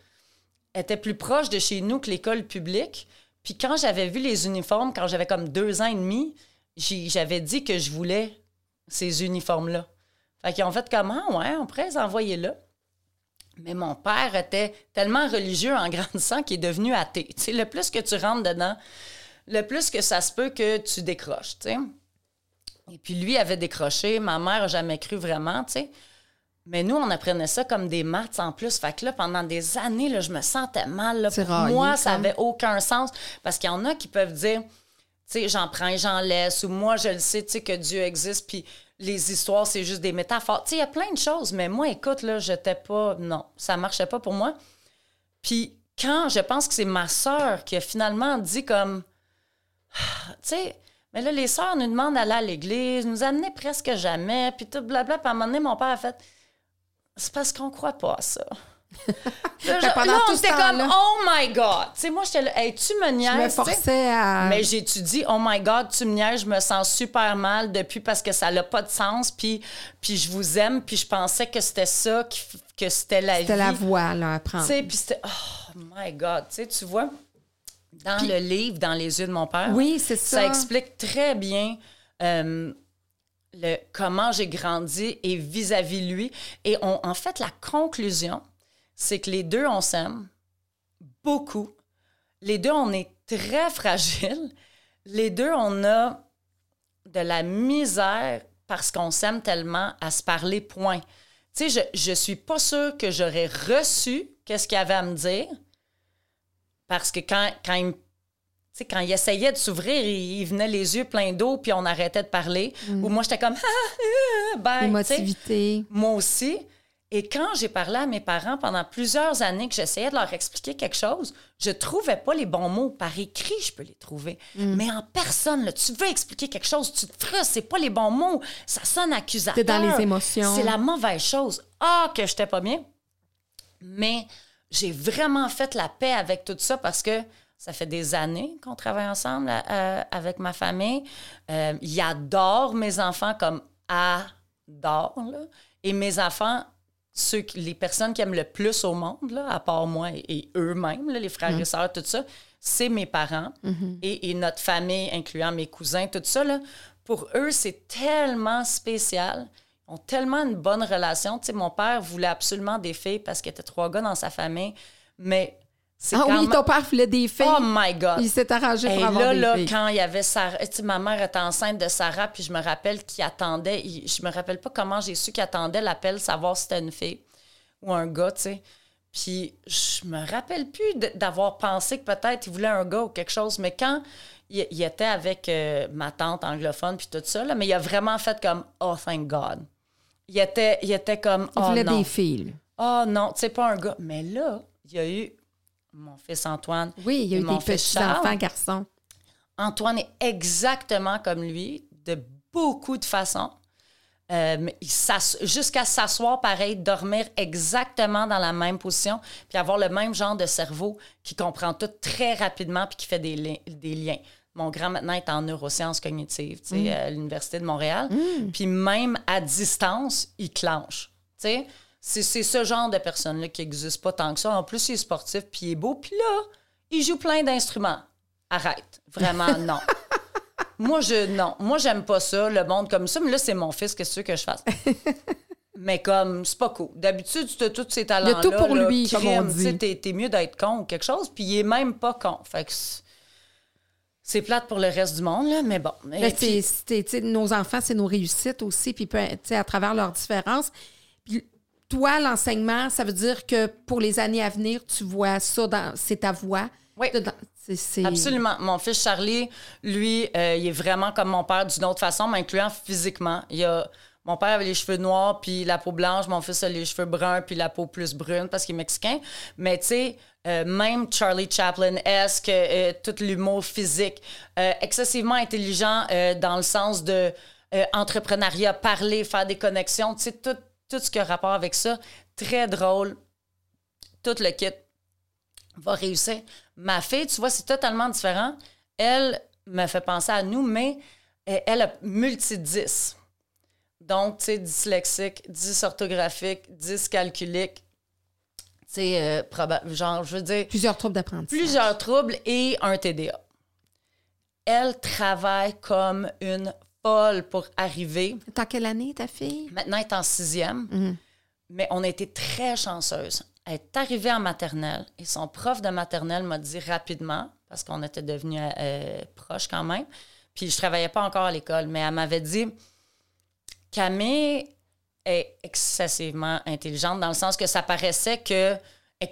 était plus proche de chez nous que l'école publique. Puis quand j'avais vu les uniformes, quand j'avais comme 2 ans et demi, j'avais dit que je voulais ces uniformes-là. Fait qu'ils ont fait comment? Ouais, on pourrait les envoyer là. Mais mon père était tellement religieux en grandissant qu'il est devenu athée. T'sais, le plus que tu rentres dedans, le plus que ça se peut que tu décroches. T'sais. Et puis lui avait décroché, ma mère n'a jamais cru vraiment. T'sais. Mais nous, on apprenait ça comme des maths en plus. Fait que là, pendant des années, là, je me sentais mal. Là, pour moi, ça n'avait aucun sens. Parce qu'il y en a qui peuvent dire, t'sais, j'en prends et j'en laisse. Ou moi, je le sais, t'sais, que Dieu existe. Puis... les histoires, c'est juste des métaphores. Tu sais, il y a plein de choses, mais moi, écoute, là, j'étais pas... Non, ça marchait pas pour moi. Puis quand, je pense que c'est ma sœur qui a finalement dit comme... Ah, tu sais, mais là, les sœurs nous demandent d'aller à l'église, nous amenaient presque jamais, puis tout blabla. Puis à un moment donné, mon père a fait... C'est parce qu'on croit pas à ça. Là, on était comme « Oh my God! » Tu sais, moi, j'étais là « Hey, tu me niaises! » Je me forçais à... Mais j'étudie « Oh my God, tu me niaises, je me sens super mal depuis parce que ça n'a pas de sens, puis je vous aime, puis je pensais que c'était ça, que c'était la vie. » C'était la voie, là, à prendre. Tu sais, puis c'était « Oh my God! » Tu sais, tu vois, dans le livre « Dans les yeux de mon père », oui, c'est ça. Ça explique très bien... comment j'ai grandi et vis-à-vis lui. Et en fait, la conclusion, c'est que les deux, on s'aime beaucoup. Les deux, on est très fragiles. Les deux, on a de la misère parce qu'on s'aime tellement à se parler, point. Tu sais, je ne suis pas sûre que j'aurais reçu qu'est-ce qu'il avait à me dire parce que quand il me... Tu sais, quand il essayait de s'ouvrir, il venait les yeux pleins d'eau, puis on arrêtait de parler. Ou moi, j'étais comme... bye, émotivité. Moi aussi. Et quand j'ai parlé à mes parents pendant plusieurs années que j'essayais de leur expliquer quelque chose, je trouvais pas les bons mots. Par écrit, je peux les trouver. Mais en personne, là, tu veux expliquer quelque chose, tu te frustres, c'est pas les bons mots. Ça sonne accusateur. T'es dans les émotions. C'est la mauvaise chose. Ah, que j'étais pas bien. Mais j'ai vraiment fait la paix avec tout ça parce que ça fait des années qu'on travaille ensemble avec ma famille. Ils adorent mes enfants comme adorent. Là. Et mes enfants, les personnes qui aiment le plus au monde, là, à part moi et eux-mêmes, là, les frères et sœurs, tout ça, c'est mes parents et notre famille, incluant mes cousins, tout ça. Là, pour eux, c'est tellement spécial. Ils ont tellement une bonne relation. Tu sais, mon père voulait absolument des filles parce qu'il était 3 gars dans sa famille, mais... ton père voulait des filles. Oh my God! Il s'est arrangé pour avoir des filles. Quand il y avait Sarah... Tu sais, ma mère était enceinte de Sarah, puis je me rappelle qu'il attendait... Je me rappelle pas comment j'ai su qu'il attendait l'appel, savoir si c'était une fille ou un gars, tu sais. Puis je me rappelle plus d'avoir pensé que peut-être il voulait un gars ou quelque chose, mais quand il était avec ma tante anglophone puis tout ça, là, mais il a vraiment fait comme « Oh, thank God ». Il était comme « Oh non ». Il voulait des filles. « Oh non, tu sais, pas un gars ». Mais là, il y a eu mon fils Antoine. Oui, il y a eu des petits enfants garçons. Antoine est exactement comme lui, de beaucoup de façons. Jusqu'à s'asseoir pareil, dormir exactement dans la même position, puis avoir le même genre de cerveau qui comprend tout très rapidement puis qui fait des liens. Mon grand maintenant est en neurosciences cognitives, tu sais, à l'Université de Montréal. Puis même à distance, il clenche. Tu sais, c'est ce genre de personne-là qui n'existe pas tant que ça. En plus, il est sportif, puis il est beau. Puis là, il joue plein d'instruments. Arrête. Vraiment, non. Moi, j'aime pas ça, le monde comme ça. Mais là, c'est mon fils, qu'est-ce que je fasse? Mais comme, c'est pas cool. D'habitude, tu as tous ces talents-là. Il y a tout pour lui, comme on dit. T'es mieux d'être con ou quelque chose, puis il est même pas con. Fait que c'est plate pour le reste du monde, là, mais bon. Là, nos enfants, c'est nos réussites aussi, puis à travers leurs différences. Puis toi, l'enseignement, ça veut dire que pour les années à venir, tu vois ça, c'est ta voix. Oui. Absolument. Mon fils Charlie, lui, il est vraiment comme mon père d'une autre façon, m'incluant physiquement. Mon père avait les cheveux noirs, puis la peau blanche. Mon fils a les cheveux bruns, puis la peau plus brune, parce qu'il est mexicain. Mais tu sais, même Charlie Chaplin-esque, tout l'humour physique, excessivement intelligent dans le sens de entrepreneuriat, parler, faire des connexions, tu sais, tout ce qui a rapport avec ça. Très drôle. Tout le kit va réussir. Ma fille, tu vois, c'est totalement différent. Elle me fait penser à nous, mais elle a multi-10. Donc, tu sais, dyslexique, dysorthographique, dyscalculique. Tu sais, je veux dire... Plusieurs troubles d'apprentissage. Plusieurs troubles et un TDA. Elle travaille comme une folle pour arriver. T'as quelle année, ta fille? Maintenant, elle est en 6e. Mais on a été très chanceuses. Elle est arrivée en maternelle et son prof de maternelle m'a dit rapidement, parce qu'on était devenus proches quand même, puis je travaillais pas encore à l'école, mais elle m'avait dit « Camille est excessivement intelligente dans le sens que ça paraissait qu'elle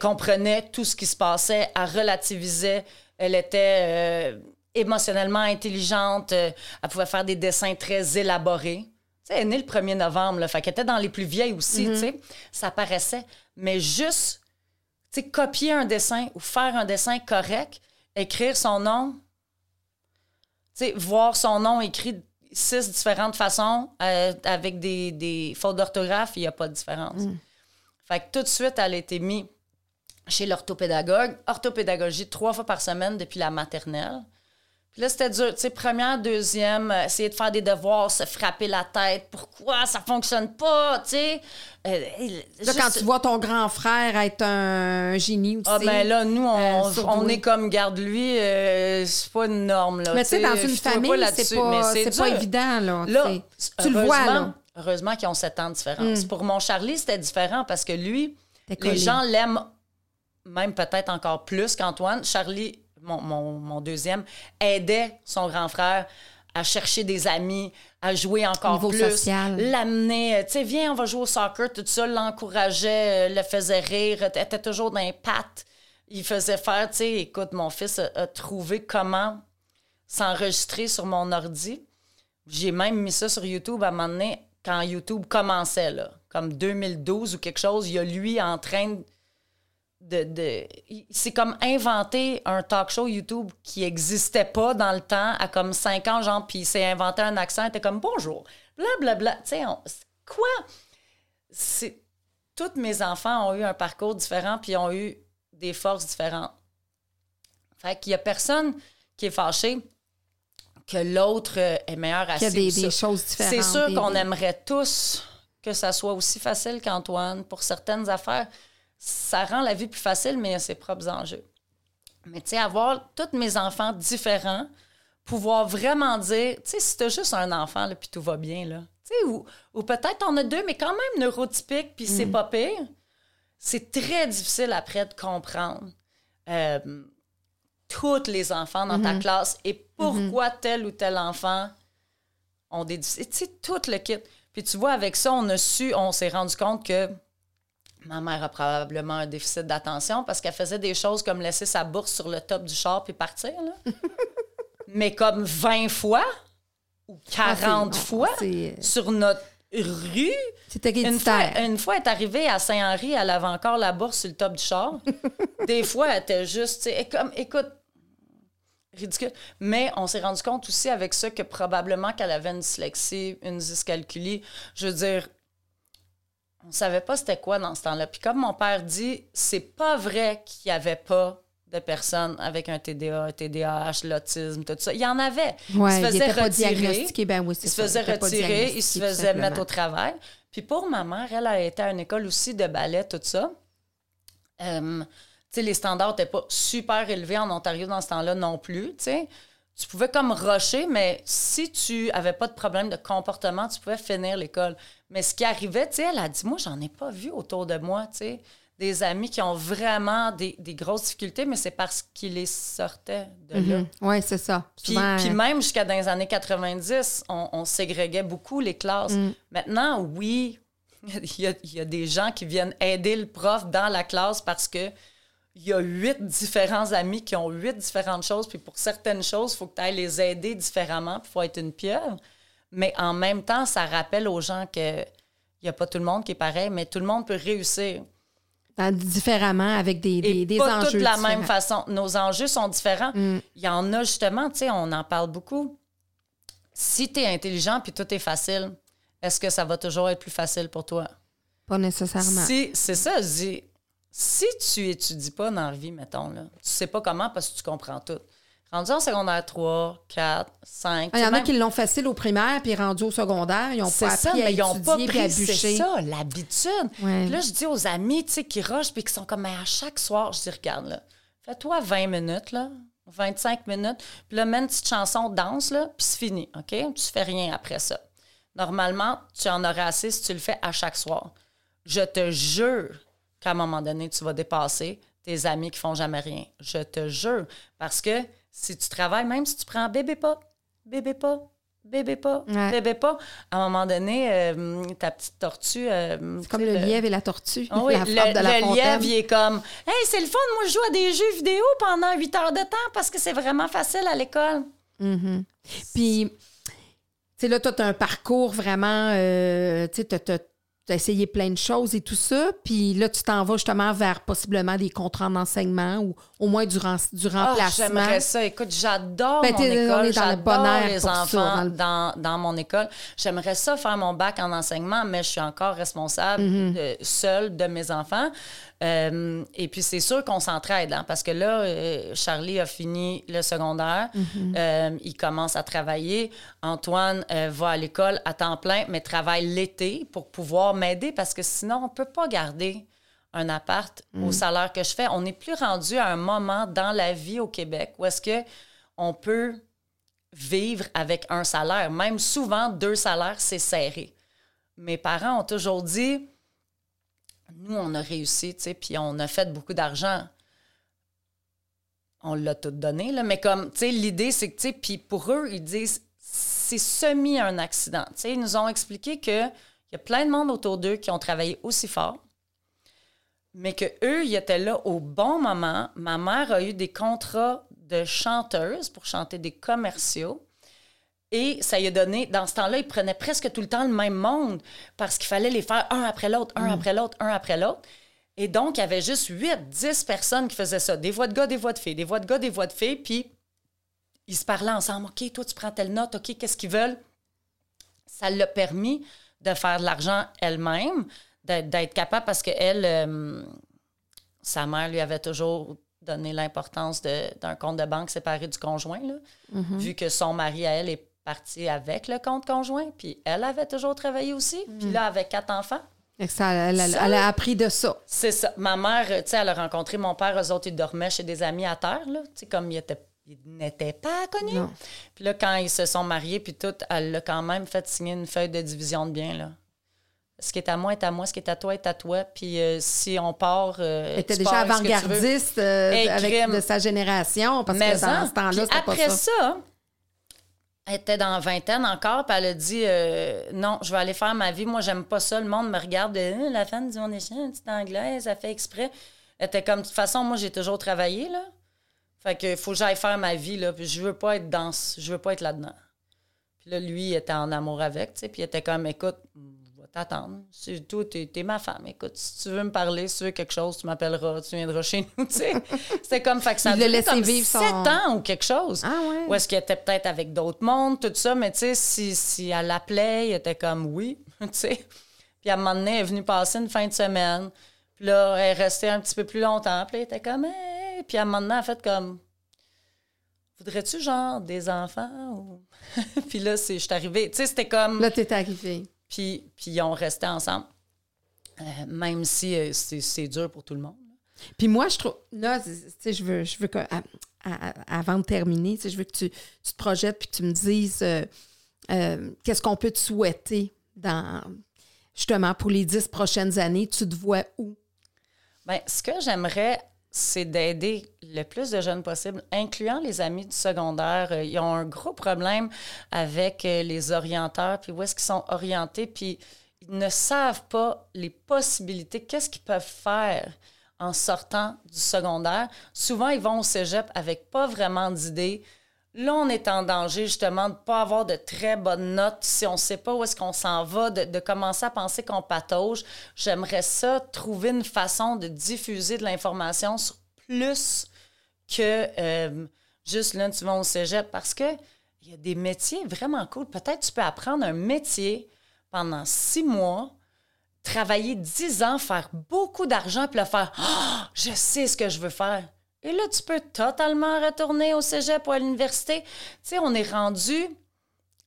comprenait tout ce qui se passait, elle relativisait, elle était émotionnellement intelligente, elle pouvait faire des dessins très élaborés. » Tu sais, elle est née le 1er novembre, là, fait qu'elle était dans les plus vieilles aussi, tu sais. Ça paraissait. Mais juste, tu sais, copier un dessin ou faire un dessin correct, écrire son nom, tu sais, voir son nom écrit 6 différentes façons avec des fautes d'orthographe, il n'y a pas de différence. Fait que tout de suite, elle a été mise chez l'orthopédagogue. Orthopédagogie 3 fois par semaine depuis la maternelle. Puis là, c'était dur. Tu sais, première, deuxième, essayer de faire des devoirs, se frapper la tête. Pourquoi ça fonctionne pas, tu sais? Quand tu vois ton grand frère être un génie aussi. Ah, ben là, nous, on est comme garde-lui. C'est pas une norme, là. Mais tu sais, dans une famille, c'est pas évident, là. Là, tu le vois, là. Heureusement qu'ils ont 7 ans de différence. Pour mon Charlie, c'était différent parce que lui, les gens l'aiment même peut-être encore plus qu'Antoine. Charlie... Mon deuxième, aidait son grand frère à chercher des amis, à jouer encore plus. Niveau social. L'amenait, tu sais, viens, on va jouer au soccer, tout ça, l'encourageait, le faisait rire, était toujours dans les pattes. Il faisait faire, tu sais, écoute, mon fils a trouvé comment s'enregistrer sur mon ordi. J'ai même mis ça sur YouTube à un moment donné, quand YouTube commençait, là, comme 2012 ou quelque chose, il y a lui en train de... c'est comme inventer un talk show YouTube qui n'existait pas dans le temps à comme 5 ans, genre, puis il s'est inventé un accent, il était comme « Bonjour, blablabla ». Tu sais, toutes mes enfants ont eu un parcours différent puis ont eu des forces différentes. Fait qu'il n'y a personne qui est fâché que l'autre est meilleur à ça. Qu'il y a des choses différentes. C'est sûr qu'on aimerait tous que ça soit aussi facile qu'Antoine pour certaines affaires. Ça rend la vie plus facile, mais il y a ses propres enjeux. Mais tu sais, avoir tous mes enfants différents, pouvoir vraiment dire, tu sais, si t'as juste un enfant, là, puis tout va bien, là. Tu sais, ou peut-être on a 2, mais quand même neurotypique, puis c'est pas pire. C'est très difficile après de comprendre tous les enfants dans ta classe et pourquoi tel ou tel enfant ont des difficultés. Tu sais, tout le kit. Puis tu vois, avec ça, on s'est rendu compte que Ma mère a probablement un déficit d'attention parce qu'elle faisait des choses comme laisser sa bourse sur le top du char puis partir, là. Mais comme 20 fois ou 40 fois sur notre rue. C'était une fois, elle est arrivée à Saint-Henri, elle avait encore la bourse sur le top du char. Des fois, elle était juste, comme, écoute, ridicule. Mais on s'est rendu compte aussi avec ça que probablement qu'elle avait une dyslexie, une dyscalculie. Je veux dire, on ne savait pas c'était quoi dans ce temps-là. Puis comme mon père dit, c'est pas vrai qu'il n'y avait pas de personnes avec un TDA, un TDAH, l'autisme, tout ça. Il y en avait. Ouais, ils se faisaient retirer. Ben oui, ils se faisaient mettre au travail. Puis pour ma mère, elle a été à une école aussi de ballet, tout ça. Tu sais, les standards n'étaient pas super élevés en Ontario dans ce temps-là non plus, tu sais. Tu pouvais comme rusher, mais si tu n'avais pas de problème de comportement, tu pouvais finir l'école. Mais ce qui arrivait, tu sais, elle a dit, moi, j'en ai pas vu autour de moi, tu sais, des amis qui ont vraiment des grosses difficultés, mais c'est parce qu'ils les sortaient de là. Oui, c'est ça. Puis même jusqu'à dans les années 90, on ségréguait beaucoup les classes. Maintenant, oui, il y a des gens qui viennent aider le prof dans la classe parce que il y a 8 différents amis qui ont 8 différentes choses, puis pour certaines choses, il faut que tu ailles les aider différemment, puis il faut être une pieuvre. Mais en même temps, ça rappelle aux gens qu'il n'y a pas tout le monde qui est pareil, mais tout le monde peut réussir. Différemment, avec des enjeux différents. Et pas de la même façon. Nos enjeux sont différents. Il y en a justement, tu sais, on en parle beaucoup. Si tu es intelligent puis tout est facile, est-ce que ça va toujours être plus facile pour toi? Pas nécessairement. C'est ça, je dis... Si tu étudies pas dans la vie, mettons, là, tu sais pas comment parce que tu comprends tout. Rendu en secondaire 3, 4, 5... Il y en a qui l'ont facile au primaire, puis rendu au secondaire, ils n'ont pas appris à étudier, c'est ça, l'habitude. Ouais. Là, je dis aux amis, tu sais, qui rushent, puis qui sont comme, mais à chaque soir, je dis, regarde, là, fais-toi 20 minutes, là, 25 minutes, puis là, mets une petite chanson, danse, là, puis c'est fini, OK? Tu fais rien après ça. Normalement, tu en aurais assez si tu le fais à chaque soir. Je te jure... qu'à un moment donné, tu vas dépasser tes amis qui font jamais rien. Je te jure. Parce que si tu travailles, même si tu prends bébé pas, à un moment donné, ta petite tortue... c'est comme le lièvre et la tortue. Oh oui, le lièvre, il est comme... « Hey, c'est le fun, moi, je joue à des jeux vidéo pendant 8 heures de temps parce que c'est vraiment facile à l'école. Mm-hmm. » Puis, tu sais, là, toi, tu as un parcours vraiment... tu sais, tu as essayé plein de choses et tout ça, puis là, tu t'en vas justement vers possiblement des contrats d'enseignement ou au moins du remplacement. Oh, j'aimerais ça. Écoute, j'adore mon école. J'adore les enfants dans mon école. J'aimerais ça faire mon bac en enseignement, mais je suis encore responsable seule de mes enfants. Et puis, c'est sûr qu'on s'entraide, hein, parce que là, Charlie a fini le secondaire. Il commence à travailler. Antoine va à l'école à temps plein, mais travaille l'été pour pouvoir m'aider parce que sinon, on peut pas garder un appart au salaire que je fais. On n'est plus rendu à un moment dans la vie au Québec où est-ce que on peut vivre avec un salaire. Même souvent, 2 salaires, c'est serré. Mes parents ont toujours dit... Nous, on a réussi, tu sais, puis on a fait beaucoup d'argent. On l'a tout donné, là, mais comme, tu sais, l'idée, c'est que, tu sais, puis pour eux, ils disent, c'est semi un accident. Tu sais, ils nous ont expliqué qu'il y a plein de monde autour d'eux qui ont travaillé aussi fort, mais qu'eux, ils étaient là au bon moment. Ma mère a eu des contrats de chanteuse pour chanter des commerciaux. Et ça lui a donné, dans ce temps-là, il prenait presque tout le temps le même monde parce qu'il fallait les faire un après l'autre, un après l'autre, un après l'autre. Et donc, il y avait juste 8-10 personnes qui faisaient ça. Des voix de gars, des voix de filles, des voix de gars, des voix de filles. Puis, ils se parlaient ensemble. OK, toi, tu prends telle note. OK, qu'est-ce qu'ils veulent? Ça l'a permis de faire de l'argent elle-même, d'être capable parce qu'elle, sa mère lui avait toujours... donner l'importance d'un compte de banque séparé du conjoint, là, vu que son mari, à elle, est parti avec le compte conjoint, puis elle avait toujours travaillé aussi, puis là, avec 4 enfants. Et ça, elle a appris de ça. C'est ça. Ma mère, tu sais, elle a rencontré mon père, eux autres, ils dormaient chez des amis à terre, là, tu sais, comme ils n'étaient pas connus. Non. Puis là, quand ils se sont mariés, puis tout, elle l'a quand même fait signer une feuille de division de biens, là. Ce qui est à moi, ce qui est à toi, puis si on part... Elle était déjà avant-gardiste de sa génération, parce que dans ce temps-là, c'était pas ça. Après ça, Elle était dans la vingtaine encore, puis elle a dit non, je vais aller faire ma vie. Moi, j'aime pas ça. Le monde me regarde. La fan dit on est chien, une petite anglaise, ça fait exprès. Elle était comme de toute façon, moi, j'ai toujours travaillé, là. Fait que faut que j'aille faire ma vie, là. Puis je veux pas être dans ce... je veux pas être là-dedans. Puis là, lui, il était en amour avec, tu sais. Puis il était comme écoute, je vais t'attendre. C'est tout, t'es ma femme. Écoute, si tu veux me parler, si tu veux quelque chose, tu m'appelleras, tu viendras chez nous, tu sais. C'était comme, fait que ça a duré comme 7 ans ou quelque chose. Ah ouais. Ou est-ce qu'il était peut-être avec d'autres mondes, tout ça. Mais tu sais, si elle l'appelait, il était comme oui, tu sais. Puis à un moment donné, elle est venue passer une fin de semaine. Puis là, elle restait un petit peu plus longtemps. Puis là, elle était comme hey. Puis à un moment donné, elle a fait comme voudrais-tu genre des enfants ou... Puis là, je suis arrivée. Tu sais, c'était comme. Là, t'es arrivée. Puis ils ont resté ensemble, même si c'est dur pour tout le monde. Puis moi, je trouve... Là, tu sais, je veux que... Avant de terminer, tu sais, je veux que tu te projettes puis que tu me dises qu'est-ce qu'on peut te souhaiter dans... Justement, pour les 10 prochaines années, tu te vois où? Bien, ce que j'aimerais, c'est d'aider le plus de jeunes possible, incluant les amis du secondaire. Ils ont un gros problème avec les orienteurs, puis où est-ce qu'ils sont orientés, puis ils ne savent pas les possibilités. Qu'est-ce qu'ils peuvent faire en sortant du secondaire? Souvent, ils vont au cégep avec pas vraiment d'idées. Là, on est en danger, justement, de ne pas avoir de très bonnes notes si on ne sait pas où est-ce qu'on s'en va, de commencer à penser qu'on patauge. J'aimerais ça, trouver une façon de diffuser de l'information sur plus que juste là, tu vas au cégep, parce que il y a des métiers vraiment cool. Peut-être que tu peux apprendre un métier pendant 6 mois, travailler 10 ans, faire beaucoup d'argent, puis le faire « Ah, je sais ce que je veux faire ». Et là, tu peux totalement retourner au cégep ou à l'université. Tu sais, on est rendu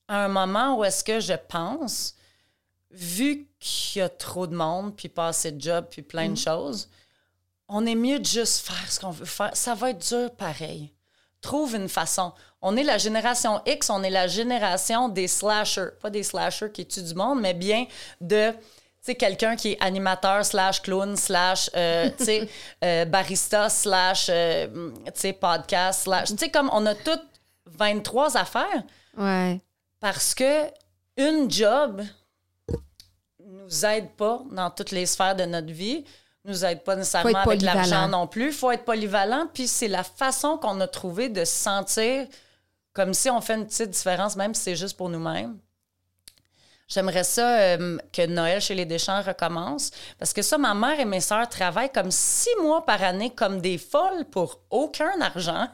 à un moment où est-ce que je pense, vu qu'il y a trop de monde, puis pas assez de jobs, puis plein de choses, on est mieux de juste faire ce qu'on veut faire. Ça va être dur pareil. Trouve une façon. On est la génération X, on est la génération des slashers. Pas des slashers qui tuent du monde, mais bien de... Tu sais, quelqu'un qui est animateur / clown / tu sais, barista / tu sais, podcast / tu sais, comme on a toutes 23 affaires. Ouais. Parce que une job nous aide pas dans toutes les sphères de notre vie, nous aide pas nécessairement avec l'argent non plus. Faut être polyvalent, puis c'est la façon qu'on a trouvé de se sentir comme si on fait une petite différence, même si c'est juste pour nous-mêmes. J'aimerais ça que Noël chez les Deschamps recommence. Parce que ça, ma mère et mes sœurs travaillent comme 6 mois par année comme des folles pour aucun argent,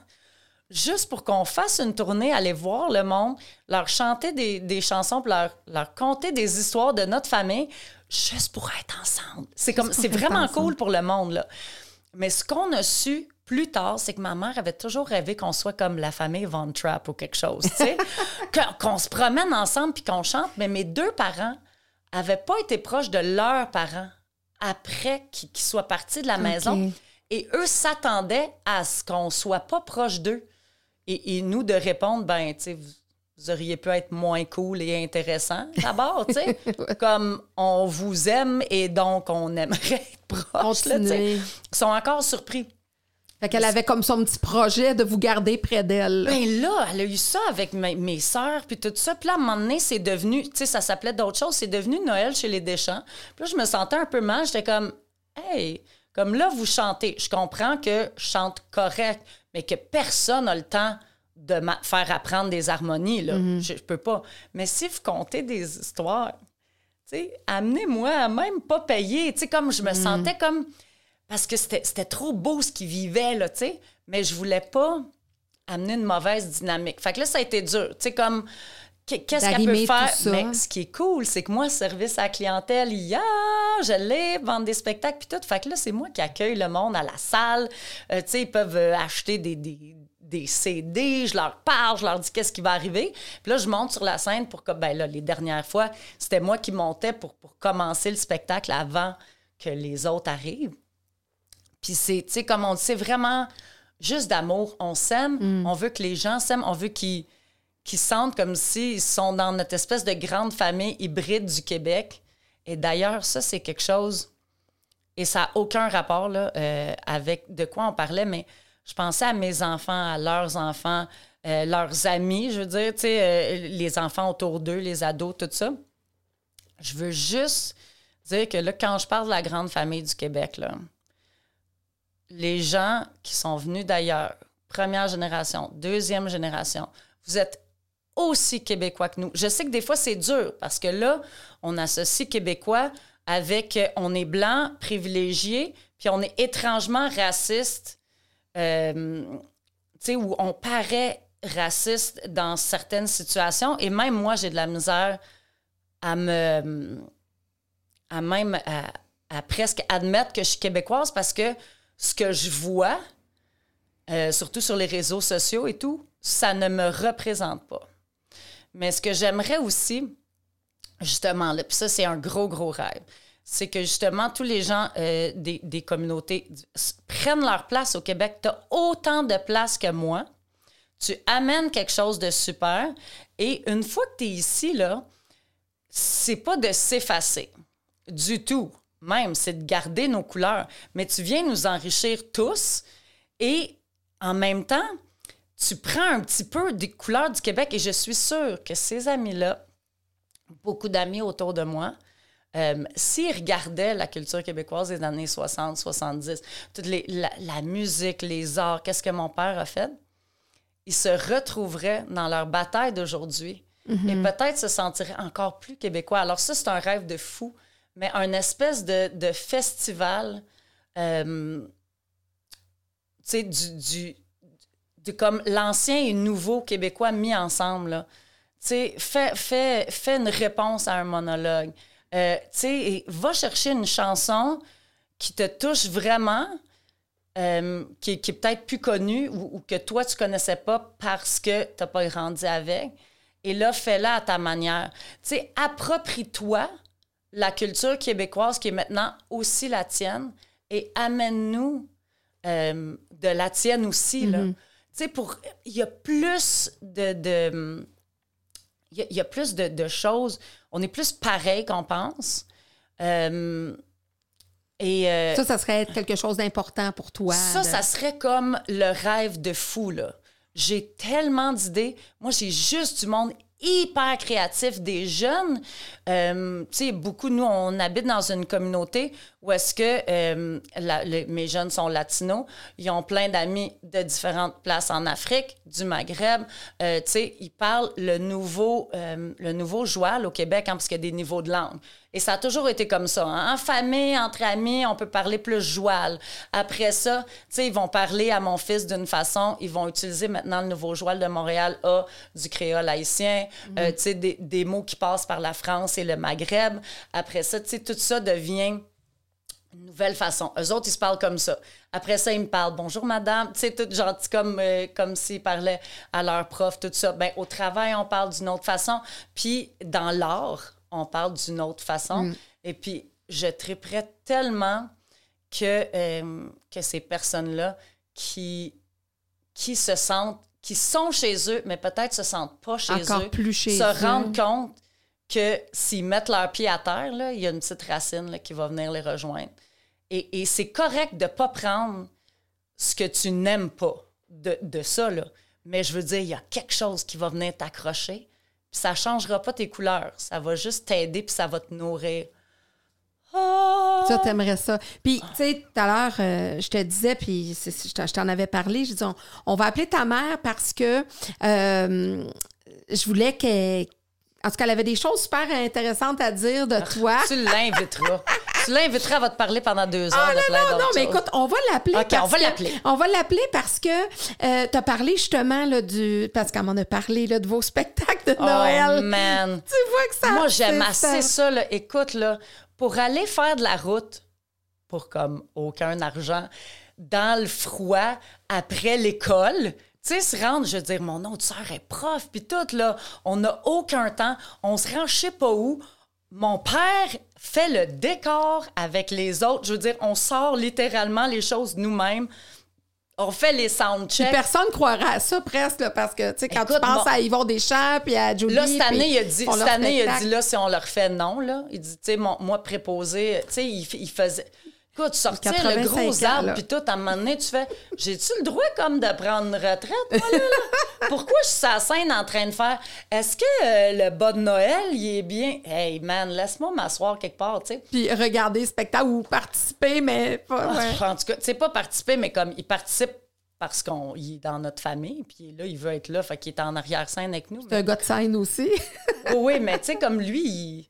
juste pour qu'on fasse une tournée, aller voir le monde, leur chanter des chansons, puis leur conter des histoires de notre famille, juste pour être ensemble. C'est vraiment cool pour le monde, là. Mais ce qu'on a su plus tard, c'est que ma mère avait toujours rêvé qu'on soit comme la famille Von Trapp ou quelque chose, tu sais, qu'on se promène ensemble puis qu'on chante. Mais mes 2 parents n'avaient pas été proches de leurs parents après qu'ils soient partis de la maison. Et eux s'attendaient à ce qu'on ne soit pas proche d'eux. Et nous, de répondre, ben, tu sais, vous auriez pu être moins cool et intéressant d'abord, tu sais. Ouais. Comme on vous aime et donc on aimerait être proche, là, tu sais. Ils sont encore surpris. Fait qu'elle avait comme son petit projet de vous garder près d'elle. Bien là, elle a eu ça avec mes sœurs, puis tout ça. Puis là, à un moment donné, c'est devenu... Tu sais, ça s'appelait d'autres choses. C'est devenu Noël chez les Deschamps. Puis là, je me sentais un peu mal. J'étais comme, hey, comme là, vous chantez. Je comprends que je chante correct, mais que personne n'a le temps de faire apprendre des harmonies, là. Je peux pas. Mais si vous comptez des histoires, tu sais, amenez-moi à même pas payer. Tu sais, comme je me sentais comme... Parce que c'était trop beau ce qu'ils vivaient, là, tu sais. Mais je voulais pas amener une mauvaise dynamique. Fait que là, ça a été dur. Tu sais, comme, qu'est-ce qu'elle peut faire? Mais ce qui est cool, c'est que moi, service à la clientèle, je l'ai, vendre des spectacles, puis tout. Fait que là, c'est moi qui accueille le monde à la salle. Tu sais, ils peuvent acheter des CD, je leur parle, je leur dis qu'est-ce qui va arriver. Puis là, je monte sur la scène pour que, ben là, les dernières fois, c'était moi qui montais pour commencer le spectacle avant que les autres arrivent. Puis c'est, tu sais, comme on dit, c'est vraiment juste d'amour. On s'aime, on veut que les gens s'aiment, on veut qu'ils sentent comme s'ils sont dans notre espèce de grande famille hybride du Québec. Et d'ailleurs, ça, c'est quelque chose, et ça n'a aucun rapport là, avec de quoi on parlait, mais je pensais à mes enfants, à leurs enfants, leurs amis, je veux dire, tu sais, les enfants autour d'eux, les ados, tout ça. Je veux juste dire que là, quand je parle de la grande famille du Québec, là, les gens qui sont venus d'ailleurs, première génération, deuxième génération, vous êtes aussi Québécois que nous. Je sais que des fois, c'est dur parce que là, on associe Québécois avec on est blanc, privilégié, puis on est étrangement raciste, tu sais, où on paraît raciste dans certaines situations. Et même moi, j'ai de la misère à presque admettre que je suis québécoise parce que ce que je vois, surtout sur les réseaux sociaux et tout, ça ne me représente pas. Mais ce que j'aimerais aussi, justement, là, puis ça, c'est un gros, gros rêve, c'est que justement, tous les gens des communautés prennent leur place au Québec. Tu as autant de place que moi. Tu amènes quelque chose de super. Et une fois que tu es ici, là, c'est pas de s'effacer du tout. Même, c'est de garder nos couleurs. Mais tu viens nous enrichir tous et en même temps, tu prends un petit peu des couleurs du Québec et je suis sûre que ces amis-là, beaucoup d'amis autour de moi, s'ils regardaient la culture québécoise des années 60, 70, toute la musique, les arts, qu'est-ce que mon père a fait, ils se retrouveraient dans leur bataille d'aujourd'hui et peut-être se sentiraient encore plus québécois. Alors ça, c'est un rêve de fou, mais un espèce de festival tu sais, du comme l'ancien et nouveau Québécois mis ensemble, là. Tu sais, fais une réponse à un monologue. Tu sais, va chercher une chanson qui te touche vraiment, qui est peut-être plus connue ou que toi, tu connaissais pas parce que t'as pas grandi avec. Et là, fais-la à ta manière. Tu sais, approprie-toi la culture québécoise qui est maintenant aussi la tienne et amène-nous de la tienne aussi, là. Tu sais, il y a plus de il y a plus de choses. On est plus pareil qu'on pense. Ça serait quelque chose d'important pour toi. Ça serait comme le rêve de fou, là. J'ai tellement d'idées. Moi, j'ai juste du monde hyper créatif, des jeunes. Tu sais, beaucoup, nous, on habite dans une communauté où est-ce que mes jeunes sont latinos. Ils ont plein d'amis de différentes places en Afrique, du Maghreb. Tu sais, ils parlent le nouveau joual au Québec, hein, parce qu'il y a des niveaux de langue. Et ça a toujours été comme ça. Hein? En famille, entre amis, on peut parler plus joual. Après ça, tu sais, ils vont parler à mon fils d'une façon. Ils vont utiliser maintenant le nouveau joual de Montréal A, du créole haïtien, tu sais, des mots qui passent par la France et le Maghreb. Après ça, tu sais, tout ça devient une nouvelle façon. Eux autres, ils se parlent comme ça. Après ça, ils me parlent « Bonjour, madame », tu sais, tout gentil comme s'ils parlaient à leur prof, tout ça. Bien, au travail, on parle d'une autre façon. Puis, dans l'art, on parle d'une autre façon. Et puis, je triperais tellement que ces personnes-là qui se sentent, qui sont chez eux, mais peut-être se sentent pas chez eux. Encore plus chez eux. Se rendent compte que s'ils mettent leurs pieds à terre, là, il y a une petite racine là, qui va venir les rejoindre. Et c'est correct de pas prendre ce que tu n'aimes pas de ça, là. Mais je veux dire, il y a quelque chose qui va venir t'accrocher. Puis ça changera pas tes couleurs. Ça va juste t'aider puis ça va te nourrir. Oh! Ça, t'aimerais ça. Puis, tu sais, tout à l'heure, je te disais, puis je t'en avais parlé, je disais, on va appeler ta mère parce que je voulais qu'elle... En tout cas, elle avait des choses super intéressantes à dire de toi. Tu l'inviteras. Tu l'inviteras à te parler pendant 2 heures. Ah, non, mais écoute, on va l'appeler. OK, on va l'appeler parce que tu as parlé justement là, parce qu'on en a parlé là, de vos spectacles de Noël. Oh, man! Tu vois que ça... Moi, j'aime assez ça. Là. Écoute, là, pour aller faire de la route, pour comme aucun argent, dans le froid, après l'école... Tu sais, se rendre, je veux dire, mon autre sœur est prof, puis tout, là, on n'a aucun temps, on se rend je sais pas où. Mon père fait le décor avec les autres. Je veux dire, on sort littéralement les choses nous-mêmes. On fait les soundchecks. Puis personne ne croirait à ça presque, là, parce que, tu sais, quand tu penses à Yvon Deschamps, puis à Judy... Là, cette année, il a dit, là, si on le refait, non, là. Il dit, tu sais, moi, préposé, tu sais, il faisait... Écoute, sortir le gros arbre, puis tout, à un moment donné, tu fais « J'ai-tu le droit comme de prendre une retraite, moi, là? » Pourquoi je suis sur la scène en train de faire « Est-ce que le bas de Noël, il est bien? » Hey, man, laisse-moi m'asseoir quelque part, tu sais. Puis regarder le spectacle ou participer, mais pas... Ouais. En tout cas, tu sais, pas participer, mais comme il participe parce qu'il est dans notre famille, puis là, il veut être là, fait qu'il est en arrière-scène avec nous. C'est un gars de scène aussi. Oui, mais tu sais, comme lui,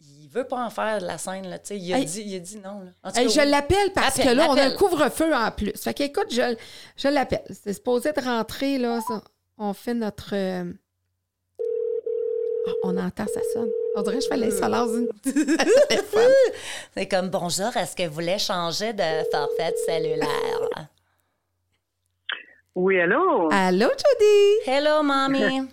il veut pas en faire de la scène, là, tu sais. Il a dit non, là. En tout cas, je l'appelle parce que là, on a un couvre-feu en plus. Fait qu'écoute, je l'appelle. C'est supposé de rentrer, là. Ça. On fait notre... Oh, on entend, ça sonne. On dirait que je fais l'insolence d'une téléphone. C'est comme, bonjour, est-ce que vous voulez changer de forfait de cellulaire? Oui, allô? Allô, Judy? Hello, mommy!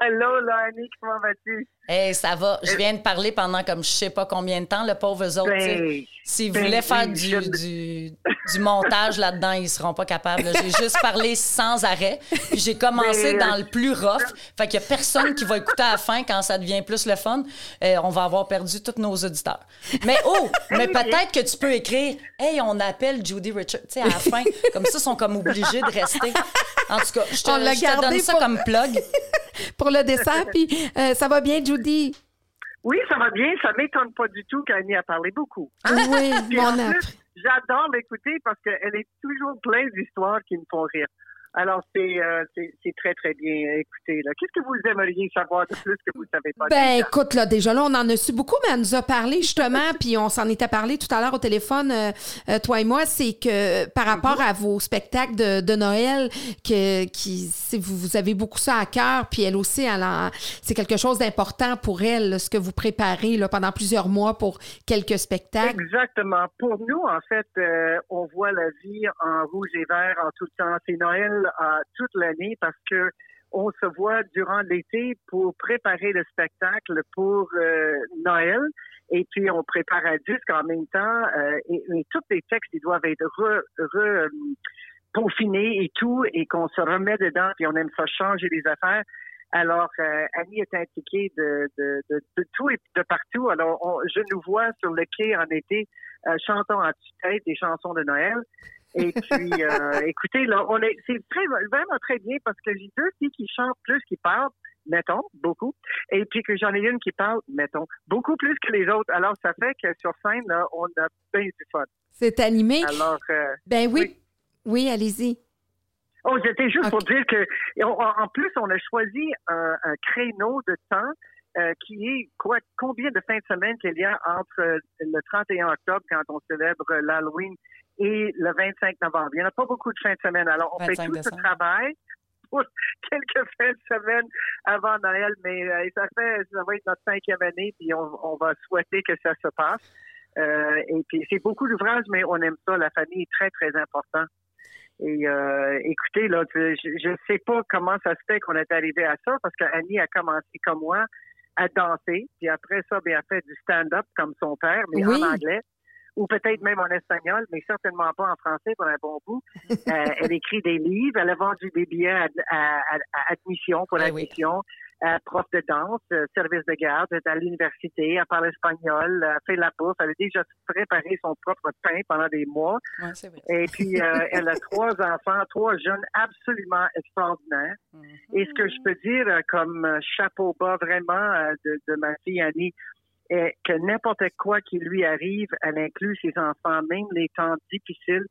Allô, Annie, comment vas-tu? Hey, ça va. Je viens de parler pendant comme je sais pas combien de temps, le pauvre eux autres. S'ils voulaient faire du montage là-dedans, ils seront pas capables. Là. J'ai juste parlé sans arrêt. Puis j'ai commencé dans le plus rough. Fait qu'il y a personne qui va écouter à la fin quand ça devient plus le fun. On va avoir perdu tous nos auditeurs. Mais mais peut-être que tu peux écrire « Hey, on appelle Judy Richard », tu sais, à la fin. Comme ça, ils sont comme obligés de rester. En tout cas, je te donne ça comme plug. Pour le dessert, puis ça va bien, Judy? Oui, ça va bien. Ça ne m'étonne pas du tout qu'Annie a parlé beaucoup. Ah oui, j'adore l'écouter parce qu'elle est toujours pleine d'histoires qui me font rire. Alors, c'est très, très bien écouté. Qu'est-ce que vous aimeriez savoir de plus que vous ne savez pas? Ben, écoute, là, déjà, là, on en a su beaucoup, mais elle nous a parlé, justement, puis on s'en était parlé tout à l'heure au téléphone, toi et moi, c'est que par rapport à vos spectacles de Noël, vous avez beaucoup ça à cœur, puis elle aussi, c'est quelque chose d'important pour elle, là, ce que vous préparez là, pendant plusieurs mois pour quelques spectacles. Exactement. Pour nous, en fait, on voit la vie en rouge et vert en tout le temps. C'est Noël toute l'année parce que on se voit durant l'été pour préparer le spectacle pour Noël et puis on prépare un disque en même temps et tous les textes ils doivent être confinés et tout et qu'on se remet dedans puis on aime ça changer les affaires. Alors, Annie est impliquée de tout et de partout. Alors, je nous vois sur le quai en été chantant en tue-tête des chansons de Noël. Et puis, écoutez, là, c'est vraiment très bien parce que j'ai deux filles qui chantent plus qu'ils parlent, mettons, beaucoup, et puis que j'en ai une qui parle, mettons, beaucoup plus que les autres. Alors, ça fait que sur scène, là, on a bien du fun. C'est animé. Alors, ben oui. Oui, allez-y. Oh, j'étais juste pour dire que, en plus, on a choisi un créneau de temps qui est combien de fins de semaine qu'il y a entre le 31 octobre, quand on célèbre l'Halloween, et le 25 novembre. Il n'y en a pas beaucoup de fins de semaine. Alors, on fait tout ce travail pour quelques fins de semaine avant Noël, mais ça va être notre 5e année, puis on va souhaiter que ça se passe. Et puis, c'est beaucoup d'ouvrages, mais on aime ça. La famille est très, très importante. Et écoutez, là, je ne sais pas comment ça se fait qu'on est arrivé à ça, parce qu'Annie a commencé comme moi à danser, puis après ça, bien, elle fait du stand-up comme son père, mais en anglais. Ou peut-être même en espagnol, mais certainement pas en français pour un bon bout. Elle écrit des livres, elle a vendu des billets à Admission pour l'admission, prof de danse, service de garde, à l'université, elle parle espagnol, elle fait la bouffe, elle a déjà préparé son propre pain pendant des mois. Ouais, c'est vrai. Et puis, elle a 3 enfants, 3 jeunes absolument extraordinaires. Mm-hmm. Et ce que je peux dire comme chapeau bas vraiment de ma fille Annie, et que n'importe quoi qui lui arrive, elle inclut ses enfants, même les temps difficiles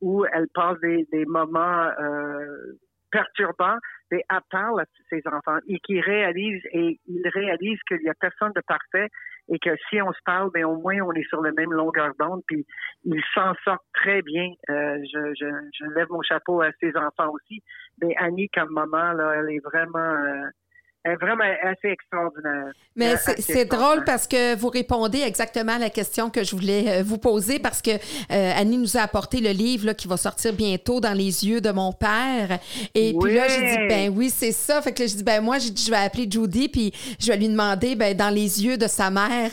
où elle passe des moments perturbants, mais elle parle à ses enfants et qu'ils réalisent qu'il n'y a personne de parfait et que si on se parle, bien, au moins on est sur la même longueur d'onde, puis ils s'en sortent très bien. Je lève mon chapeau à ses enfants aussi, mais Annie, comme maman, là, elle est vraiment... est vraiment assez extraordinaire. Mais c'est drôle parce que vous répondez exactement à la question que je voulais vous poser parce que Annie nous a apporté le livre là, qui va sortir bientôt dans les yeux de mon père. Et puis là, j'ai dit, ben oui, c'est ça. Fait que là, j'ai dit, ben moi, je vais appeler Judy puis je vais lui demander, ben dans les yeux de sa mère,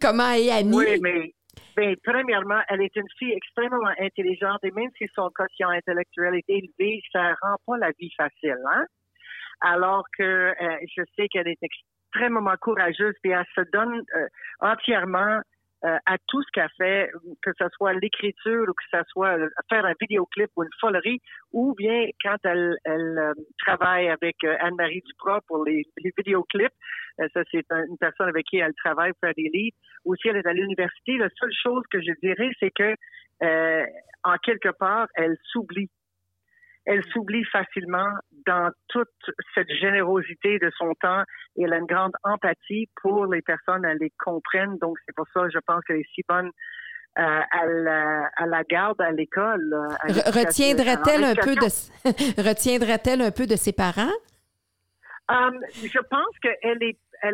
comment est Annie? Oui, mais... Bien, premièrement, elle est une fille extrêmement intelligente et même si son quotient intellectuel est élevé, ça rend pas la vie facile, hein? Alors que je sais qu'elle est extrêmement courageuse et elle se donne entièrement à tout ce qu'elle fait, que ce soit l'écriture ou que ce soit faire un vidéoclip ou une folerie, ou bien quand elle travaille avec Anne-Marie Duprat pour les vidéoclips, ça c'est une personne avec qui elle travaille pour faire des livres, ou si elle est à l'université, la seule chose que je dirais, c'est que en quelque part, elle s'oublie. Elle s'oublie facilement dans toute cette générosité de son temps et elle a une grande empathie pour les personnes, elle les comprenne. Donc, c'est pour ça, je pense qu'elle est si bonne à la garde, à l'école. Retiendrait-elle un peu de ses parents? Je pense qu'elle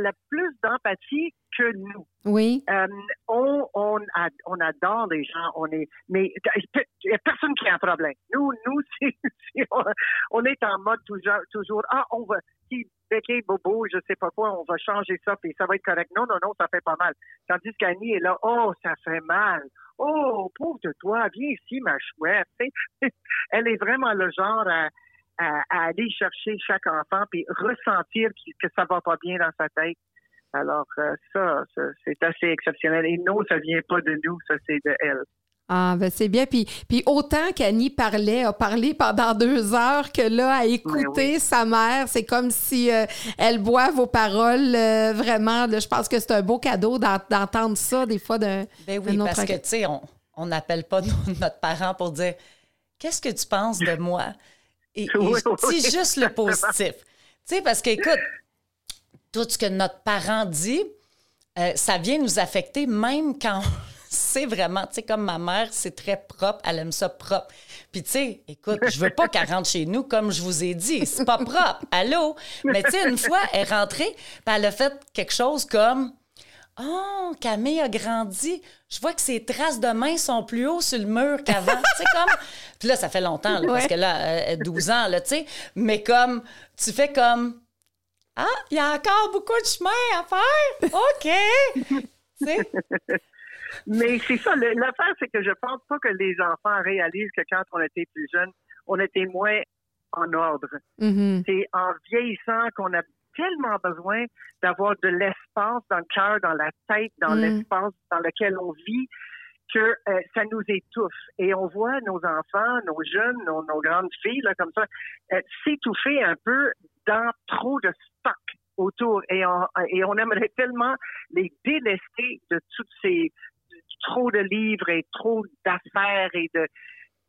a plus d'empathie que nous. Oui. On adore les gens. Mais il n'y a personne qui a un problème. Nous, si on est en mode toujours on va si béquille bobo, je sais pas quoi, on va changer ça puis ça va être correct. Non, ça fait pas mal. Tandis qu'Annie est là, oh, ça fait mal. Oh, pauvre de toi, viens ici, ma chouette. Elle est vraiment le genre à aller chercher chaque enfant puis ressentir que ça va pas bien dans sa tête. Alors ça, c'est assez exceptionnel. Et non, ça vient pas de nous, ça c'est de elle. Ah, ben c'est bien. Puis autant qu'Annie a parlé pendant 2 heures que là, à écouter sa mère, c'est comme si elle boit vos paroles. Vraiment, là, je pense que c'est un beau cadeau d'entendre ça des fois d'un autre. Ben oui, parce que tu sais, on n'appelle pas notre parent pour dire « Qu'est-ce que tu penses de moi? » Et dis juste le positif. Tu sais, parce que, écoute, tout ce que notre parent dit, ça vient nous affecter même quand c'est vraiment, tu sais, comme ma mère, c'est très propre, elle aime ça propre. Puis tu sais, écoute, je veux pas qu'elle rentre chez nous comme je vous ai dit, c'est pas propre, allô? Mais tu sais, une fois, elle est rentrée, puis elle a fait quelque chose comme « Oh, Camille a grandi, je vois que ses traces de mains sont plus haut sur le mur qu'avant. » Tu sais, comme... Puis là, ça fait longtemps, là, parce que là, 12 ans, là, tu sais, mais comme, tu fais comme... « Ah, il y a encore beaucoup de chemin à faire! OK! » Mais c'est ça, l'affaire, c'est que je pense pas que les enfants réalisent que quand on était plus jeunes, on était moins en ordre. Mm-hmm. C'est en vieillissant qu'on a tellement besoin d'avoir de l'espace dans le cœur, dans la tête, dans l'espace dans lequel on vit, que ça nous étouffe. Et on voit nos enfants, nos jeunes, nos grandes filles, là, comme ça, s'étouffer un peu dans trop de stock autour. Et on aimerait tellement les délester de toutes ces trop de livres et trop d'affaires et de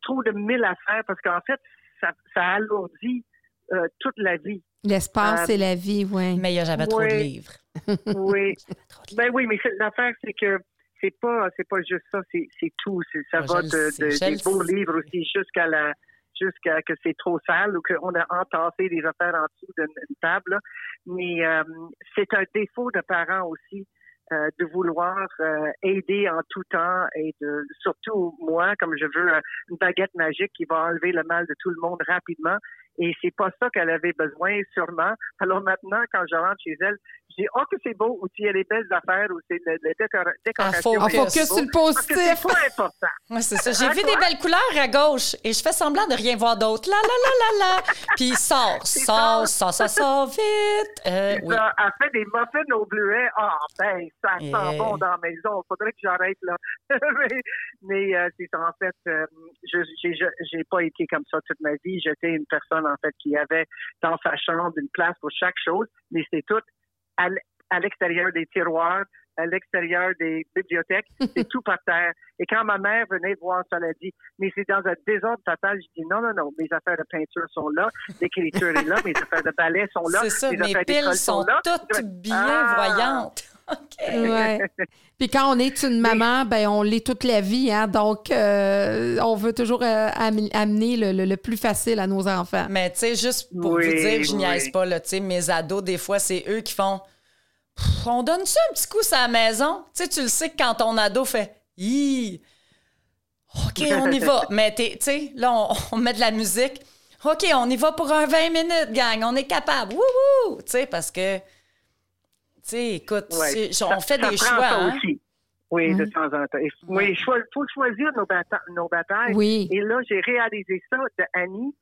trop de mille affaires, parce qu'en fait, ça alourdit toute la vie. L'espace, c'est la vie, oui. Mais il n'y a jamais trop de livres. Oui. Ben oui, mais l'affaire, c'est que c'est pas juste ça, c'est tout. Ça va des beaux livres aussi jusqu'à que c'est trop sale ou qu'on a entassé des affaires en dessous d'une table. Là. Mais c'est un défaut de parents aussi de vouloir aider en tout temps et surtout moi, comme je veux, une baguette magique qui va enlever le mal de tout le monde rapidement. Et c'est pas ça qu'elle avait besoin, sûrement. Alors maintenant, quand je rentre chez elle, je dis « Oh, que c'est beau » ou « Il y a des belles affaires » ou « C'est les décorations ». On focus sur le positif. Parce que c'est pas important. Oui, c'est ça. J'ai vu des belles couleurs à gauche et je fais semblant de rien voir d'autre. « La, la, la, la, la. » Puis sort vite. Oui. Ça, elle fait des muffins au bleuet. Ah, ben, ça sent bon dans la maison. Faudrait que j'arrête, là. Mais c'est ça. En fait, j'ai pas été comme ça toute ma vie. J'étais une personne en fait, qui avait dans sa chambre une place pour chaque chose, mais c'est tout à l'extérieur des tiroirs, à l'extérieur des bibliothèques, c'est tout par terre. Et quand ma mère venait voir ça, elle a dit « Mais c'est dans un désordre total. » Je dis « Non, mes affaires de peinture sont là, l'écriture est là, mes affaires de ballet sont là, ça, mes affaires d'école sont là. » C'est ça, mes piles sont toutes bienvoyantes. Okay. Ouais. Puis quand on est une maman, ben on l'est toute la vie, hein. Donc on veut toujours amener le plus facile à nos enfants. Mais tu sais, juste pour vous dire, je niaise pas là. Tu sais, mes ados des fois, c'est eux qui font. On donne ça un petit coup sur la maison. Tu sais, tu le sais que quand ton ado fait, hi, ok, on y va. Mais tu sais, là on met de la musique. Ok, on y va pour un 20 minutes, gang. On est capable. Wouhou! Tu sais, parce que. Tu sais, écoute, on fait des choix. Hein? Aussi. Oui, de temps en temps. Oui, il faut choisir nos batailles. Oui. Et là, j'ai réalisé ça de Annie,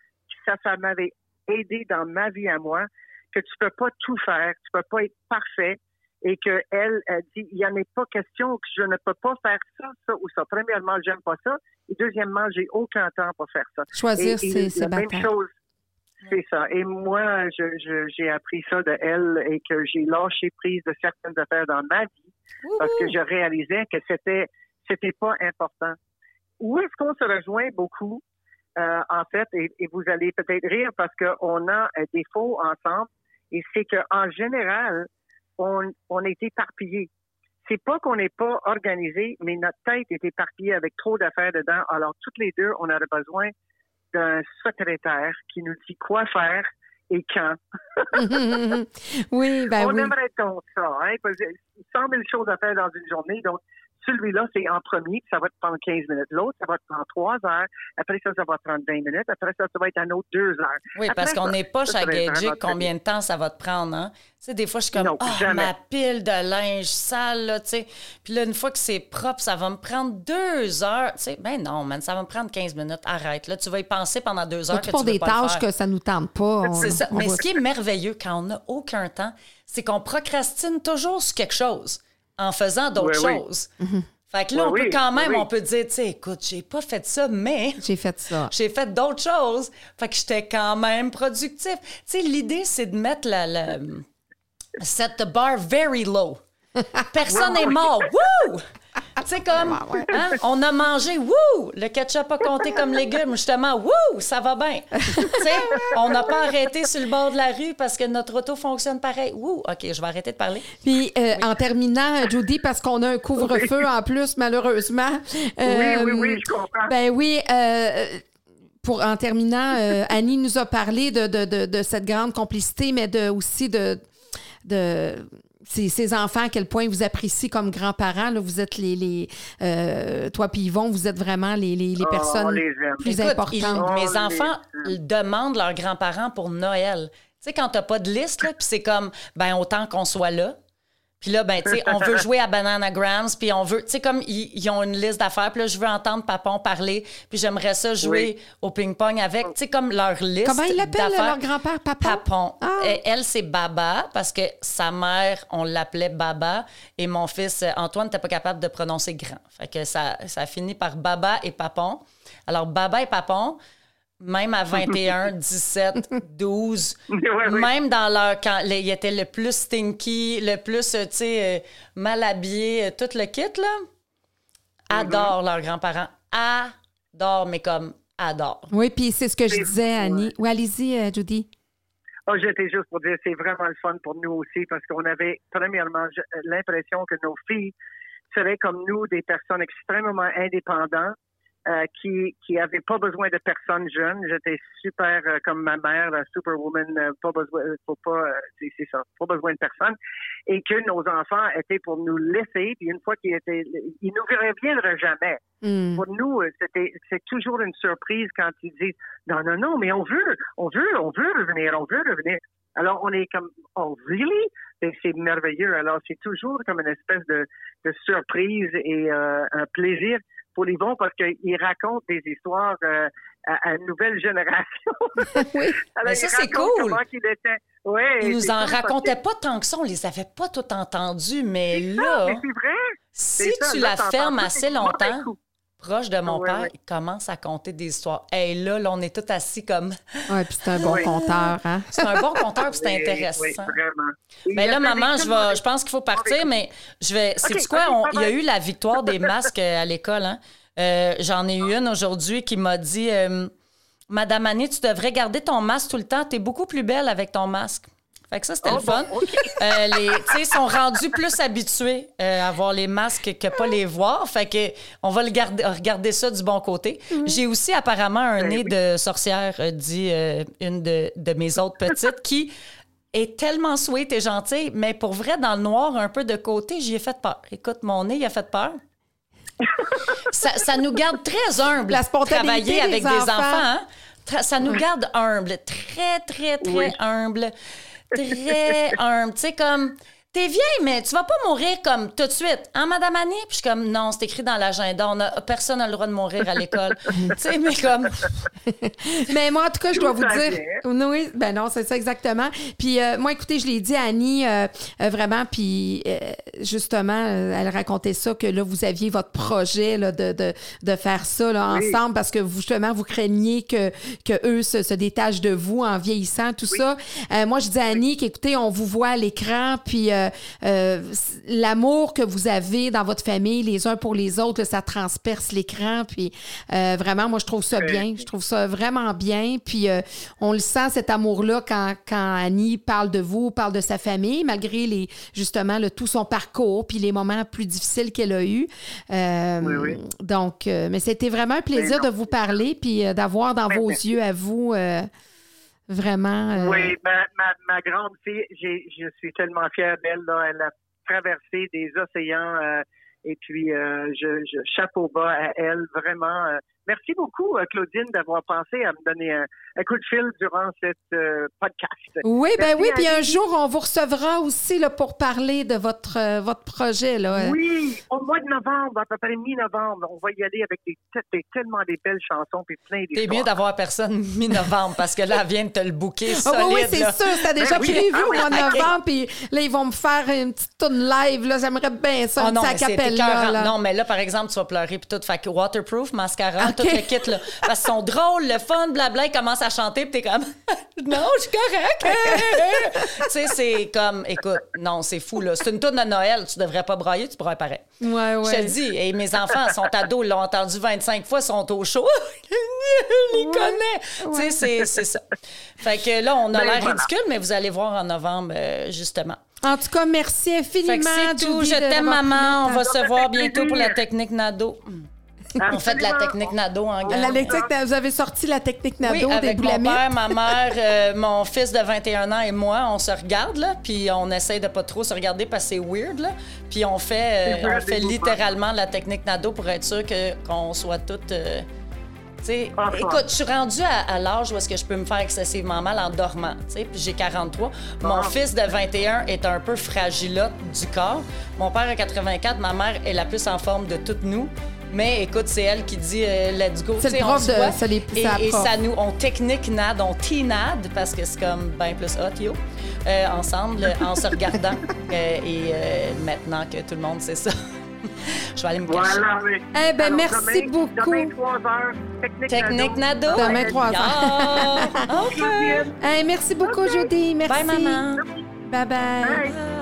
ça m'avait aidé dans ma vie à moi, que tu peux pas tout faire, tu peux pas être parfait, et que elle dit, il n'y en est pas question, que je ne peux pas faire ça, ça ou ça. Premièrement, j'aime pas ça, et deuxièmement, j'ai aucun temps pour faire ça. Choisir, c'est la même chose. C'est ça. Et moi, j'ai appris ça de elle et que j'ai lâché prise de certaines affaires dans ma vie parce que je réalisais que c'était pas important. Où est-ce qu'on se rejoint beaucoup, en fait, et vous allez peut-être rire parce qu'on a des faux ensemble, et c'est qu'en général, on est éparpillé. C'est pas qu'on n'est pas organisé, mais notre tête est éparpillée avec trop d'affaires dedans. Alors, toutes les deux, on aurait besoin d'un secrétaire qui nous dit quoi faire et quand. Oui, ben on aimerait donc ça, hein? 100 000 choses à faire dans une journée, donc celui-là, c'est en premier, ça va te prendre 15 minutes. L'autre, ça va te prendre 3 heures. Après ça, ça va te prendre 20 minutes. Après ça, ça va être un autre 2 heures. Oui, après, parce qu'on n'est pas chagagé combien de temps ça va te prendre, hein? Tu sais, des fois, je suis comme, ma pile de linge sale, là, tu sais. Puis là, une fois que c'est propre, ça va me prendre 2 heures. Tu sais, ben non, man, ça va me prendre 15 minutes. Arrête, là, tu vas y penser pendant 2 heures. Surtout que pour des tâches que ça nous tente pas. C'est ça. Mais ce qui est merveilleux quand on n'a aucun temps, c'est qu'on procrastine toujours sur quelque chose. En faisant d'autres choses. Mm-hmm. Fait que là, on peut quand même, on peut dire, tu sais, écoute, j'ai pas fait ça, mais... J'ai fait ça. J'ai fait d'autres choses. Fait que j'étais quand même productif. Tu sais, l'idée, c'est de mettre set the bar very low. Personne n'est mort. Wouh! Tu sais, comme, hein, on a mangé, wouh! Le ketchup a compté comme légume, justement, wouh! Ça va bien. Tu sais, on n'a pas arrêté sur le bord de la rue parce que notre auto fonctionne pareil. Wouh! OK, je vais arrêter de parler. Puis, en terminant, Judy, parce qu'on a un couvre-feu en plus, malheureusement. Oui, je comprends. Ben oui, en terminant, Annie nous a parlé de cette grande complicité, mais aussi de ces enfants, à quel point vous appréciez comme grands-parents. Là, vous êtes toi puis Yvon, vous êtes vraiment les personnes plus importantes. Mes enfants demandent leurs grands-parents pour Noël. Tu sais, quand t'as pas de liste, là, puis c'est comme, ben autant qu'on soit là. Puis là, ben, tu sais, on veut jouer à Bananagrams, puis on veut, tu sais, comme ils ont une liste d'affaires, puis là, je veux entendre Papon parler, puis j'aimerais ça jouer au ping-pong avec, tu sais, comme leur liste. Comment ils l'appellent, leur grand-père, Papon? Papon. Ah. Elle, c'est Baba, parce que sa mère, on l'appelait Baba, et mon fils, Antoine, n'était pas capable de prononcer grand. Fait que ça finit par Baba et Papon. Alors, Baba et Papon, même à 21, 17, 12, même dans leur... Quand ils étaient le plus stinky, le plus, tu sais, mal habillé, tout le kit, là, adorent leurs grands-parents. Adorent, mais comme adorent. Oui, puis c'est ce que je disais, Annie. Oui, allez-y, Judy. J'étais juste pour dire, c'est vraiment le fun pour nous aussi, parce qu'on avait, premièrement, l'impression que nos filles seraient comme nous, des personnes extrêmement indépendantes, qui n'avait pas besoin de personnes jeunes. J'étais super comme ma mère, superwoman, pas besoin de personne. Et que nos enfants étaient pour nous laisser, puis une fois ils nous reviendront jamais. Mm. Pour nous, c'est toujours une surprise quand ils disent non, mais on veut revenir. Alors, on est comme, oh, really? Et c'est merveilleux. Alors, c'est toujours comme une espèce de surprise et un plaisir pour Yvon parce qu'ils racontent des histoires à une nouvelle génération. Oui, alors, mais ça, c'est cool. Oui, ils nous en racontaient pas tant que ça. On les avait pas tout entendus, mais là, mais c'est vrai. Si tu la fermes assez longtemps... Proche de mon père, il commence à conter des histoires. Et là, on est tous assis comme... Oui, puis c'est un bon conteur, hein? C'est un bon conteur, puis c'est intéressant. Oui, vraiment. Mais là, maman, je pense qu'il faut partir, mais je vais... Sais-tu quoi? Il y a eu la victoire des masques à l'école, hein? J'en ai eu une aujourd'hui qui m'a dit, « Madame Annie, tu devrais garder ton masque tout le temps. T'es beaucoup plus belle avec ton masque. » Fait que ça, c'était le fun. Tu sais, sont rendus plus habitués à voir les masques que pas les voir. Fait que on va regarder ça du bon côté. Mm-hmm. J'ai aussi apparemment un nez de sorcière, dit une de mes autres petites, qui est tellement sweet et gentille, mais pour vrai, dans le noir, un peu de côté, j'y ai fait peur. Écoute, mon nez, il a fait peur. Ça nous garde très humbles, la spontanéité travailler avec des enfants. Hein? Ça nous garde humbles, très, très, très humbles. Très humble. Tu sais, comme, t'es vieille, mais tu vas pas mourir comme tout de suite. Hein, Madame Annie? Puis je suis comme, non, c'est écrit dans l'agenda. Personne n'a le droit de mourir à l'école. Tu sais, mais comme... mais moi, en tout cas, je dois vous dire... Oui, ben non, c'est ça exactement. Puis moi, écoutez, je l'ai dit à Annie, vraiment, puis justement, elle racontait ça, que là, vous aviez votre projet là, de faire ça là, ensemble, oui. Parce que vous, justement, vous craigniez que eux se détachent de vous en vieillissant, tout oui. ça. Moi, je dis à Annie oui. qu'écoutez, on vous voit à l'écran, puis l'amour que vous avez dans votre famille, les uns pour les autres, là, ça transperce l'écran, puis vraiment, moi, je trouve ça bien. Je trouve ça vraiment bien, puis on le sent, cet amour-là, quand Annie parle de vous, parle de sa famille, malgré les justement tout son parcours, puis les moments plus difficiles qu'elle a eus. Oui. Donc, mais c'était vraiment un plaisir de vous parler, puis d'avoir dans vos yeux à vous... vraiment. Oui, ma grande fille, je suis tellement fière d'elle. Là, elle a traversé des océans et puis je chapeau bas à elle, vraiment. Merci beaucoup, Claudine, d'avoir pensé à me donner un coup de fil durant cette podcast. Oui, merci ben oui, puis un jour, on vous recevra aussi là, pour parler de votre projet. Là. Oui, au mois de novembre, à peu près mi-novembre, on va y aller avec tellement des belles chansons puis plein d'histoires. C'est mieux d'avoir personne mi-novembre parce que là, elle vient de te le booker solide. Ah oui, c'est là. Sûr, c'était déjà prévu au mois de novembre, puis là, ils vont me faire une petite toune live. Là, j'aimerais bien ça, une petite acapella. Non, mais là, par exemple, tu vas pleurer puis tout, fait que waterproof, mascara... Okay. Tout le kit, là. Parce qu'ils sont drôles, le fun, blabla, ils commencent à chanter, puis t'es comme « Non, je suis correct! » Tu sais, c'est comme, écoute, non, c'est fou, là. C'est une toune de Noël, tu devrais pas brailler, tu brailles pareil. Ouais, ouais. Je te le dis, et mes enfants sont ados, ils l'ont entendu 25 fois, sont au show. Ils les connaissent. Ouais. Tu sais, c'est ça. Fait que là, on a l'air ridicule, mais vous allez voir en novembre, justement. En tout cas, merci infiniment. Fait que c'est tout. Je t'aime, maman. On va se voir bientôt pour la technique Nado. On fait de la technique Nado en gang. Vous avez sorti la technique Nado oui, avec des boulamites. Mon père, ma mère, mon fils de 21 ans et moi, on se regarde, là, puis on essaie de pas trop se regarder parce que c'est weird, là. Puis on fait littéralement la technique Nado pour être sûr qu'on soit toutes... écoute, je suis rendue à l'âge où est-ce que je peux me faire excessivement mal en dormant, tu sais, puis j'ai 43. Mon fils de 21 est un peu fragilote du corps. Mon père a 84, ma mère est la plus en forme de toutes nous. Mais écoute, c'est elle qui dit « let's go ». C'est le prof on de... Ça les, et ça nous... On technique nade, on t-nade, parce que c'est comme bien plus hot, yo, ensemble, en se regardant. Maintenant que tout le monde sait ça, je vais aller me cacher. Voilà, oui. Eh bien, merci beaucoup. Demain, 3h, technique Nado. Demain, 3h. OK. Merci beaucoup, Judy. Merci. Bye, maman. Bye. Bye.